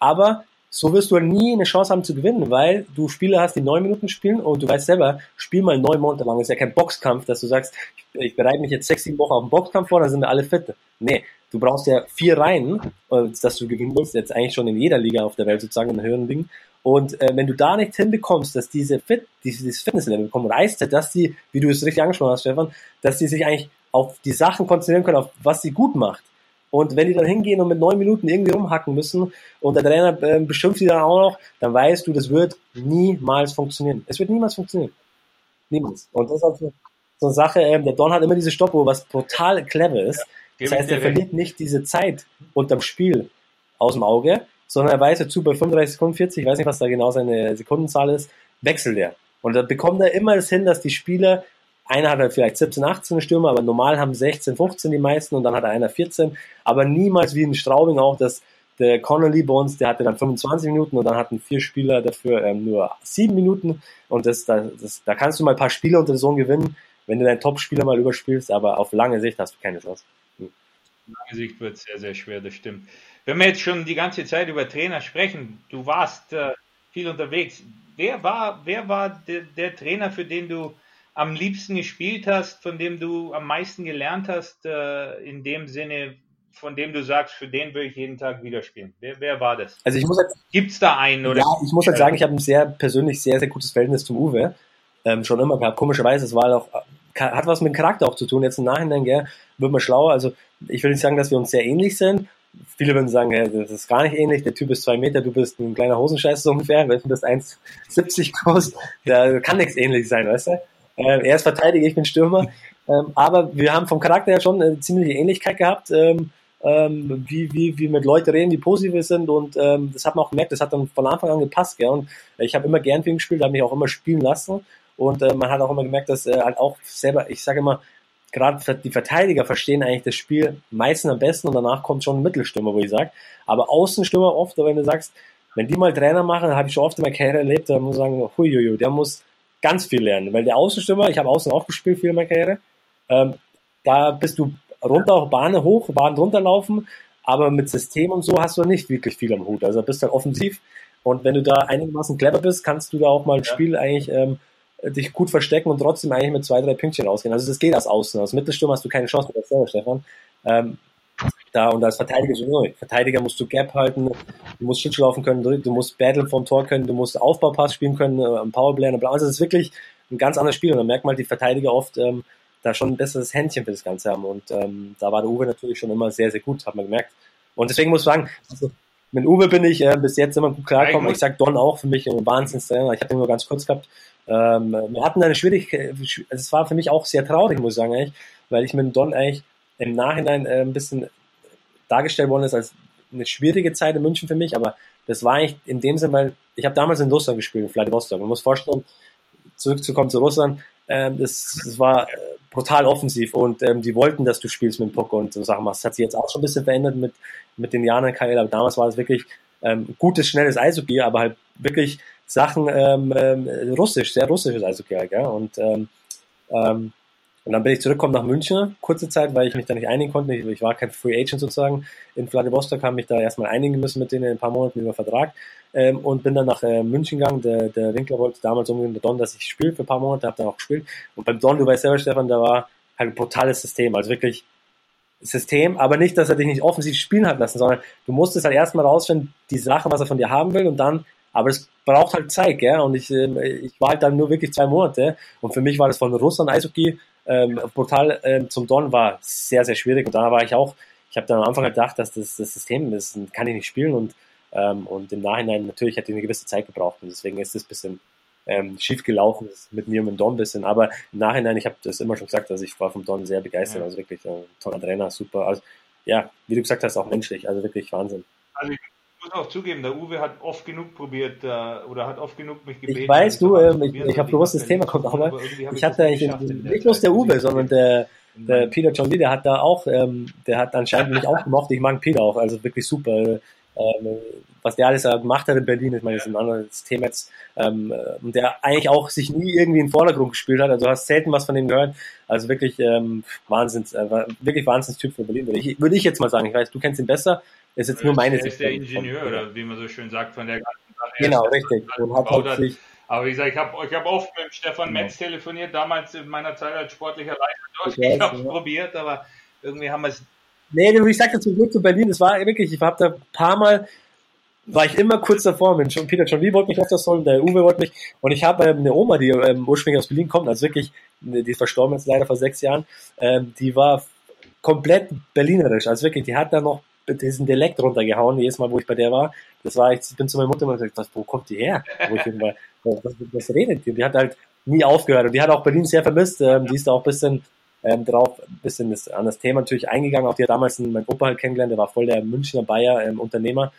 Aber so wirst du nie eine Chance haben zu gewinnen, weil du Spieler hast, die 9 Minuten spielen, und du weißt selber, spiel mal 9 Monate lang. Das ist ja kein Boxkampf, dass du sagst, ich bereite mich jetzt 6, 7 Wochen auf den Boxkampf vor, dann sind wir alle fit. Nee, du brauchst ja 4 Reihen, dass du gewinnen willst, jetzt eigentlich schon in jeder Liga auf der Welt sozusagen, in den höheren Ligen. Und wenn du da nicht hinbekommst, dass dieses Fitnesslevel bekommen, Eiszeit, dass die, wie du es richtig angesprochen hast, Stefan, dass die sich eigentlich auf die Sachen konzentrieren können, auf was sie gut macht. Und wenn die dann hingehen und mit 9 Minuten irgendwie rumhacken müssen und der Trainer beschimpft die dann auch noch, dann weißt du, das wird niemals funktionieren. Es wird niemals funktionieren. Niemals. Und das ist also so eine Sache, der Don hat immer diese Stoppuhr, was brutal clever ist. Ja, das heißt, er verliert nicht diese Zeit unterm Spiel aus dem Auge, sondern er weiß dazu, bei 35 Sekunden, 40, ich weiß nicht, was da genau seine Sekundenzahl ist, wechselt er. Und da bekommt er immer das hin, dass die Spieler, einer hat halt vielleicht 17, 18 Stürmer, aber normal haben 16, 15 die meisten, und dann hat einer 14, aber niemals wie in Straubing auch, dass der Connolly bei uns, der hatte dann 25 Minuten und dann hatten 4 Spieler dafür nur 7 Minuten, und da kannst du mal ein paar Spiele unter der Saison gewinnen, wenn du deinen Top-Spieler mal überspielst, aber auf lange Sicht hast du keine Chance. Angesicht wird sehr, sehr schwer, das stimmt. Wenn wir jetzt schon die ganze Zeit über Trainer sprechen, du warst viel unterwegs. Wer war der Trainer, für den du am liebsten gespielt hast, von dem du am meisten gelernt hast, in dem Sinne, von dem du sagst, für den würde ich jeden Tag wieder spielen? Wer war das? Also ich muss jetzt, gibt's da einen? Oder? Ja, ich muss halt sagen, ich habe ein sehr persönlich sehr, sehr gutes Verhältnis zum Uwe. Schon immer gehabt. Komischerweise, es war auch, hat was mit dem Charakter auch zu tun. Jetzt im Nachhinein, gell, wird man schlauer. Also ich will nicht sagen, dass wir uns sehr ähnlich sind. Viele würden sagen, das ist gar nicht ähnlich, der Typ ist 2 Meter, du bist ein kleiner Hosenscheiß so ungefähr, weil du bist 1,70 groß, da kann nichts ähnlich sein, weißt du? Er ist Verteidiger, ich bin Stürmer, aber wir haben vom Charakter her schon eine ziemliche Ähnlichkeit gehabt, wie mit Leuten reden, wie positiv wir sind, und das hat man auch gemerkt, das hat dann von Anfang an gepasst, gell? Und ich habe immer gern für ihn gespielt, habe mich auch immer spielen lassen, und man hat auch immer gemerkt, dass halt auch selber, ich sage immer, gerade die Verteidiger verstehen eigentlich das Spiel meistens am besten, und danach kommt schon ein Mittelstürmer, wo ich sage. Aber Außenstürmer oft, wenn du sagst, wenn die mal Trainer machen, habe ich schon oft in meiner Karriere erlebt, dann muss ich sagen, huiuiui, der muss ganz viel lernen. Weil der Außenstürmer, ich habe außen auch gespielt viel in meiner Karriere, da bist du runter, Bahnen hoch, Bahnen runterlaufen, aber mit System und so hast du nicht wirklich viel am Hut. Also bist dann offensiv, und wenn du da einigermaßen clever bist, kannst du da auch mal ein Spiel eigentlich dich gut verstecken und trotzdem eigentlich mit 2, 3 Pünktchen rausgehen. Also das geht als Außen. Als Mittelsturm hast du keine Chance mit der Server, Stefan. Und als Verteidiger sowieso. Verteidiger musst du Gap halten, du musst Schlittschuhlaufen können, du musst Battle vom Tor können, du musst Aufbaupass spielen können, Powerplay und bla. Also das ist wirklich ein ganz anderes Spiel, und dann merkt man halt, die Verteidiger oft da schon ein besseres Händchen für das Ganze haben, und da war der Uwe natürlich schon immer sehr, sehr gut, hat man gemerkt. Und deswegen muss ich sagen, also mit Uwe bin ich bis jetzt immer gut klargekommen. Ich sag Don auch für mich ein Wahnsinnstrainer. Ich habe den nur ganz kurz gehabt. Wir hatten eine Schwierigkeit, es war für mich auch sehr traurig, muss ich sagen, eigentlich, weil ich mit Don eigentlich im Nachhinein ein bisschen dargestellt worden ist als eine schwierige Zeit in München für mich, aber das war eigentlich in dem Sinne, weil ich habe damals in Russland gespielt, in Wladiwostok. Man muss vorstellen, zurückzukommen zu Russland, das war brutal offensiv, und die wollten, dass du spielst mit dem Puck und so Sachen machst. Das hat sich jetzt auch schon ein bisschen verändert mit den Jahren in Kael, aber damals war das wirklich gutes, schnelles Eishockey, aber halt wirklich Sachen russisch, sehr russisches Eishockey, gell? Und dann bin ich zurückgekommen nach München, kurze Zeit, weil ich mich da nicht einigen konnte. Ich war kein Free Agent sozusagen. In Wladiwostok haben mich da erstmal einigen müssen mit denen in ein paar Monaten über Vertrag, und bin dann nach München gegangen. Der Winkler wollte damals unbedingt mit Don, dass ich spiele für ein paar Monate, habe dann auch gespielt. Und beim Don, du weißt selber, Stefan, da war halt ein brutales System, also wirklich System, aber nicht, dass er dich nicht offensiv spielen hat lassen, sondern du musstest halt erstmal rausfinden, die Sache, was er von dir haben will, und dann, aber es braucht halt Zeit, gell? Und ich war halt dann nur wirklich 2 Monate, und für mich war das von Russland Eishockey brutal zum Don war sehr, sehr schwierig, und da war ich auch, ich habe dann am Anfang gedacht, dass das System ist, kann ich nicht spielen, und im Nachhinein natürlich hätte ich eine gewisse Zeit gebraucht, und deswegen ist das ein bisschen schief gelaufen mit mir und mit Don ein bisschen, aber im Nachhinein, ich habe das immer schon gesagt, also ich war vom Don sehr begeistert, also wirklich toller Trainer, super, also ja, wie du gesagt hast, auch menschlich, also wirklich Wahnsinn. Also ich muss auch zugeben, der Uwe hat oft genug probiert, oder hat oft genug mich gebeten. Ich weiß, du, ich habe bewusst, das Thema kommt auch mal. Ich hatte eigentlich nicht bloß der Uwe, sondern der Peter John Lee, der hat da auch, der hat anscheinend mich auch gemocht. Ich mag Peter auch, also wirklich super. Was der alles gemacht hat in Berlin, ich meine, das ist ein anderes Thema jetzt. Und der eigentlich auch sich nie irgendwie im Vordergrund gespielt hat, also du hast selten was von dem gehört. Also wirklich Wahnsinnstyp für Berlin, würde ich jetzt mal sagen. Ich weiß, du kennst ihn besser. Ist jetzt nur meine Sicht. Er ist der Ingenieur, oder wie man so schön sagt, von der ganzen Sache. Genau, richtig. Aber wie gesagt, ich hab oft mit Stefan Metz telefoniert, damals in meiner Zeit als sportlicher Leiter. Ich habe es probiert, aber irgendwie haben wir es... Nee, ich sagte zum Glück zu Berlin, das war wirklich, ich habe da ein paar Mal, war ich immer kurz davor, Peter John Lee wollte mich öfters holen, der Uwe wollte mich, und ich habe eine Oma, die ursprünglich aus Berlin kommt, also wirklich, die ist verstorben jetzt leider vor 6 Jahren, die war komplett berlinerisch, also wirklich, die hat da noch diesen Dialekt runtergehauen, jedes Mal, wo ich bei der war. Das war, ich bin zu meiner Mutter immer gesagt, wo kommt die her? Wo ich war, was redet die? Die hat halt nie aufgehört, und die hat auch Berlin sehr vermisst. Die ist da auch ein bisschen drauf, ein bisschen an das Thema natürlich eingegangen. Auch die hat damals mein Opa halt kennengelernt, der war voll der Münchner Bayer Unternehmer.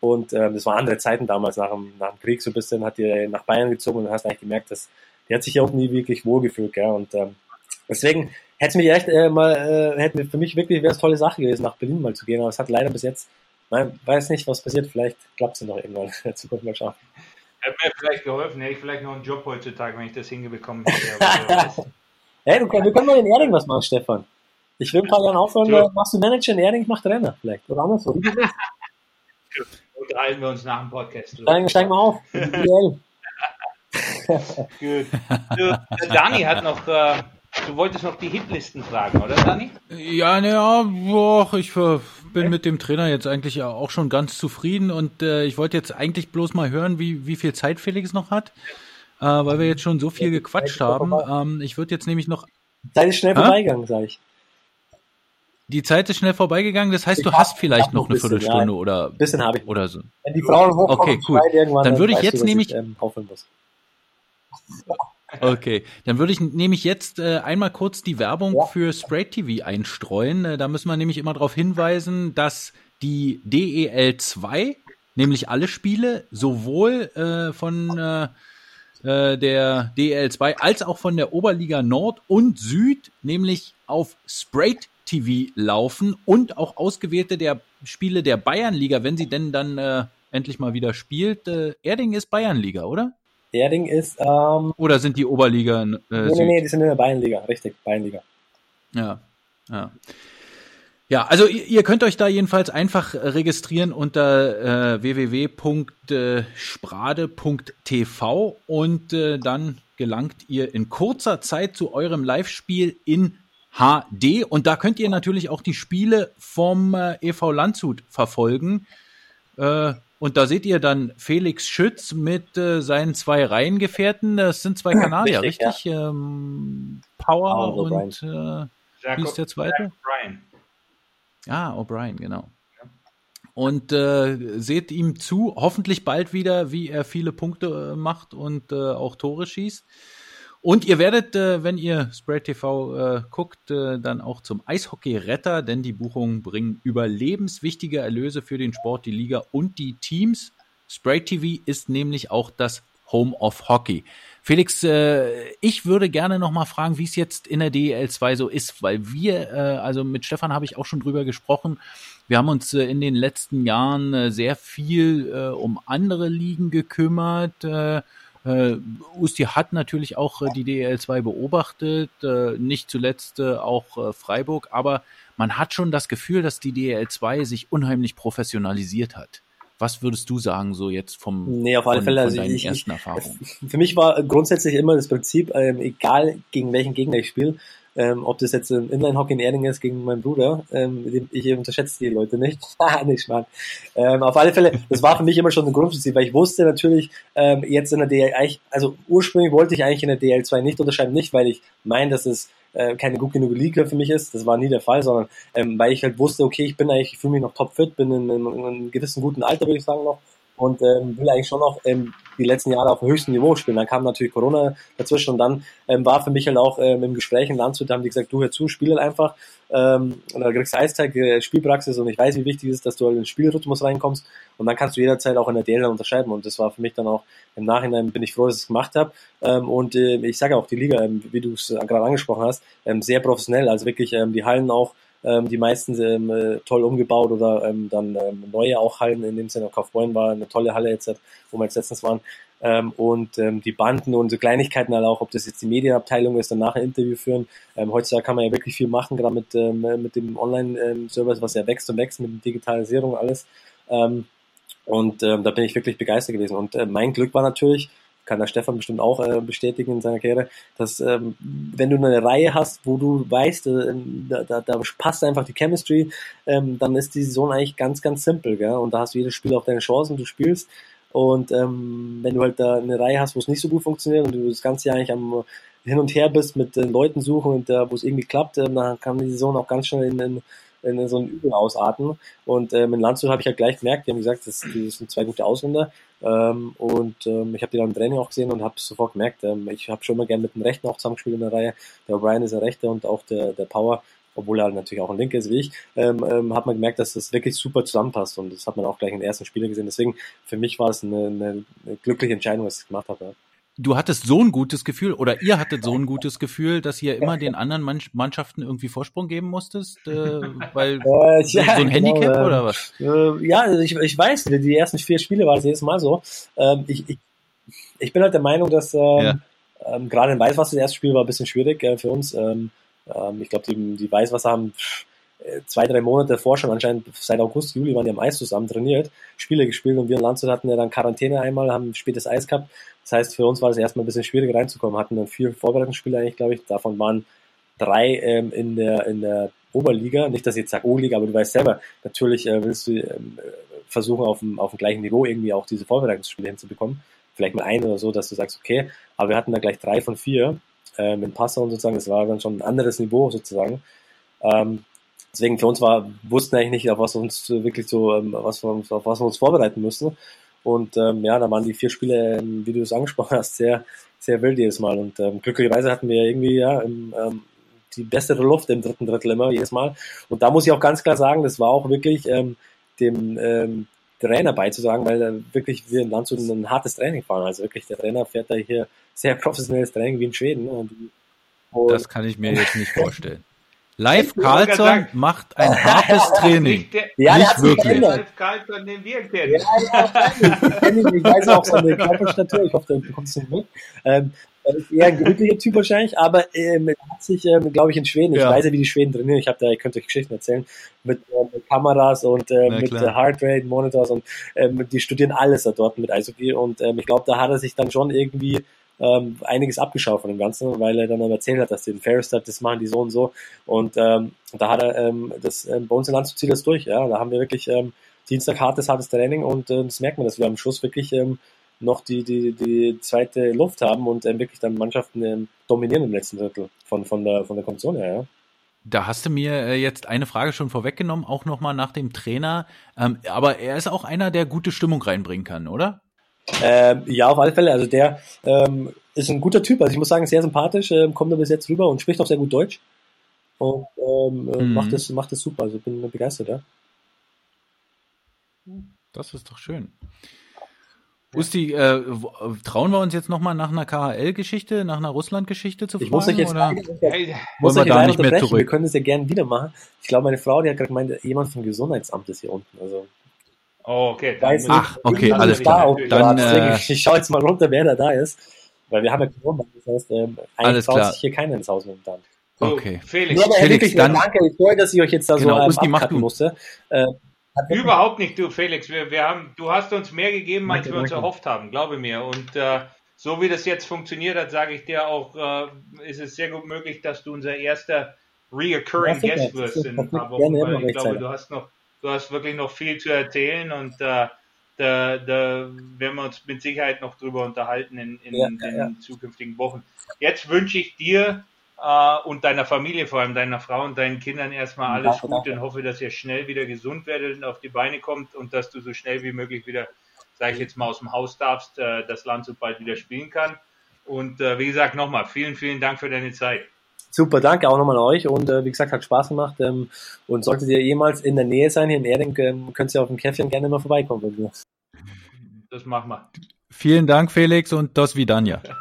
Und das waren andere Zeiten damals, nach dem Krieg so ein bisschen, hat die nach Bayern gezogen, und du hast eigentlich gemerkt, dass die hat sich ja auch nie wirklich wohlgefühlt, gell? Und deswegen hätte für mich wirklich wäre es eine tolle Sache gewesen, nach Berlin mal zu gehen, aber es hat leider bis jetzt, nein, weiß nicht, was passiert, vielleicht klappt es ja noch irgendwann, in der Zukunft mal schauen. Hätte mir vielleicht geholfen, hätte ich vielleicht noch einen Job heutzutage, wenn ich das hingebekommen hätte. Hey, wir können mal in Erding was machen, Stefan. Ich will mal dann aufhören, machst du Manager in Erding, ich mach Trainer vielleicht. Oder andersrum. Unterhalten wir uns nach dem Podcast. Dann steigen wir auf. Gut. Der Dani hat noch, du wolltest noch die Hitlisten fragen, oder Dani? Ja, ich bin mit dem Trainer jetzt eigentlich auch schon ganz zufrieden und ich wollte jetzt eigentlich bloß mal hören, wie viel Zeit Felix noch hat, weil wir jetzt schon so viel gequatscht haben. Ich würde jetzt nämlich noch... Zeit ist schnell vorbeigegangen, sag ich. Die Zeit ist schnell vorbeigegangen, das heißt, du hast vielleicht noch eine Viertelstunde oder... Ein bisschen habe ich. Oder so. Wenn die Frauen hochkommen, okay, cool. Dann würde ich jetzt nämlich... Okay, dann würde ich nämlich jetzt einmal kurz die Werbung für Spray TV einstreuen. Da müssen wir nämlich immer darauf hinweisen, dass die DEL2, nämlich alle Spiele, sowohl von... der DEL2 als auch von der Oberliga Nord und Süd, nämlich auf Sprayt TV laufen und auch ausgewählte der Spiele der Bayernliga, wenn sie denn dann endlich mal wieder spielt. Erding ist Bayernliga, oder? Erding ist... oder sind die Oberliga Süd? Nee, die sind in der Bayernliga, richtig, Bayernliga. Ja. Ja, also ihr könnt euch da jedenfalls einfach registrieren unter www.sprade.tv und dann gelangt ihr in kurzer Zeit zu eurem Live-Spiel in HD. Und da könnt ihr natürlich auch die Spiele vom EV Landshut verfolgen. Und da seht ihr dann Felix Schütz mit seinen zwei Reihengefährten. Das sind zwei Kanadier, richtig? Ja. Power und wie ist der zweite? Ja, O'Brien, genau. Und seht ihm zu, hoffentlich bald wieder, wie er viele Punkte macht und auch Tore schießt. Und ihr werdet, wenn ihr Spray TV guckt, dann auch zum Eishockey-Retter, denn die Buchungen bringen überlebenswichtige Erlöse für den Sport, die Liga und die Teams. Spray TV ist nämlich auch das Home of Hockey. Felix, ich würde gerne nochmal fragen, wie es jetzt in der DEL2 so ist, weil wir, also mit Stefan habe ich auch schon drüber gesprochen, wir haben uns in den letzten Jahren sehr viel um andere Ligen gekümmert. Usti hat natürlich auch die DEL2 beobachtet, nicht zuletzt auch Freiburg, aber man hat schon das Gefühl, dass die DEL2 sich unheimlich professionalisiert hat. Was würdest du sagen, so jetzt von deinen ersten Erfahrungen? Für mich war grundsätzlich immer das Prinzip, egal gegen welchen Gegner ich spiele, ob das jetzt im Inline-Hockey in Erding ist gegen meinen Bruder, ich unterschätze die Leute nicht. Nicht mal. Auf alle Fälle, das war für mich immer schon ein Grundprinzip, weil ich wusste natürlich, jetzt in der DL, also ursprünglich wollte ich eigentlich in der DL2 nicht unterschreiben, nicht weil ich meine, dass es keine gut genug Liga für mich ist, das war nie der Fall, sondern weil ich halt wusste, okay, ich fühle mich noch topfit, bin in einem gewissen guten Alter, würde ich sagen noch, und will eigentlich schon noch die letzten Jahre auf dem höchsten Niveau spielen. Dann kam natürlich Corona dazwischen und dann war für mich halt auch im Gespräch in Landshut, da haben die gesagt, du hör zu, spiel halt einfach und dann kriegst du Eiszeit, Spielpraxis und ich weiß, wie wichtig es ist, dass du halt in den Spielrhythmus reinkommst und dann kannst du jederzeit auch in der DL unterschreiben und das war für mich dann auch im Nachhinein, bin ich froh, dass ich es gemacht habe und ich sage auch, die Liga, wie du es gerade angesprochen hast, sehr professionell, also wirklich die Hallen auch, die meisten toll umgebaut oder dann neue auch Hallen, in dem Sinne Kaufbeuren war eine tolle Halle jetzt, wo wir jetzt letztens waren und die Banden und so Kleinigkeiten halt auch, ob das jetzt die Medienabteilung ist, danach ein Interview führen. Heutzutage kann man ja wirklich viel machen, gerade mit dem Online-Service, was ja wächst und wächst, mit der Digitalisierung alles und da bin ich wirklich begeistert gewesen und mein Glück war natürlich, kann der Stefan bestimmt auch bestätigen in seiner Karriere, dass wenn du eine Reihe hast, wo du weißt, da passt einfach die Chemistry, dann ist die Saison eigentlich ganz, ganz simpel, gell? Und da hast du jedes Spiel auch deine Chancen, du spielst und wenn du halt da eine Reihe hast, wo es nicht so gut funktioniert und du das ganze Jahr eigentlich am hin und her bist mit Leuten suchen und wo es irgendwie klappt, dann kann die Saison auch ganz schnell in so ein Übel ausarten. Und in Landshut habe ich halt gleich gemerkt, die haben gesagt, das sind zwei gute Ausländer. Ich habe die dann im Training auch gesehen und habe sofort gemerkt, ich habe schon immer gerne mit dem Rechten auch zusammengespielt in der Reihe. Der O'Brien ist der Rechte und auch der Power, obwohl er natürlich auch ein Linker ist wie ich, hat man gemerkt, dass das wirklich super zusammenpasst. Und das hat man auch gleich in den ersten Spielen gesehen. Deswegen, für mich war es eine glückliche Entscheidung, dass ich es gemacht habe. Ja. Du hattest so ein gutes Gefühl oder ihr hattet so ein gutes Gefühl, dass ihr immer den anderen Mannschaften irgendwie Vorsprung geben musstet, weil so ein Handicap genau, oder was? Ich weiß, die ersten 4 Spiele war es jedes Mal so. Ich bin halt der Meinung, dass gerade in Weißwasser das erste Spiel war ein bisschen schwierig für uns. Ich glaube, die Weißwasser haben 2-3 Monate davor schon, anscheinend seit August, Juli waren die am Eis zusammen trainiert, Spiele gespielt, und wir in Landshut hatten ja dann Quarantäne einmal, haben spätes Eis gehabt. Das heißt, für uns war es erstmal ein bisschen schwierig reinzukommen, hatten dann 4 Vorbereitungsspiele eigentlich, glaube ich, davon waren 3 in der Oberliga, nicht, dass ich jetzt sage O-Liga, aber du weißt selber, natürlich willst du versuchen, auf dem gleichen Niveau irgendwie auch diese Vorbereitungsspiele hinzubekommen, vielleicht mal 1 oder so, dass du sagst, okay, aber wir hatten da gleich 3 von 4 in Passau und sozusagen, das war dann schon ein anderes Niveau sozusagen, deswegen für uns wussten eigentlich nicht, auf was wir uns wirklich so, auf was wir uns vorbereiten müssen. Und ja, da waren die 4 Spiele, wie du es angesprochen hast, sehr, sehr wild jedes Mal. Und glücklicherweise hatten wir irgendwie ja die bessere Luft im dritten Drittel immer jedes Mal. Und da muss ich auch ganz klar sagen, das war auch wirklich dem Trainer beizusagen, weil wirklich wir in Landshut ein hartes Training fahren. Also wirklich, der Trainer fährt da hier sehr professionelles Training wie in Schweden. Und das kann ich mir jetzt nicht vorstellen. Live Carlson macht ein hartes Training. Ja, nicht wirklich. Live Carlson, den wir kennen. Ich weiß auch seine Körperstatur, ich hoffe, der bekommt es nicht mit. Er ist eher ein gemütlicher Typ wahrscheinlich, aber hat sich, glaube ich, in Schweden, ich weiß ja, wie die Schweden trainieren, ich könnte euch Geschichten erzählen, mit Kameras und mit Heartrate, Monitors und die studieren alles da dort mit Eishockey, und ich glaube, da hat er sich dann schon irgendwie einiges abgeschaut von dem Ganzen, weil er dann erzählt hat, dass die den Ferris hat, das machen die so und so, und da hat er das bei uns in Landshut zieht das durch, ja, da haben wir wirklich Dienstag hartes Training, und das merkt man, dass wir am Schluss wirklich noch die zweite Luft haben und wirklich dann Mannschaften dominieren im letzten Drittel von der Kommission her, ja. Da hast du mir jetzt eine Frage schon vorweggenommen, auch nochmal nach dem Trainer, aber er ist auch einer, der gute Stimmung reinbringen kann, oder? Ja, auf alle Fälle, also der ist ein guter Typ, also ich muss sagen, sehr sympathisch, kommt da bis jetzt rüber und spricht auch sehr gut Deutsch und macht das super, also bin begeistert, ja. Das ist doch schön. Usti, trauen wir uns jetzt nochmal nach einer KHL-Geschichte, nach einer Russland-Geschichte zu fragen? Ich muss euch jetzt leider nicht mehr zurück. Wir können das ja gerne wieder machen. Ich glaube, meine Frau, die hat gerade gemeint, jemand vom Gesundheitsamt ist hier unten, also... Oh, okay. Okay, alles klar. Dann, ich schaue jetzt mal runter, wer da ist. Weil wir haben ja Corona. Das heißt, eigentlich traut sich hier keiner ins Haus momentan. So, okay. Felix, dann... Danke, ich freue, dass ich euch jetzt da so abcutten musste. Überhaupt nicht, du, Felix. Du hast uns mehr gegeben, als wir uns erhofft haben, glaube mir. Und so wie das jetzt funktioniert hat, sage ich dir auch, ist es sehr gut möglich, dass du unser erster Reoccurring Guest wirst in ein paar Wochen. Weil ich glaube, Du hast wirklich noch viel zu erzählen, und da werden wir uns mit Sicherheit noch drüber unterhalten in den zukünftigen Wochen. Jetzt wünsche ich dir und deiner Familie, vor allem deiner Frau und deinen Kindern, erstmal alles Gute und hoffe, dass ihr schnell wieder gesund werdet und auf die Beine kommt und dass du so schnell wie möglich wieder, sage ich jetzt mal, aus dem Haus darfst, das Land so bald wieder spielen kann. Und wie gesagt, nochmal, vielen, vielen Dank für deine Zeit. Super, danke auch nochmal an euch, und wie gesagt, hat Spaß gemacht, und solltet ihr jemals in der Nähe sein, hier in Erding, könnt ihr auf dem Käffchen gerne mal vorbeikommen. Das machen wir. Vielen Dank, Felix, und das Vidania. Ja.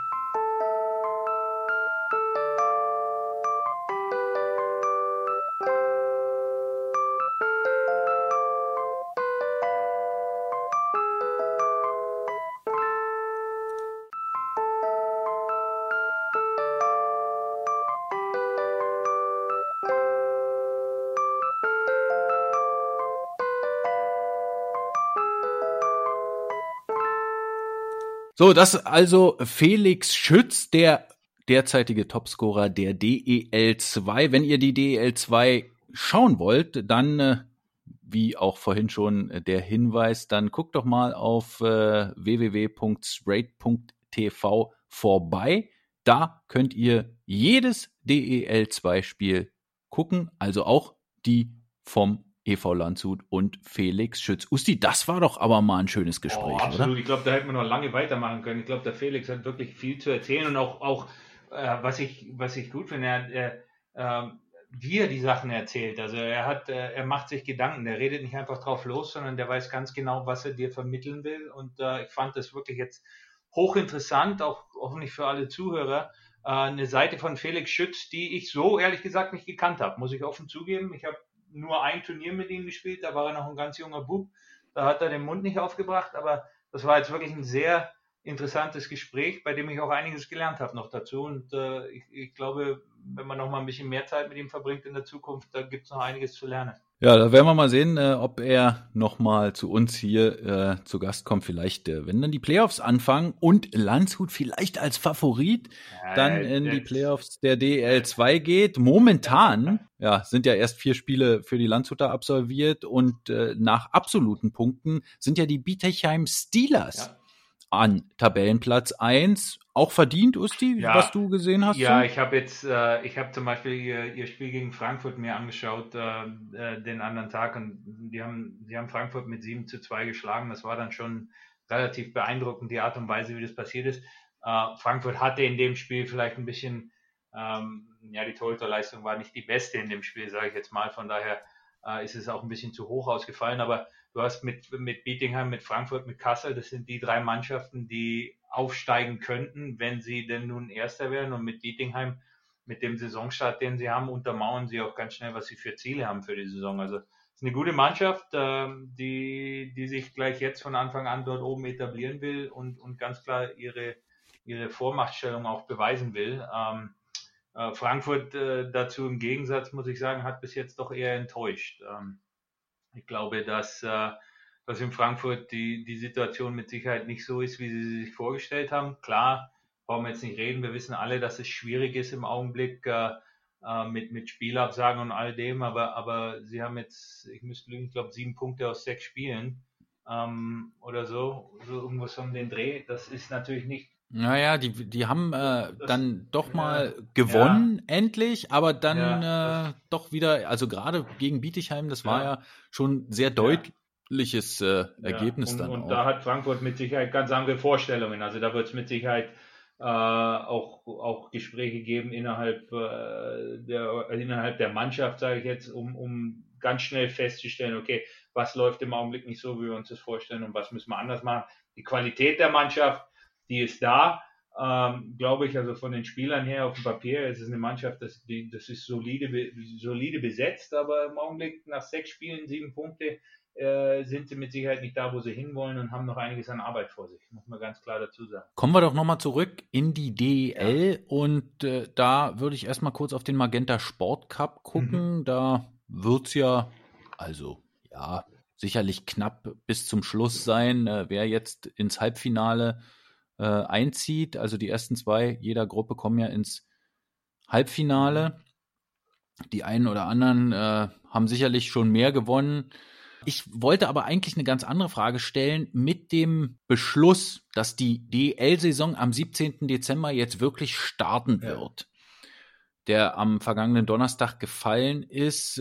So, das ist also Felix Schütz, der derzeitige Topscorer der DEL2. Wenn ihr die DEL2 schauen wollt, dann, wie auch vorhin schon der Hinweis, dann guckt doch mal auf www.straight.tv vorbei. Da könnt ihr jedes DEL2-Spiel gucken, also auch die vom EV Landshut und Felix Schütz. Usti, das war doch aber mal ein schönes Gespräch, absolut, oder? Ich glaube, da hätten wir noch lange weitermachen können. Ich glaube, der Felix hat wirklich viel zu erzählen, und auch was ich gut finde, wie er die Sachen erzählt. Also er macht sich Gedanken, der redet nicht einfach drauf los, sondern der weiß ganz genau, was er dir vermitteln will, und ich fand das wirklich jetzt hochinteressant, auch hoffentlich für alle Zuhörer, eine Seite von Felix Schütz, die ich so ehrlich gesagt nicht gekannt habe, muss ich offen zugeben. Ich habe nur ein Turnier mit ihm gespielt, da war er noch ein ganz junger Bub, da hat er den Mund nicht aufgebracht, aber das war jetzt wirklich ein sehr interessantes Gespräch, bei dem ich auch einiges gelernt habe noch dazu. Und ich glaube, wenn man noch mal ein bisschen mehr Zeit mit ihm verbringt in der Zukunft, da gibt es noch einiges zu lernen. Ja, da werden wir mal sehen, ob er nochmal zu uns hier zu Gast kommt. Vielleicht, wenn dann die Playoffs anfangen und Landshut vielleicht als Favorit dann in die Playoffs der DEL2 geht. Momentan sind ja erst 4 Spiele für die Landshuter absolviert und nach absoluten Punkten sind ja die Bietigheim Steelers an Tabellenplatz 1. Auch verdient, Usti, was du gesehen hast? Ja, ich habe jetzt, zum Beispiel ihr Spiel gegen Frankfurt mir angeschaut, den anderen Tag, und die haben Frankfurt mit 7-2 geschlagen. Das war dann schon relativ beeindruckend, die Art und Weise, wie das passiert ist. Frankfurt hatte in dem Spiel vielleicht ein bisschen, die Torhüterleistung war nicht die beste in dem Spiel, sage ich jetzt mal. Von daher ist es auch ein bisschen zu hoch ausgefallen, aber du hast mit Bietigheim, mit Frankfurt, mit Kassel, das sind die 3 Mannschaften, die aufsteigen könnten, wenn sie denn nun Erster wären. Und mit Bietigheim, mit dem Saisonstart, den sie haben, untermauern sie auch ganz schnell, was sie für Ziele haben für die Saison. Also es ist eine gute Mannschaft, die sich gleich jetzt von Anfang an dort oben etablieren will und ganz klar ihre Vormachtstellung auch beweisen will. Frankfurt dazu im Gegensatz, muss ich sagen, hat bis jetzt doch eher enttäuscht. Ich glaube, dass in Frankfurt die Situation mit Sicherheit nicht so ist, wie sie sich vorgestellt haben. Klar, brauchen wir jetzt nicht reden. Wir wissen alle, dass es schwierig ist im Augenblick mit Spielabsagen und all dem. Aber sie haben jetzt, ich müsste lügen, ich glaube 7 Punkte aus 6 Spielen oder so. So irgendwas um den Dreh. Das ist natürlich nicht. Naja, die haben dann doch mal gewonnen, endlich, aber dann doch wieder, also gerade gegen Bietigheim, das war ja schon sehr deutliches Ergebnis dann auch. Und da hat Frankfurt mit Sicherheit ganz andere Vorstellungen, also da wird es mit Sicherheit auch Gespräche geben innerhalb der Mannschaft, sage ich jetzt, um ganz schnell festzustellen, okay, was läuft im Augenblick nicht so, wie wir uns das vorstellen und was müssen wir anders machen. Die Qualität der Mannschaft, die ist da, glaube ich, also von den Spielern her auf dem Papier. Es ist eine Mannschaft, das ist solide besetzt, aber im Augenblick nach 6 Spielen, 7 Punkte, sind sie mit Sicherheit nicht da, wo sie hinwollen und haben noch einiges an Arbeit vor sich, muss man ganz klar dazu sagen. Kommen wir doch nochmal zurück in die DEL und da würde ich erstmal kurz auf den Magenta Sport Cup gucken. Da wird es sicherlich knapp bis zum Schluss sein, wer jetzt ins Halbfinale einzieht. Also die ersten 2 jeder Gruppe kommen ja ins Halbfinale. Die einen oder anderen haben sicherlich schon mehr gewonnen. Ich wollte aber eigentlich eine ganz andere Frage stellen. Mit dem Beschluss, dass die DEL-Saison am 17. Dezember jetzt wirklich starten wird, der am vergangenen Donnerstag gefallen ist,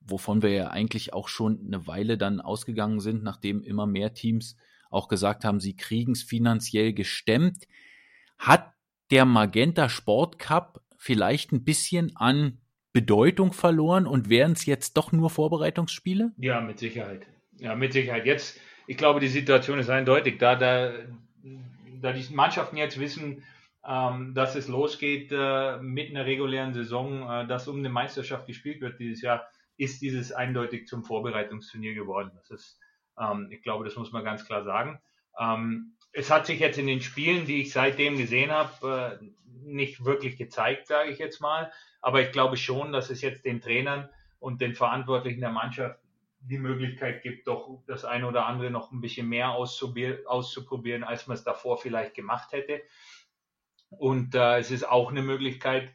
wovon wir ja eigentlich auch schon eine Weile dann ausgegangen sind, nachdem immer mehr Teams auch gesagt haben, sie kriegen es finanziell gestemmt. Hat der Magenta Sport Cup vielleicht ein bisschen an Bedeutung verloren und wären es jetzt doch nur Vorbereitungsspiele? Ja, mit Sicherheit. Jetzt, ich glaube, die Situation ist eindeutig. Da die Mannschaften jetzt wissen, dass es losgeht mit einer regulären Saison, dass um eine Meisterschaft gespielt wird dieses Jahr, ist dieses eindeutig zum Vorbereitungsturnier geworden. Das ist ich glaube, das muss man ganz klar sagen. Es hat sich jetzt in den Spielen, die ich seitdem gesehen habe, nicht wirklich gezeigt, sage ich jetzt mal. Aber ich glaube schon, dass es jetzt den Trainern und den Verantwortlichen der Mannschaft die Möglichkeit gibt, doch das eine oder andere noch ein bisschen mehr auszuprobieren, als man es davor vielleicht gemacht hätte. Und es ist auch eine Möglichkeit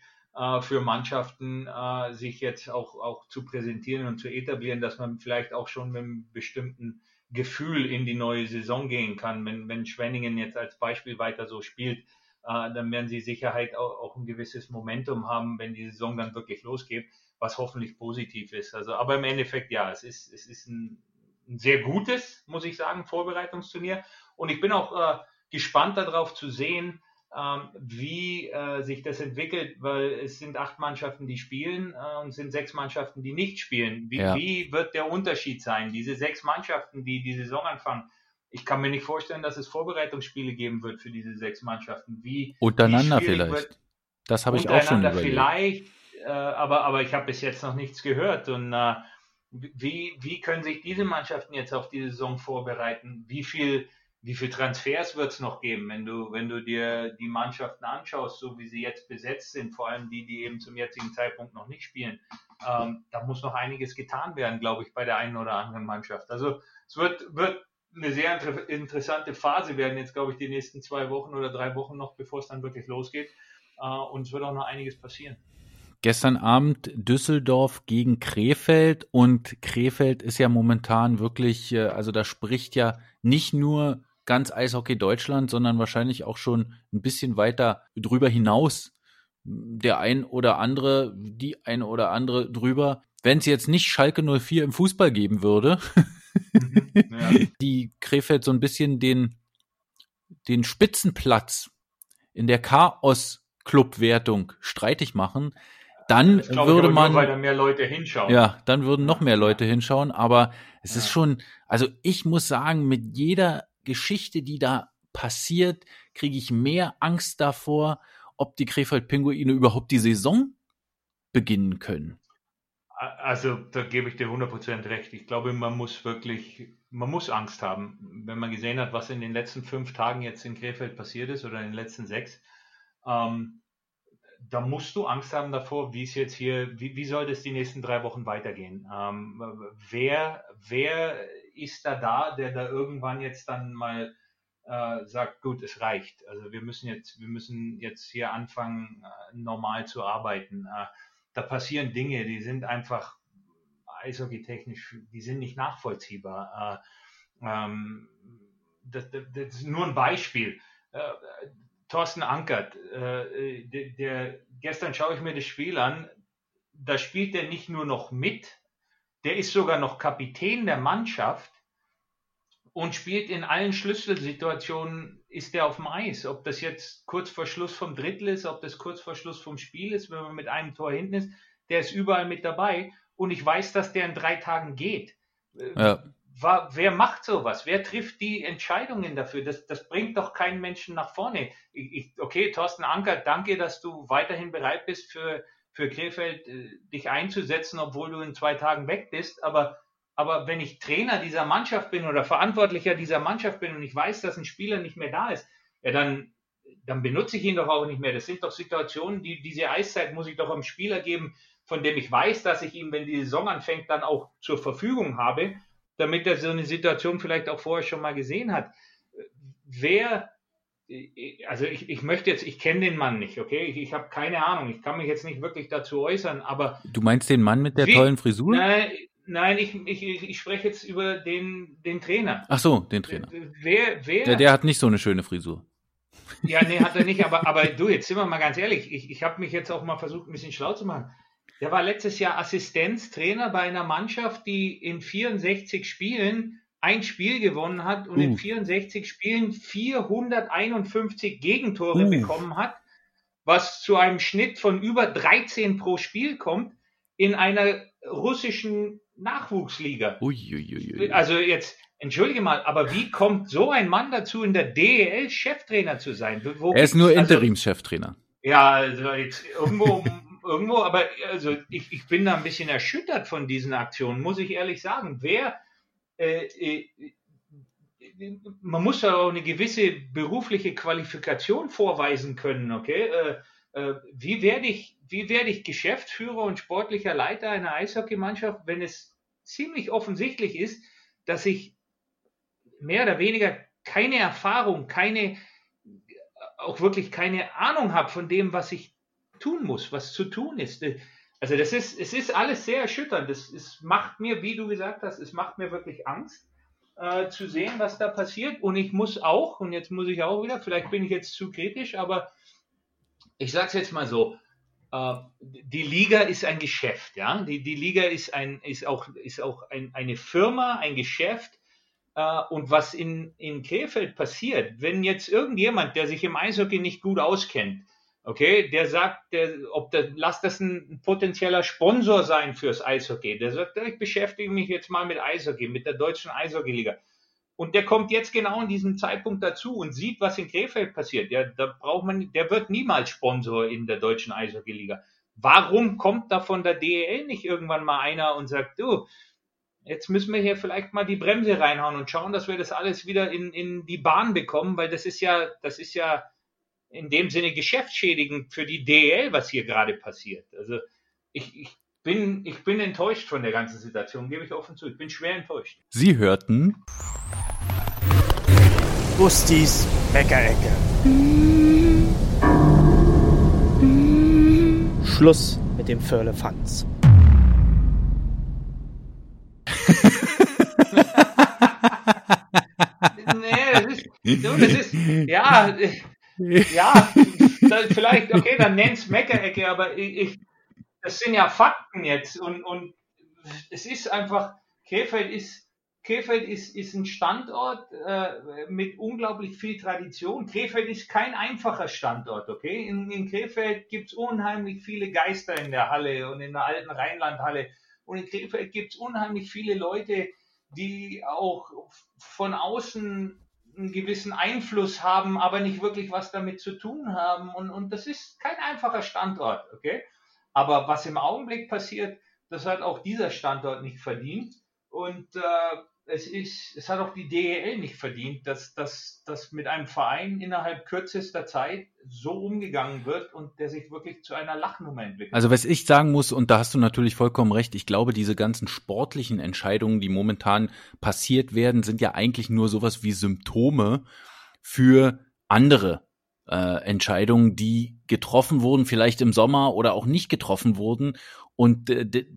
für Mannschaften, sich jetzt auch zu präsentieren und zu etablieren, dass man vielleicht auch schon mit einem bestimmten Gefühl in die neue Saison gehen kann. Wenn Schwenningen jetzt als Beispiel weiter so spielt, dann werden sie Sicherheit auch ein gewisses Momentum haben, wenn die Saison dann wirklich losgeht, was hoffentlich positiv ist. Also, aber im Endeffekt, es ist ein sehr gutes, muss ich sagen, Vorbereitungsturnier. Und ich bin auch gespannt darauf zu sehen, wie sich das entwickelt, weil es sind 8 Mannschaften, die spielen und es sind 6 Mannschaften, die nicht spielen. Wie wird der Unterschied sein? Diese 6 Mannschaften, die Saison anfangen, ich kann mir nicht vorstellen, dass es Vorbereitungsspiele geben wird für diese 6 Mannschaften. Untereinander vielleicht. Das habe ich auch schon überlegt. Vielleicht, aber ich habe bis jetzt noch nichts gehört. Und wie können sich diese Mannschaften jetzt auf die Saison vorbereiten? Wie viel wie viel Transfers wird es noch geben, wenn du dir die Mannschaften anschaust, so wie sie jetzt besetzt sind, vor allem die, die eben zum jetzigen Zeitpunkt noch nicht spielen. Da muss noch einiges getan werden, glaube ich, bei der einen oder anderen Mannschaft. Also es wird eine sehr interessante Phase werden, jetzt glaube ich die nächsten 2 Wochen oder 3 Wochen noch, bevor es dann wirklich losgeht. Und es wird auch noch einiges passieren. Gestern Abend Düsseldorf gegen Krefeld, und Krefeld ist ja momentan wirklich, also da spricht ja nicht nur ganz Eishockey Deutschland, sondern wahrscheinlich auch schon ein bisschen weiter drüber hinaus die ein oder andere drüber. Wenn es jetzt nicht Schalke 04 im Fußball geben würde, die Krefeld so ein bisschen den Spitzenplatz in der Chaos-Club-Wertung streitig machen, dann würde man, nur, weil da mehr Leute hinschauen. Ja, dann würden noch mehr Leute hinschauen, aber es ist schon, also ich muss sagen, mit jeder Geschichte, die da passiert, kriege ich mehr Angst davor, ob die Krefeld-Pinguine überhaupt die Saison beginnen können. Also da gebe ich dir 100% recht. Ich glaube, man muss Angst haben, wenn man gesehen hat, was in den letzten 5 Tagen jetzt in Krefeld passiert ist oder in den letzten 6. Da musst du Angst haben davor, wie es jetzt hier, wie soll das die nächsten 3 Wochen weitergehen? Wer ist da, der da irgendwann jetzt dann mal sagt, gut, es reicht. Also wir müssen jetzt hier anfangen, normal zu arbeiten. Da passieren Dinge, die sind einfach eishockeytechnisch, die sind nicht nachvollziehbar. Das ist nur ein Beispiel. Thorsten Ankert, gestern schaue ich mir das Spiel an, da spielt er nicht nur noch mit, der ist sogar noch Kapitän der Mannschaft und spielt in allen Schlüsselsituationen, ist der auf dem Eis. Ob das jetzt kurz vor Schluss vom Drittel ist, ob das kurz vor Schluss vom Spiel ist, wenn man mit einem Tor hinten ist, der ist überall mit dabei, und ich weiß, dass der in 3 Tagen geht. Ja. Wer macht sowas? Wer trifft die Entscheidungen dafür? Das bringt doch keinen Menschen nach vorne. Okay, Thorsten Ankert, danke, dass du weiterhin bereit bist, für Krefeld dich einzusetzen, obwohl du in 2 Tagen weg bist. Aber wenn ich Trainer dieser Mannschaft bin oder Verantwortlicher dieser Mannschaft bin und ich weiß, dass ein Spieler nicht mehr da ist, ja, dann benutze ich ihn doch auch nicht mehr. Das sind doch Situationen, diese Eiszeit muss ich doch einem Spieler geben, von dem ich weiß, dass ich ihm, wenn die Saison anfängt, dann auch zur Verfügung habe, damit er so eine Situation vielleicht auch vorher schon mal gesehen hat. Ich kenne den Mann nicht, okay? Ich habe keine Ahnung, ich kann mich jetzt nicht wirklich dazu äußern, aber... Du meinst den Mann mit der tollen Frisur? Nein, ich spreche jetzt über den Trainer. Ach so, den Trainer. Wer? Der hat nicht so eine schöne Frisur. Ja, nee, hat er nicht, aber du, jetzt sind wir mal ganz ehrlich, ich habe mich jetzt auch mal versucht, ein bisschen schlau zu machen. Der war letztes Jahr Assistenztrainer bei einer Mannschaft, die in 64 Spielen ein Spiel gewonnen hat und in 64 Spielen 451 Gegentore bekommen hat, was zu einem Schnitt von über 13 pro Spiel kommt, in einer russischen Nachwuchsliga. Also jetzt, entschuldige mal, aber wie kommt so ein Mann dazu, in der DEL Cheftrainer zu sein? Er ist nur Interimscheftrainer. Ja, also jetzt irgendwo, aber also ich bin da ein bisschen erschüttert von diesen Aktionen, muss ich ehrlich sagen. Man muss ja auch eine gewisse berufliche Qualifikation vorweisen können, okay? Wie werde ich Geschäftsführer und sportlicher Leiter einer Eishockeymannschaft, wenn es ziemlich offensichtlich ist, dass ich mehr oder weniger keine Erfahrung, auch wirklich keine Ahnung habe von dem, was ich tun muss, was zu tun ist. Also es ist alles sehr erschütternd. Es macht mir, wie du gesagt hast, es macht mir wirklich Angst, zu sehen, was da passiert. Und ich muss auch, und jetzt muss ich auch wieder, vielleicht bin ich jetzt zu kritisch, aber ich sage es jetzt mal so, die Liga ist ein Geschäft, ja. Die Liga ist auch eine Firma, ein Geschäft. Und was in Krefeld passiert, wenn jetzt irgendjemand, der sich im Eishockey nicht gut auskennt, okay, der sagt, lass das ein potenzieller Sponsor sein fürs Eishockey. Der sagt, ich beschäftige mich jetzt mal mit Eishockey, mit der deutschen Eishockeyliga. Und der kommt jetzt genau in diesem Zeitpunkt dazu und sieht, was in Krefeld passiert. Ja, der wird niemals Sponsor in der deutschen Eishockeyliga. Warum kommt da von der DEL nicht irgendwann mal einer und sagt, du, Jetzt müssen wir hier vielleicht mal die Bremse reinhauen und schauen, dass wir das alles wieder in die Bahn bekommen, weil das ist ja in dem Sinne geschäftsschädigend für die DEL, was hier gerade passiert. Also ich bin enttäuscht von der ganzen Situation, gebe ich offen zu. Ich bin schwer enttäuscht. Sie hörten Gustis Bäckerecke. Schluss mit dem Firlefanz. Ja, vielleicht, okay, dann nenn's Meckerecke, aber das sind ja Fakten jetzt und es ist einfach, Krefeld ist ein Standort mit unglaublich viel Tradition. Krefeld ist kein einfacher Standort, okay? In Krefeld gibt's unheimlich viele Geister in der Halle und in der alten Rheinlandhalle und in Krefeld gibt's unheimlich viele Leute, die auch von außen einen gewissen Einfluss haben, aber nicht wirklich was damit zu tun haben. Und das ist kein einfacher Standort, okay? Aber was im Augenblick passiert, das hat auch dieser Standort nicht verdient. Und es hat auch die DEL nicht verdient, dass mit einem Verein innerhalb kürzester Zeit so umgegangen wird und der sich wirklich zu einer Lachnummer entwickelt. Also was ich sagen muss, und da hast du natürlich vollkommen recht, ich glaube, diese ganzen sportlichen Entscheidungen, die momentan passiert werden, sind ja eigentlich nur sowas wie Symptome für andere Entscheidungen, die getroffen wurden, vielleicht im Sommer oder auch nicht getroffen wurden. Und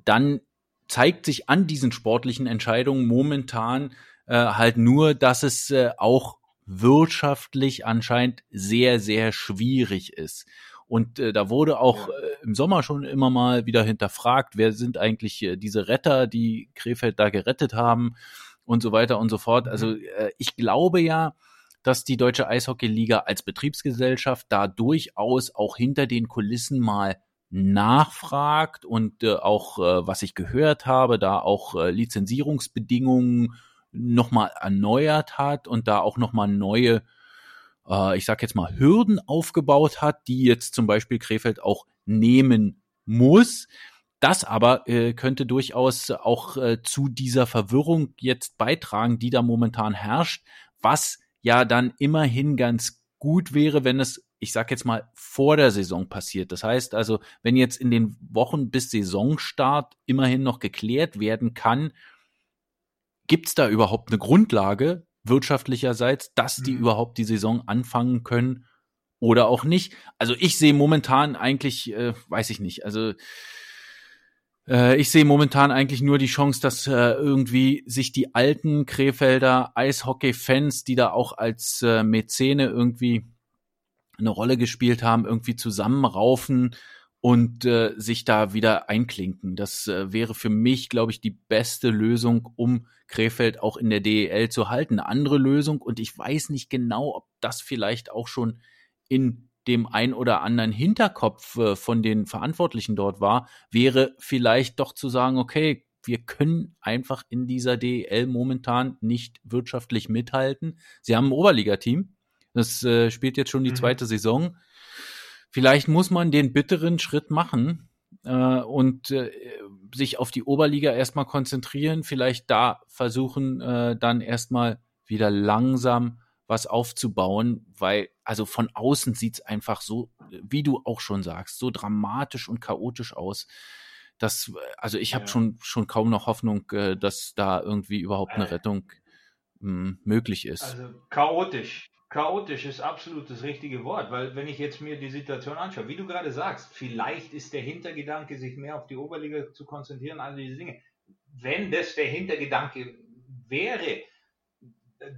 dann zeigt sich an diesen sportlichen Entscheidungen momentan halt nur, dass es auch wirtschaftlich anscheinend sehr, sehr schwierig ist. Und da wurde auch im Sommer schon immer mal wieder hinterfragt, wer sind eigentlich diese Retter, die Krefeld da gerettet haben und so weiter und so fort. Also ich glaube ja, dass die Deutsche Eishockeyliga als Betriebsgesellschaft da durchaus auch hinter den Kulissen mal nachfragt und auch, was ich gehört habe, da auch Lizenzierungsbedingungen nochmal erneuert hat und da auch nochmal neue, ich sag jetzt mal, Hürden aufgebaut hat, die jetzt zum Beispiel Krefeld auch nehmen muss. Das aber könnte durchaus auch zu dieser Verwirrung jetzt beitragen, die da momentan herrscht, was ja dann immerhin ganz gut wäre, wenn es, ich sag jetzt mal, vor der Saison passiert. Das heißt also, wenn jetzt in den Wochen bis Saisonstart immerhin noch geklärt werden kann, gibt's da überhaupt eine Grundlage wirtschaftlicherseits, dass die überhaupt die Saison anfangen können oder auch nicht? Also ich sehe momentan eigentlich, weiß ich nicht, also ich sehe momentan eigentlich nur die Chance, dass irgendwie sich die alten Krefelder Eishockey-Fans, die da auch als Mäzene irgendwie eine Rolle gespielt haben, irgendwie zusammenraufen und sich da wieder einklinken. Das wäre für mich, glaube ich, die beste Lösung, um Krefeld auch in der DEL zu halten. Eine andere Lösung, und ich weiß nicht genau, ob das vielleicht auch schon in dem ein oder anderen Hinterkopf von den Verantwortlichen dort war, wäre vielleicht doch zu sagen, okay, wir können einfach in dieser DEL momentan nicht wirtschaftlich mithalten. Sie haben ein Oberligateam. Das spielt jetzt schon die zweite Saison. Vielleicht muss man den bitteren Schritt machen und sich auf die Oberliga erstmal konzentrieren. Vielleicht da versuchen, dann erstmal wieder langsam was aufzubauen, weil also von außen sieht's einfach so, wie du auch schon sagst, so dramatisch und chaotisch aus. Dass, also ich habe schon kaum noch Hoffnung, dass da irgendwie überhaupt eine Rettung möglich ist. Also chaotisch. Chaotisch ist absolut das richtige Wort, weil wenn ich jetzt mir die Situation anschaue, wie du gerade sagst, vielleicht ist der Hintergedanke, sich mehr auf die Oberliga zu konzentrieren, all diese Dinge. Wenn das der Hintergedanke wäre,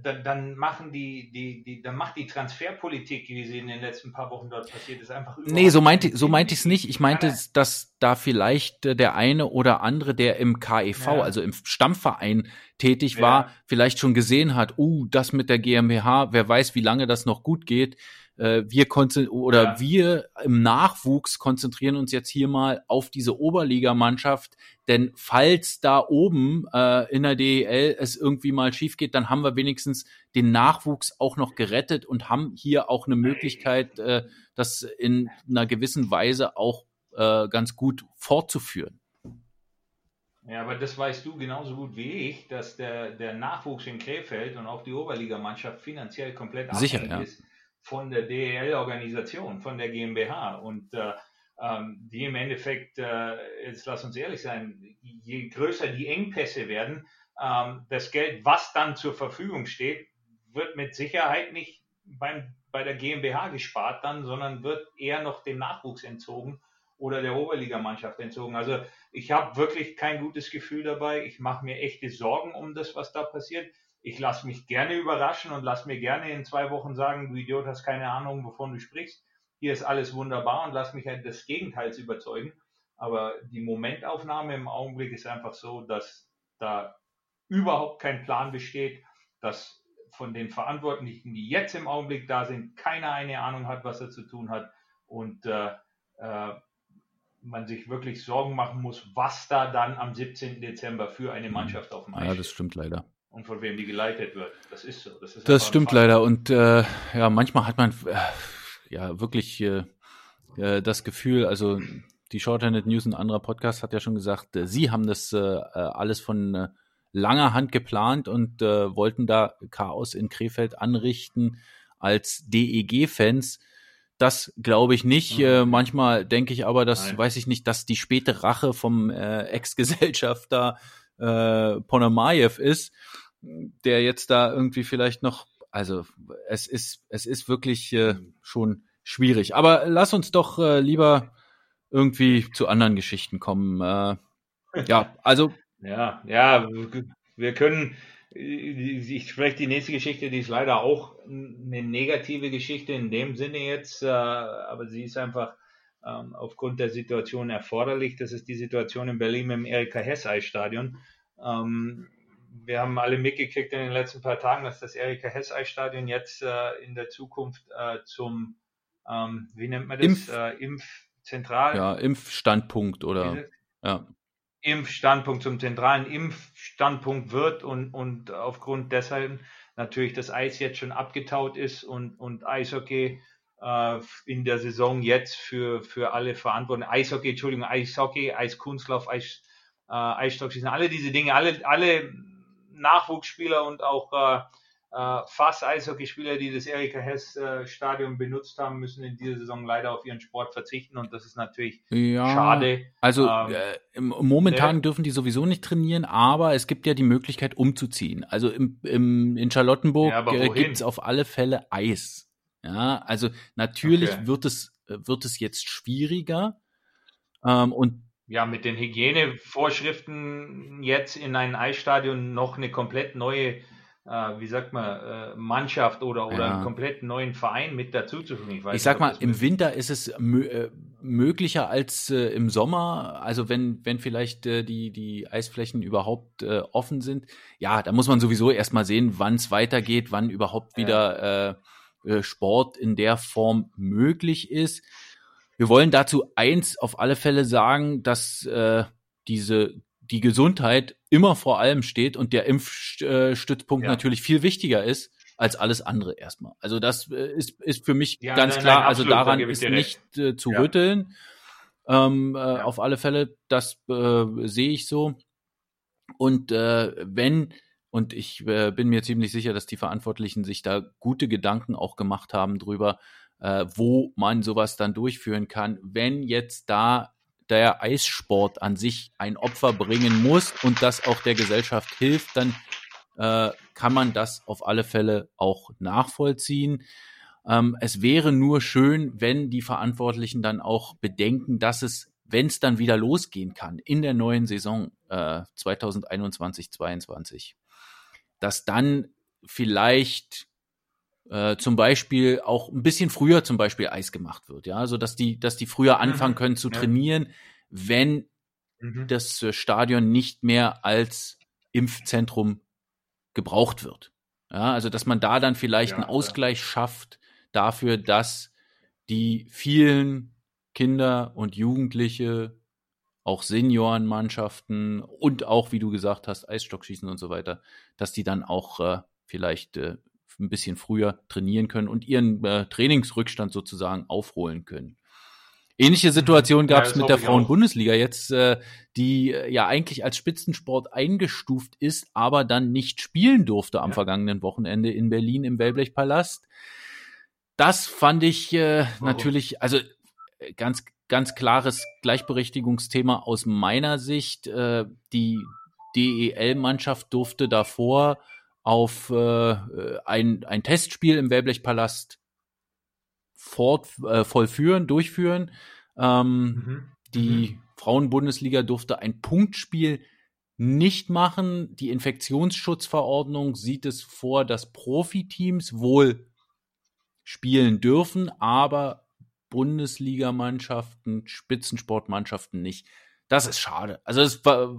dann macht die Transferpolitik, wie sie in den letzten paar Wochen dort passiert ist, einfach überhaupt. Nee, so meinte ich es nicht. Ich meinte, dass da vielleicht der eine oder andere, der im KEV, also im Stammverein tätig war, vielleicht schon gesehen hat, das mit der GmbH, wer weiß, wie lange das noch gut geht. Wir im Nachwuchs konzentrieren uns jetzt hier mal auf diese Oberligamannschaft, denn falls da oben in der DEL es irgendwie mal schief geht, dann haben wir wenigstens den Nachwuchs auch noch gerettet und haben hier auch eine Möglichkeit, das in einer gewissen Weise auch ganz gut fortzuführen. Ja, aber das weißt du genauso gut wie ich, dass der Nachwuchs in Krefeld und auch die Oberligamannschaft finanziell komplett abhängig ist von der DEL-Organisation, von der GmbH. Und die im Endeffekt, jetzt lass uns ehrlich sein, je größer die Engpässe werden, das Geld, was dann zur Verfügung steht, wird mit Sicherheit nicht bei der GmbH gespart dann, sondern wird eher noch dem Nachwuchs entzogen oder der Oberligamannschaft entzogen. Also ich habe wirklich kein gutes Gefühl dabei. Ich mache mir echte Sorgen um das, was da passiert. Ich lasse mich gerne überraschen und lasse mir gerne in 2 Wochen sagen, du Idiot, hast keine Ahnung, wovon du sprichst. Hier ist alles wunderbar, und lass mich halt des Gegenteils überzeugen. Aber die Momentaufnahme im Augenblick ist einfach so, dass da überhaupt kein Plan besteht, dass von den Verantwortlichen, die jetzt im Augenblick da sind, keiner eine Ahnung hat, was er zu tun hat, und man sich wirklich Sorgen machen muss, was da dann am 17. Dezember für eine Mannschaft auf dem Eis steht. Ja, das stimmt leider. Und von wem die geleitet wird. Das ist so. Das stimmt leider. Und ja, manchmal hat man ja wirklich das Gefühl, also die Shorthanded News, ein anderer Podcast, hat ja schon gesagt, sie haben das alles von langer Hand geplant und wollten da Chaos in Krefeld anrichten als DEG-Fans. Das glaube ich nicht. Mhm. Manchmal denke ich aber, dass, weiß ich nicht, dass die späte Rache vom Ex-Gesellschafter Ponomarev ist, der jetzt da irgendwie vielleicht noch, also es ist wirklich schon schwierig. Aber lass uns doch lieber irgendwie zu anderen Geschichten kommen. Ja, also. Ja, wir können. Ich spreche die nächste Geschichte, die ist leider auch eine negative Geschichte in dem Sinne jetzt, aber sie ist einfach aufgrund der Situation erforderlich. Das ist die Situation in Berlin im Erika-Hess-Eis-Stadion. Wir haben alle mitgekriegt in den letzten paar Tagen, dass das Erika-Hess-Eis-Stadion jetzt in der Zukunft zum, wie nennt man das? Impfzentral? Ja, Impfstandpunkt oder, ja. Impfstandpunkt, zum zentralen Impfstandpunkt wird, und aufgrund deshalb natürlich das Eis jetzt schon abgetaut ist und Eishockey in der Saison jetzt für alle verantwortlich. Eishockey, Eiskunstlauf, Eisstockschießen, alle diese Dinge, alle Nachwuchsspieler und auch Fass-Eishockeyspieler, die das Erika-Hess-Stadion benutzt haben, müssen in dieser Saison leider auf ihren Sport verzichten, und das ist natürlich schade. Also momentan dürfen die sowieso nicht trainieren, aber es gibt ja die Möglichkeit umzuziehen. Also in Charlottenburg gibt es auf alle Fälle Eis. Ja, also natürlich wird es jetzt schwieriger, und ja, mit den Hygienevorschriften jetzt in ein Eisstadion noch eine komplett neue Mannschaft oder einen komplett neuen Verein mit dazu zu finden. Ich sag mal, im Winter ist es möglicher als im Sommer, also wenn vielleicht die Eisflächen überhaupt offen sind. Ja, da muss man sowieso erstmal sehen, wann es weitergeht, wann überhaupt wieder Sport in der Form möglich ist. Wir wollen dazu eins auf alle Fälle sagen, dass die Gesundheit immer vor allem steht und der Impfstützpunkt natürlich viel wichtiger ist als alles andere erstmal. Also das ist für mich ganz klar. Absolut, also daran ist nicht zu rütteln. Auf alle Fälle, das sehe ich so. Und ich bin mir ziemlich sicher, dass die Verantwortlichen sich da gute Gedanken auch gemacht haben drüber, wo man sowas dann durchführen kann, wenn jetzt da der Eissport an sich ein Opfer bringen muss und das auch der Gesellschaft hilft, dann kann man das auf alle Fälle auch nachvollziehen. Es wäre nur schön, wenn die Verantwortlichen dann auch bedenken, dass es, wenn es dann wieder losgehen kann, in der neuen Saison 2021/22, dass dann vielleicht zum Beispiel auch ein bisschen früher zum Beispiel Eis gemacht wird, ja, so dass die früher anfangen können zu trainieren, wenn das Stadion nicht mehr als Impfzentrum gebraucht wird. Ja, also dass man da dann vielleicht einen Ausgleich schafft dafür, dass die vielen Kinder und Jugendliche, auch Seniorenmannschaften und auch, wie du gesagt hast, Eisstockschießen und so weiter, dass die dann auch vielleicht ein bisschen früher trainieren können und ihren Trainingsrückstand sozusagen aufholen können. Ähnliche Situation gab es mit der Frauen-Bundesliga jetzt, die ja eigentlich als Spitzensport eingestuft ist, aber dann nicht spielen durfte am vergangenen Wochenende in Berlin im Wellblechpalast. Das fand ich natürlich, also ganz klares Gleichberechtigungsthema aus meiner Sicht. Die DEL-Mannschaft durfte davor auf ein Testspiel im Wellblechpalast durchführen. Die Frauen-Bundesliga durfte ein Punktspiel nicht machen. Die Infektionsschutzverordnung sieht es vor, dass Profiteams wohl spielen dürfen, aber Bundesligamannschaften, Spitzensportmannschaften nicht. Das ist schade. Also es war,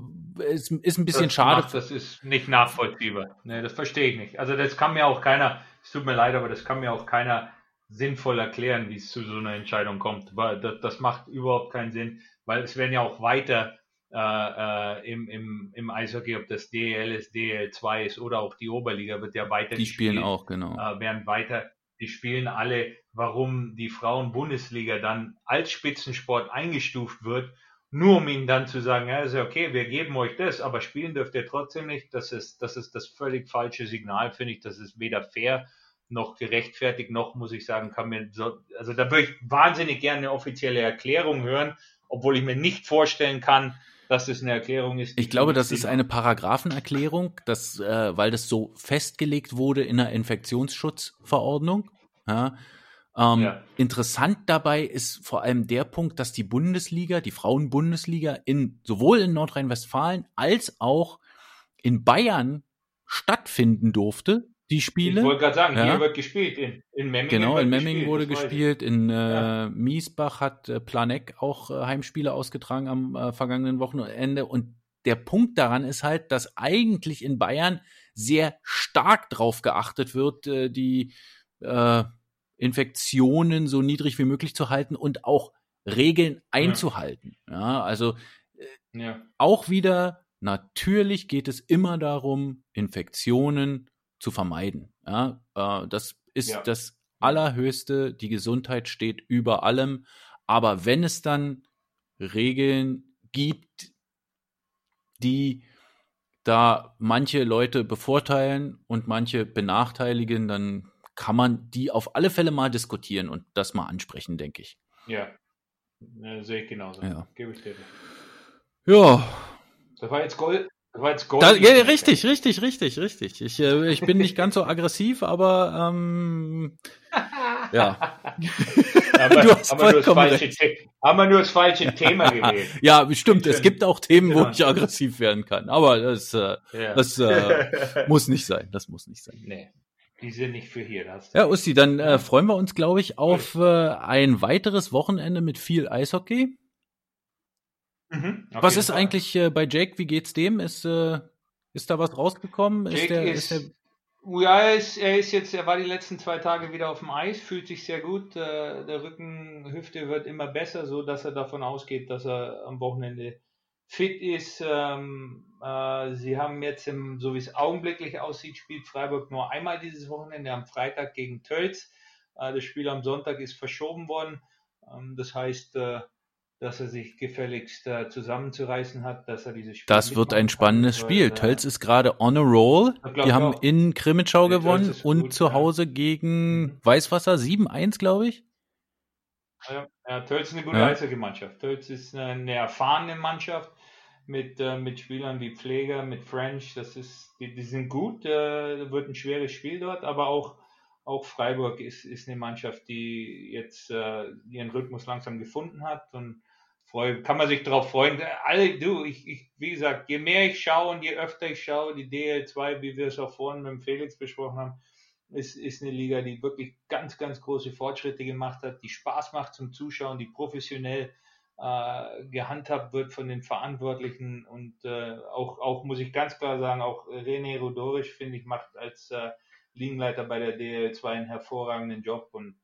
ist ein bisschen schade. Das ist nicht nachvollziehbar. Nee, das verstehe ich nicht. Also das kann mir auch keiner, es tut mir leid, aber das kann mir auch keiner sinnvoll erklären, wie es zu so einer Entscheidung kommt. Weil das macht überhaupt keinen Sinn, weil es werden ja auch weiter im Eishockey, ob das DEL ist, DEL2 ist oder auch die Oberliga, wird ja weiter die spielen auch, genau. Werden weiter, die spielen alle, warum die Frauen-Bundesliga dann als Spitzensport eingestuft wird, nur um ihnen dann zu sagen, ja, ist ja okay, wir geben euch das, aber spielen dürft ihr trotzdem nicht. Das ist das völlig falsche Signal, finde ich. Das ist weder fair noch gerechtfertigt, noch muss ich sagen, kann mir so, also da würde ich wahnsinnig gerne eine offizielle Erklärung hören, obwohl ich mir nicht vorstellen kann, dass es eine Erklärung ist. Ich glaube, das ist eine Paragraphenerklärung, dass, weil das so festgelegt wurde in der Infektionsschutzverordnung. Ja. Interessant dabei ist vor allem der Punkt, dass die Bundesliga, die Frauen-Bundesliga sowohl in Nordrhein-Westfalen als auch in Bayern stattfinden durfte, die Spiele. Ich wollte gerade sagen, hier wird gespielt. In Memmingen, genau, in Memmingen wurde gespielt. In Miesbach hat Planegg auch Heimspiele ausgetragen am vergangenen Wochenende. Und der Punkt daran ist halt, dass eigentlich in Bayern sehr stark drauf geachtet wird, die Infektionen so niedrig wie möglich zu halten und auch Regeln einzuhalten. Ja, also auch wieder, natürlich geht es immer darum, Infektionen zu vermeiden. Ja, das ist das Allerhöchste, die Gesundheit steht über allem, aber wenn es dann Regeln gibt, die da manche Leute bevorteilen und manche benachteiligen, dann kann man die auf alle Fälle mal diskutieren und das mal ansprechen, denke ich. Ja, sehe ich genauso. Ja. Gebe ich dir. Ja. Das war jetzt Gold. Richtig. Ich bin nicht ganz so aggressiv, aber ja. Haben wir nur das falsche Thema gewählt. Ja, stimmt. Es gibt auch Themen, wo ich aggressiv werden kann. Aber das muss nicht sein. Das muss nicht sein. Nee. Die sind nicht für hier. Ja, Usti, dann freuen wir uns, glaube ich, auf ein weiteres Wochenende mit viel Eishockey. Was ist eigentlich bei Jake, wie geht's dem? Ist da was rausgekommen? Er war die letzten 2 Tage wieder auf dem Eis, fühlt sich sehr gut. Der Rücken, Hüfte wird immer besser, so dass er davon ausgeht, dass er am Wochenende fit ist. Sie haben jetzt, so wie es augenblicklich aussieht, spielt Freiburg nur einmal dieses Wochenende, am Freitag gegen Tölz. Das Spiel am Sonntag ist verschoben worden. Das heißt, dass er sich gefälligst zusammenzureißen hat, dass er dieses Spiel. Das wird ein spannendes Spiel. Tölz ist gerade on a roll. Die haben in Krimitschau gewonnen und gut, zu Hause gegen Weißwasser 7-1, glaube ich. Ja, Tölz ist eine gute Eishockey-Mannschaft. Tölz ist eine erfahrene Mannschaft mit Spielern wie Pfleger, mit French. Das ist, die sind gut. Wird ein schweres Spiel dort, aber auch Freiburg ist eine Mannschaft, die jetzt ihren Rhythmus langsam gefunden hat, und kann man sich darauf freuen. Wie gesagt, je mehr ich schaue und je öfter ich schaue, die DEL2, wie wir es auch vorhin mit dem Felix besprochen haben, ist eine Liga, die wirklich ganz, ganz große Fortschritte gemacht hat, die Spaß macht zum Zuschauen, die professionell gehandhabt wird von den Verantwortlichen, und auch muss ich ganz klar sagen, auch René Rodoric, finde ich, macht als Ligenleiter bei der DEL2 einen hervorragenden Job, und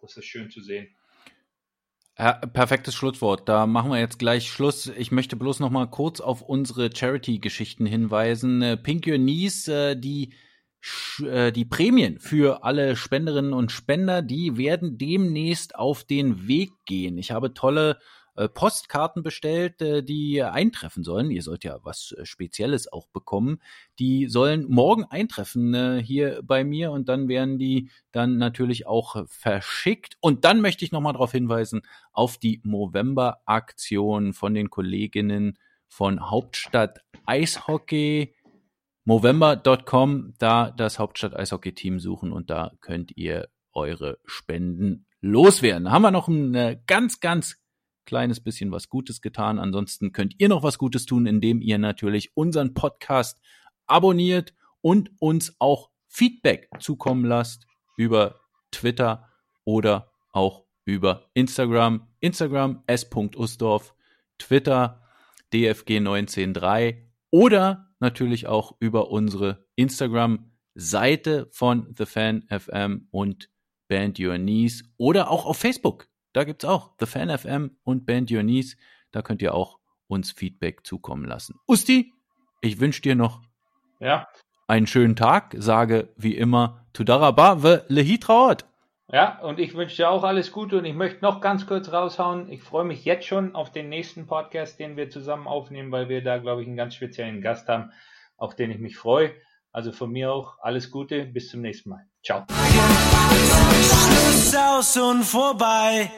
das ist schön zu sehen. Ja, perfektes Schlusswort. Da machen wir jetzt gleich Schluss. Ich möchte bloß noch mal kurz auf unsere Charity-Geschichten hinweisen. Pink Your Knees, die die Prämien für alle Spenderinnen und Spender, die werden demnächst auf den Weg gehen. Ich habe tolle Postkarten bestellt, die eintreffen sollen. Ihr sollt ja was Spezielles auch bekommen. Die sollen morgen eintreffen hier bei mir und dann werden die dann natürlich auch verschickt. Und dann möchte ich nochmal darauf hinweisen, auf die Movember-Aktion von den Kolleginnen von Hauptstadt Eishockey. Movember.com, da das Hauptstadt-Eishockey-Team suchen und da könnt ihr eure Spenden loswerden. Da haben wir noch ein ganz, ganz kleines bisschen was Gutes getan. Ansonsten könnt ihr noch was Gutes tun, indem ihr natürlich unseren Podcast abonniert und uns auch Feedback zukommen lasst über Twitter oder auch über Instagram. Instagram s.ustorf, Twitter dfg193 oder natürlich auch über unsere Instagram-Seite von TheFan.fm und Band Your Knees oder auch auf Facebook. Da gibt's auch TheFan.fm und Band Your Knees. Da könnt ihr auch uns Feedback zukommen lassen. Usti, ich wünsche dir noch einen schönen Tag. Sage wie immer Tudaraba ve lehi traot. Ja, und ich wünsche dir auch alles Gute und ich möchte noch ganz kurz raushauen. Ich freue mich jetzt schon auf den nächsten Podcast, den wir zusammen aufnehmen, weil wir da, glaube ich, einen ganz speziellen Gast haben, auf den ich mich freue. Also von mir auch alles Gute, bis zum nächsten Mal. Ciao. Schluss aus und vorbei.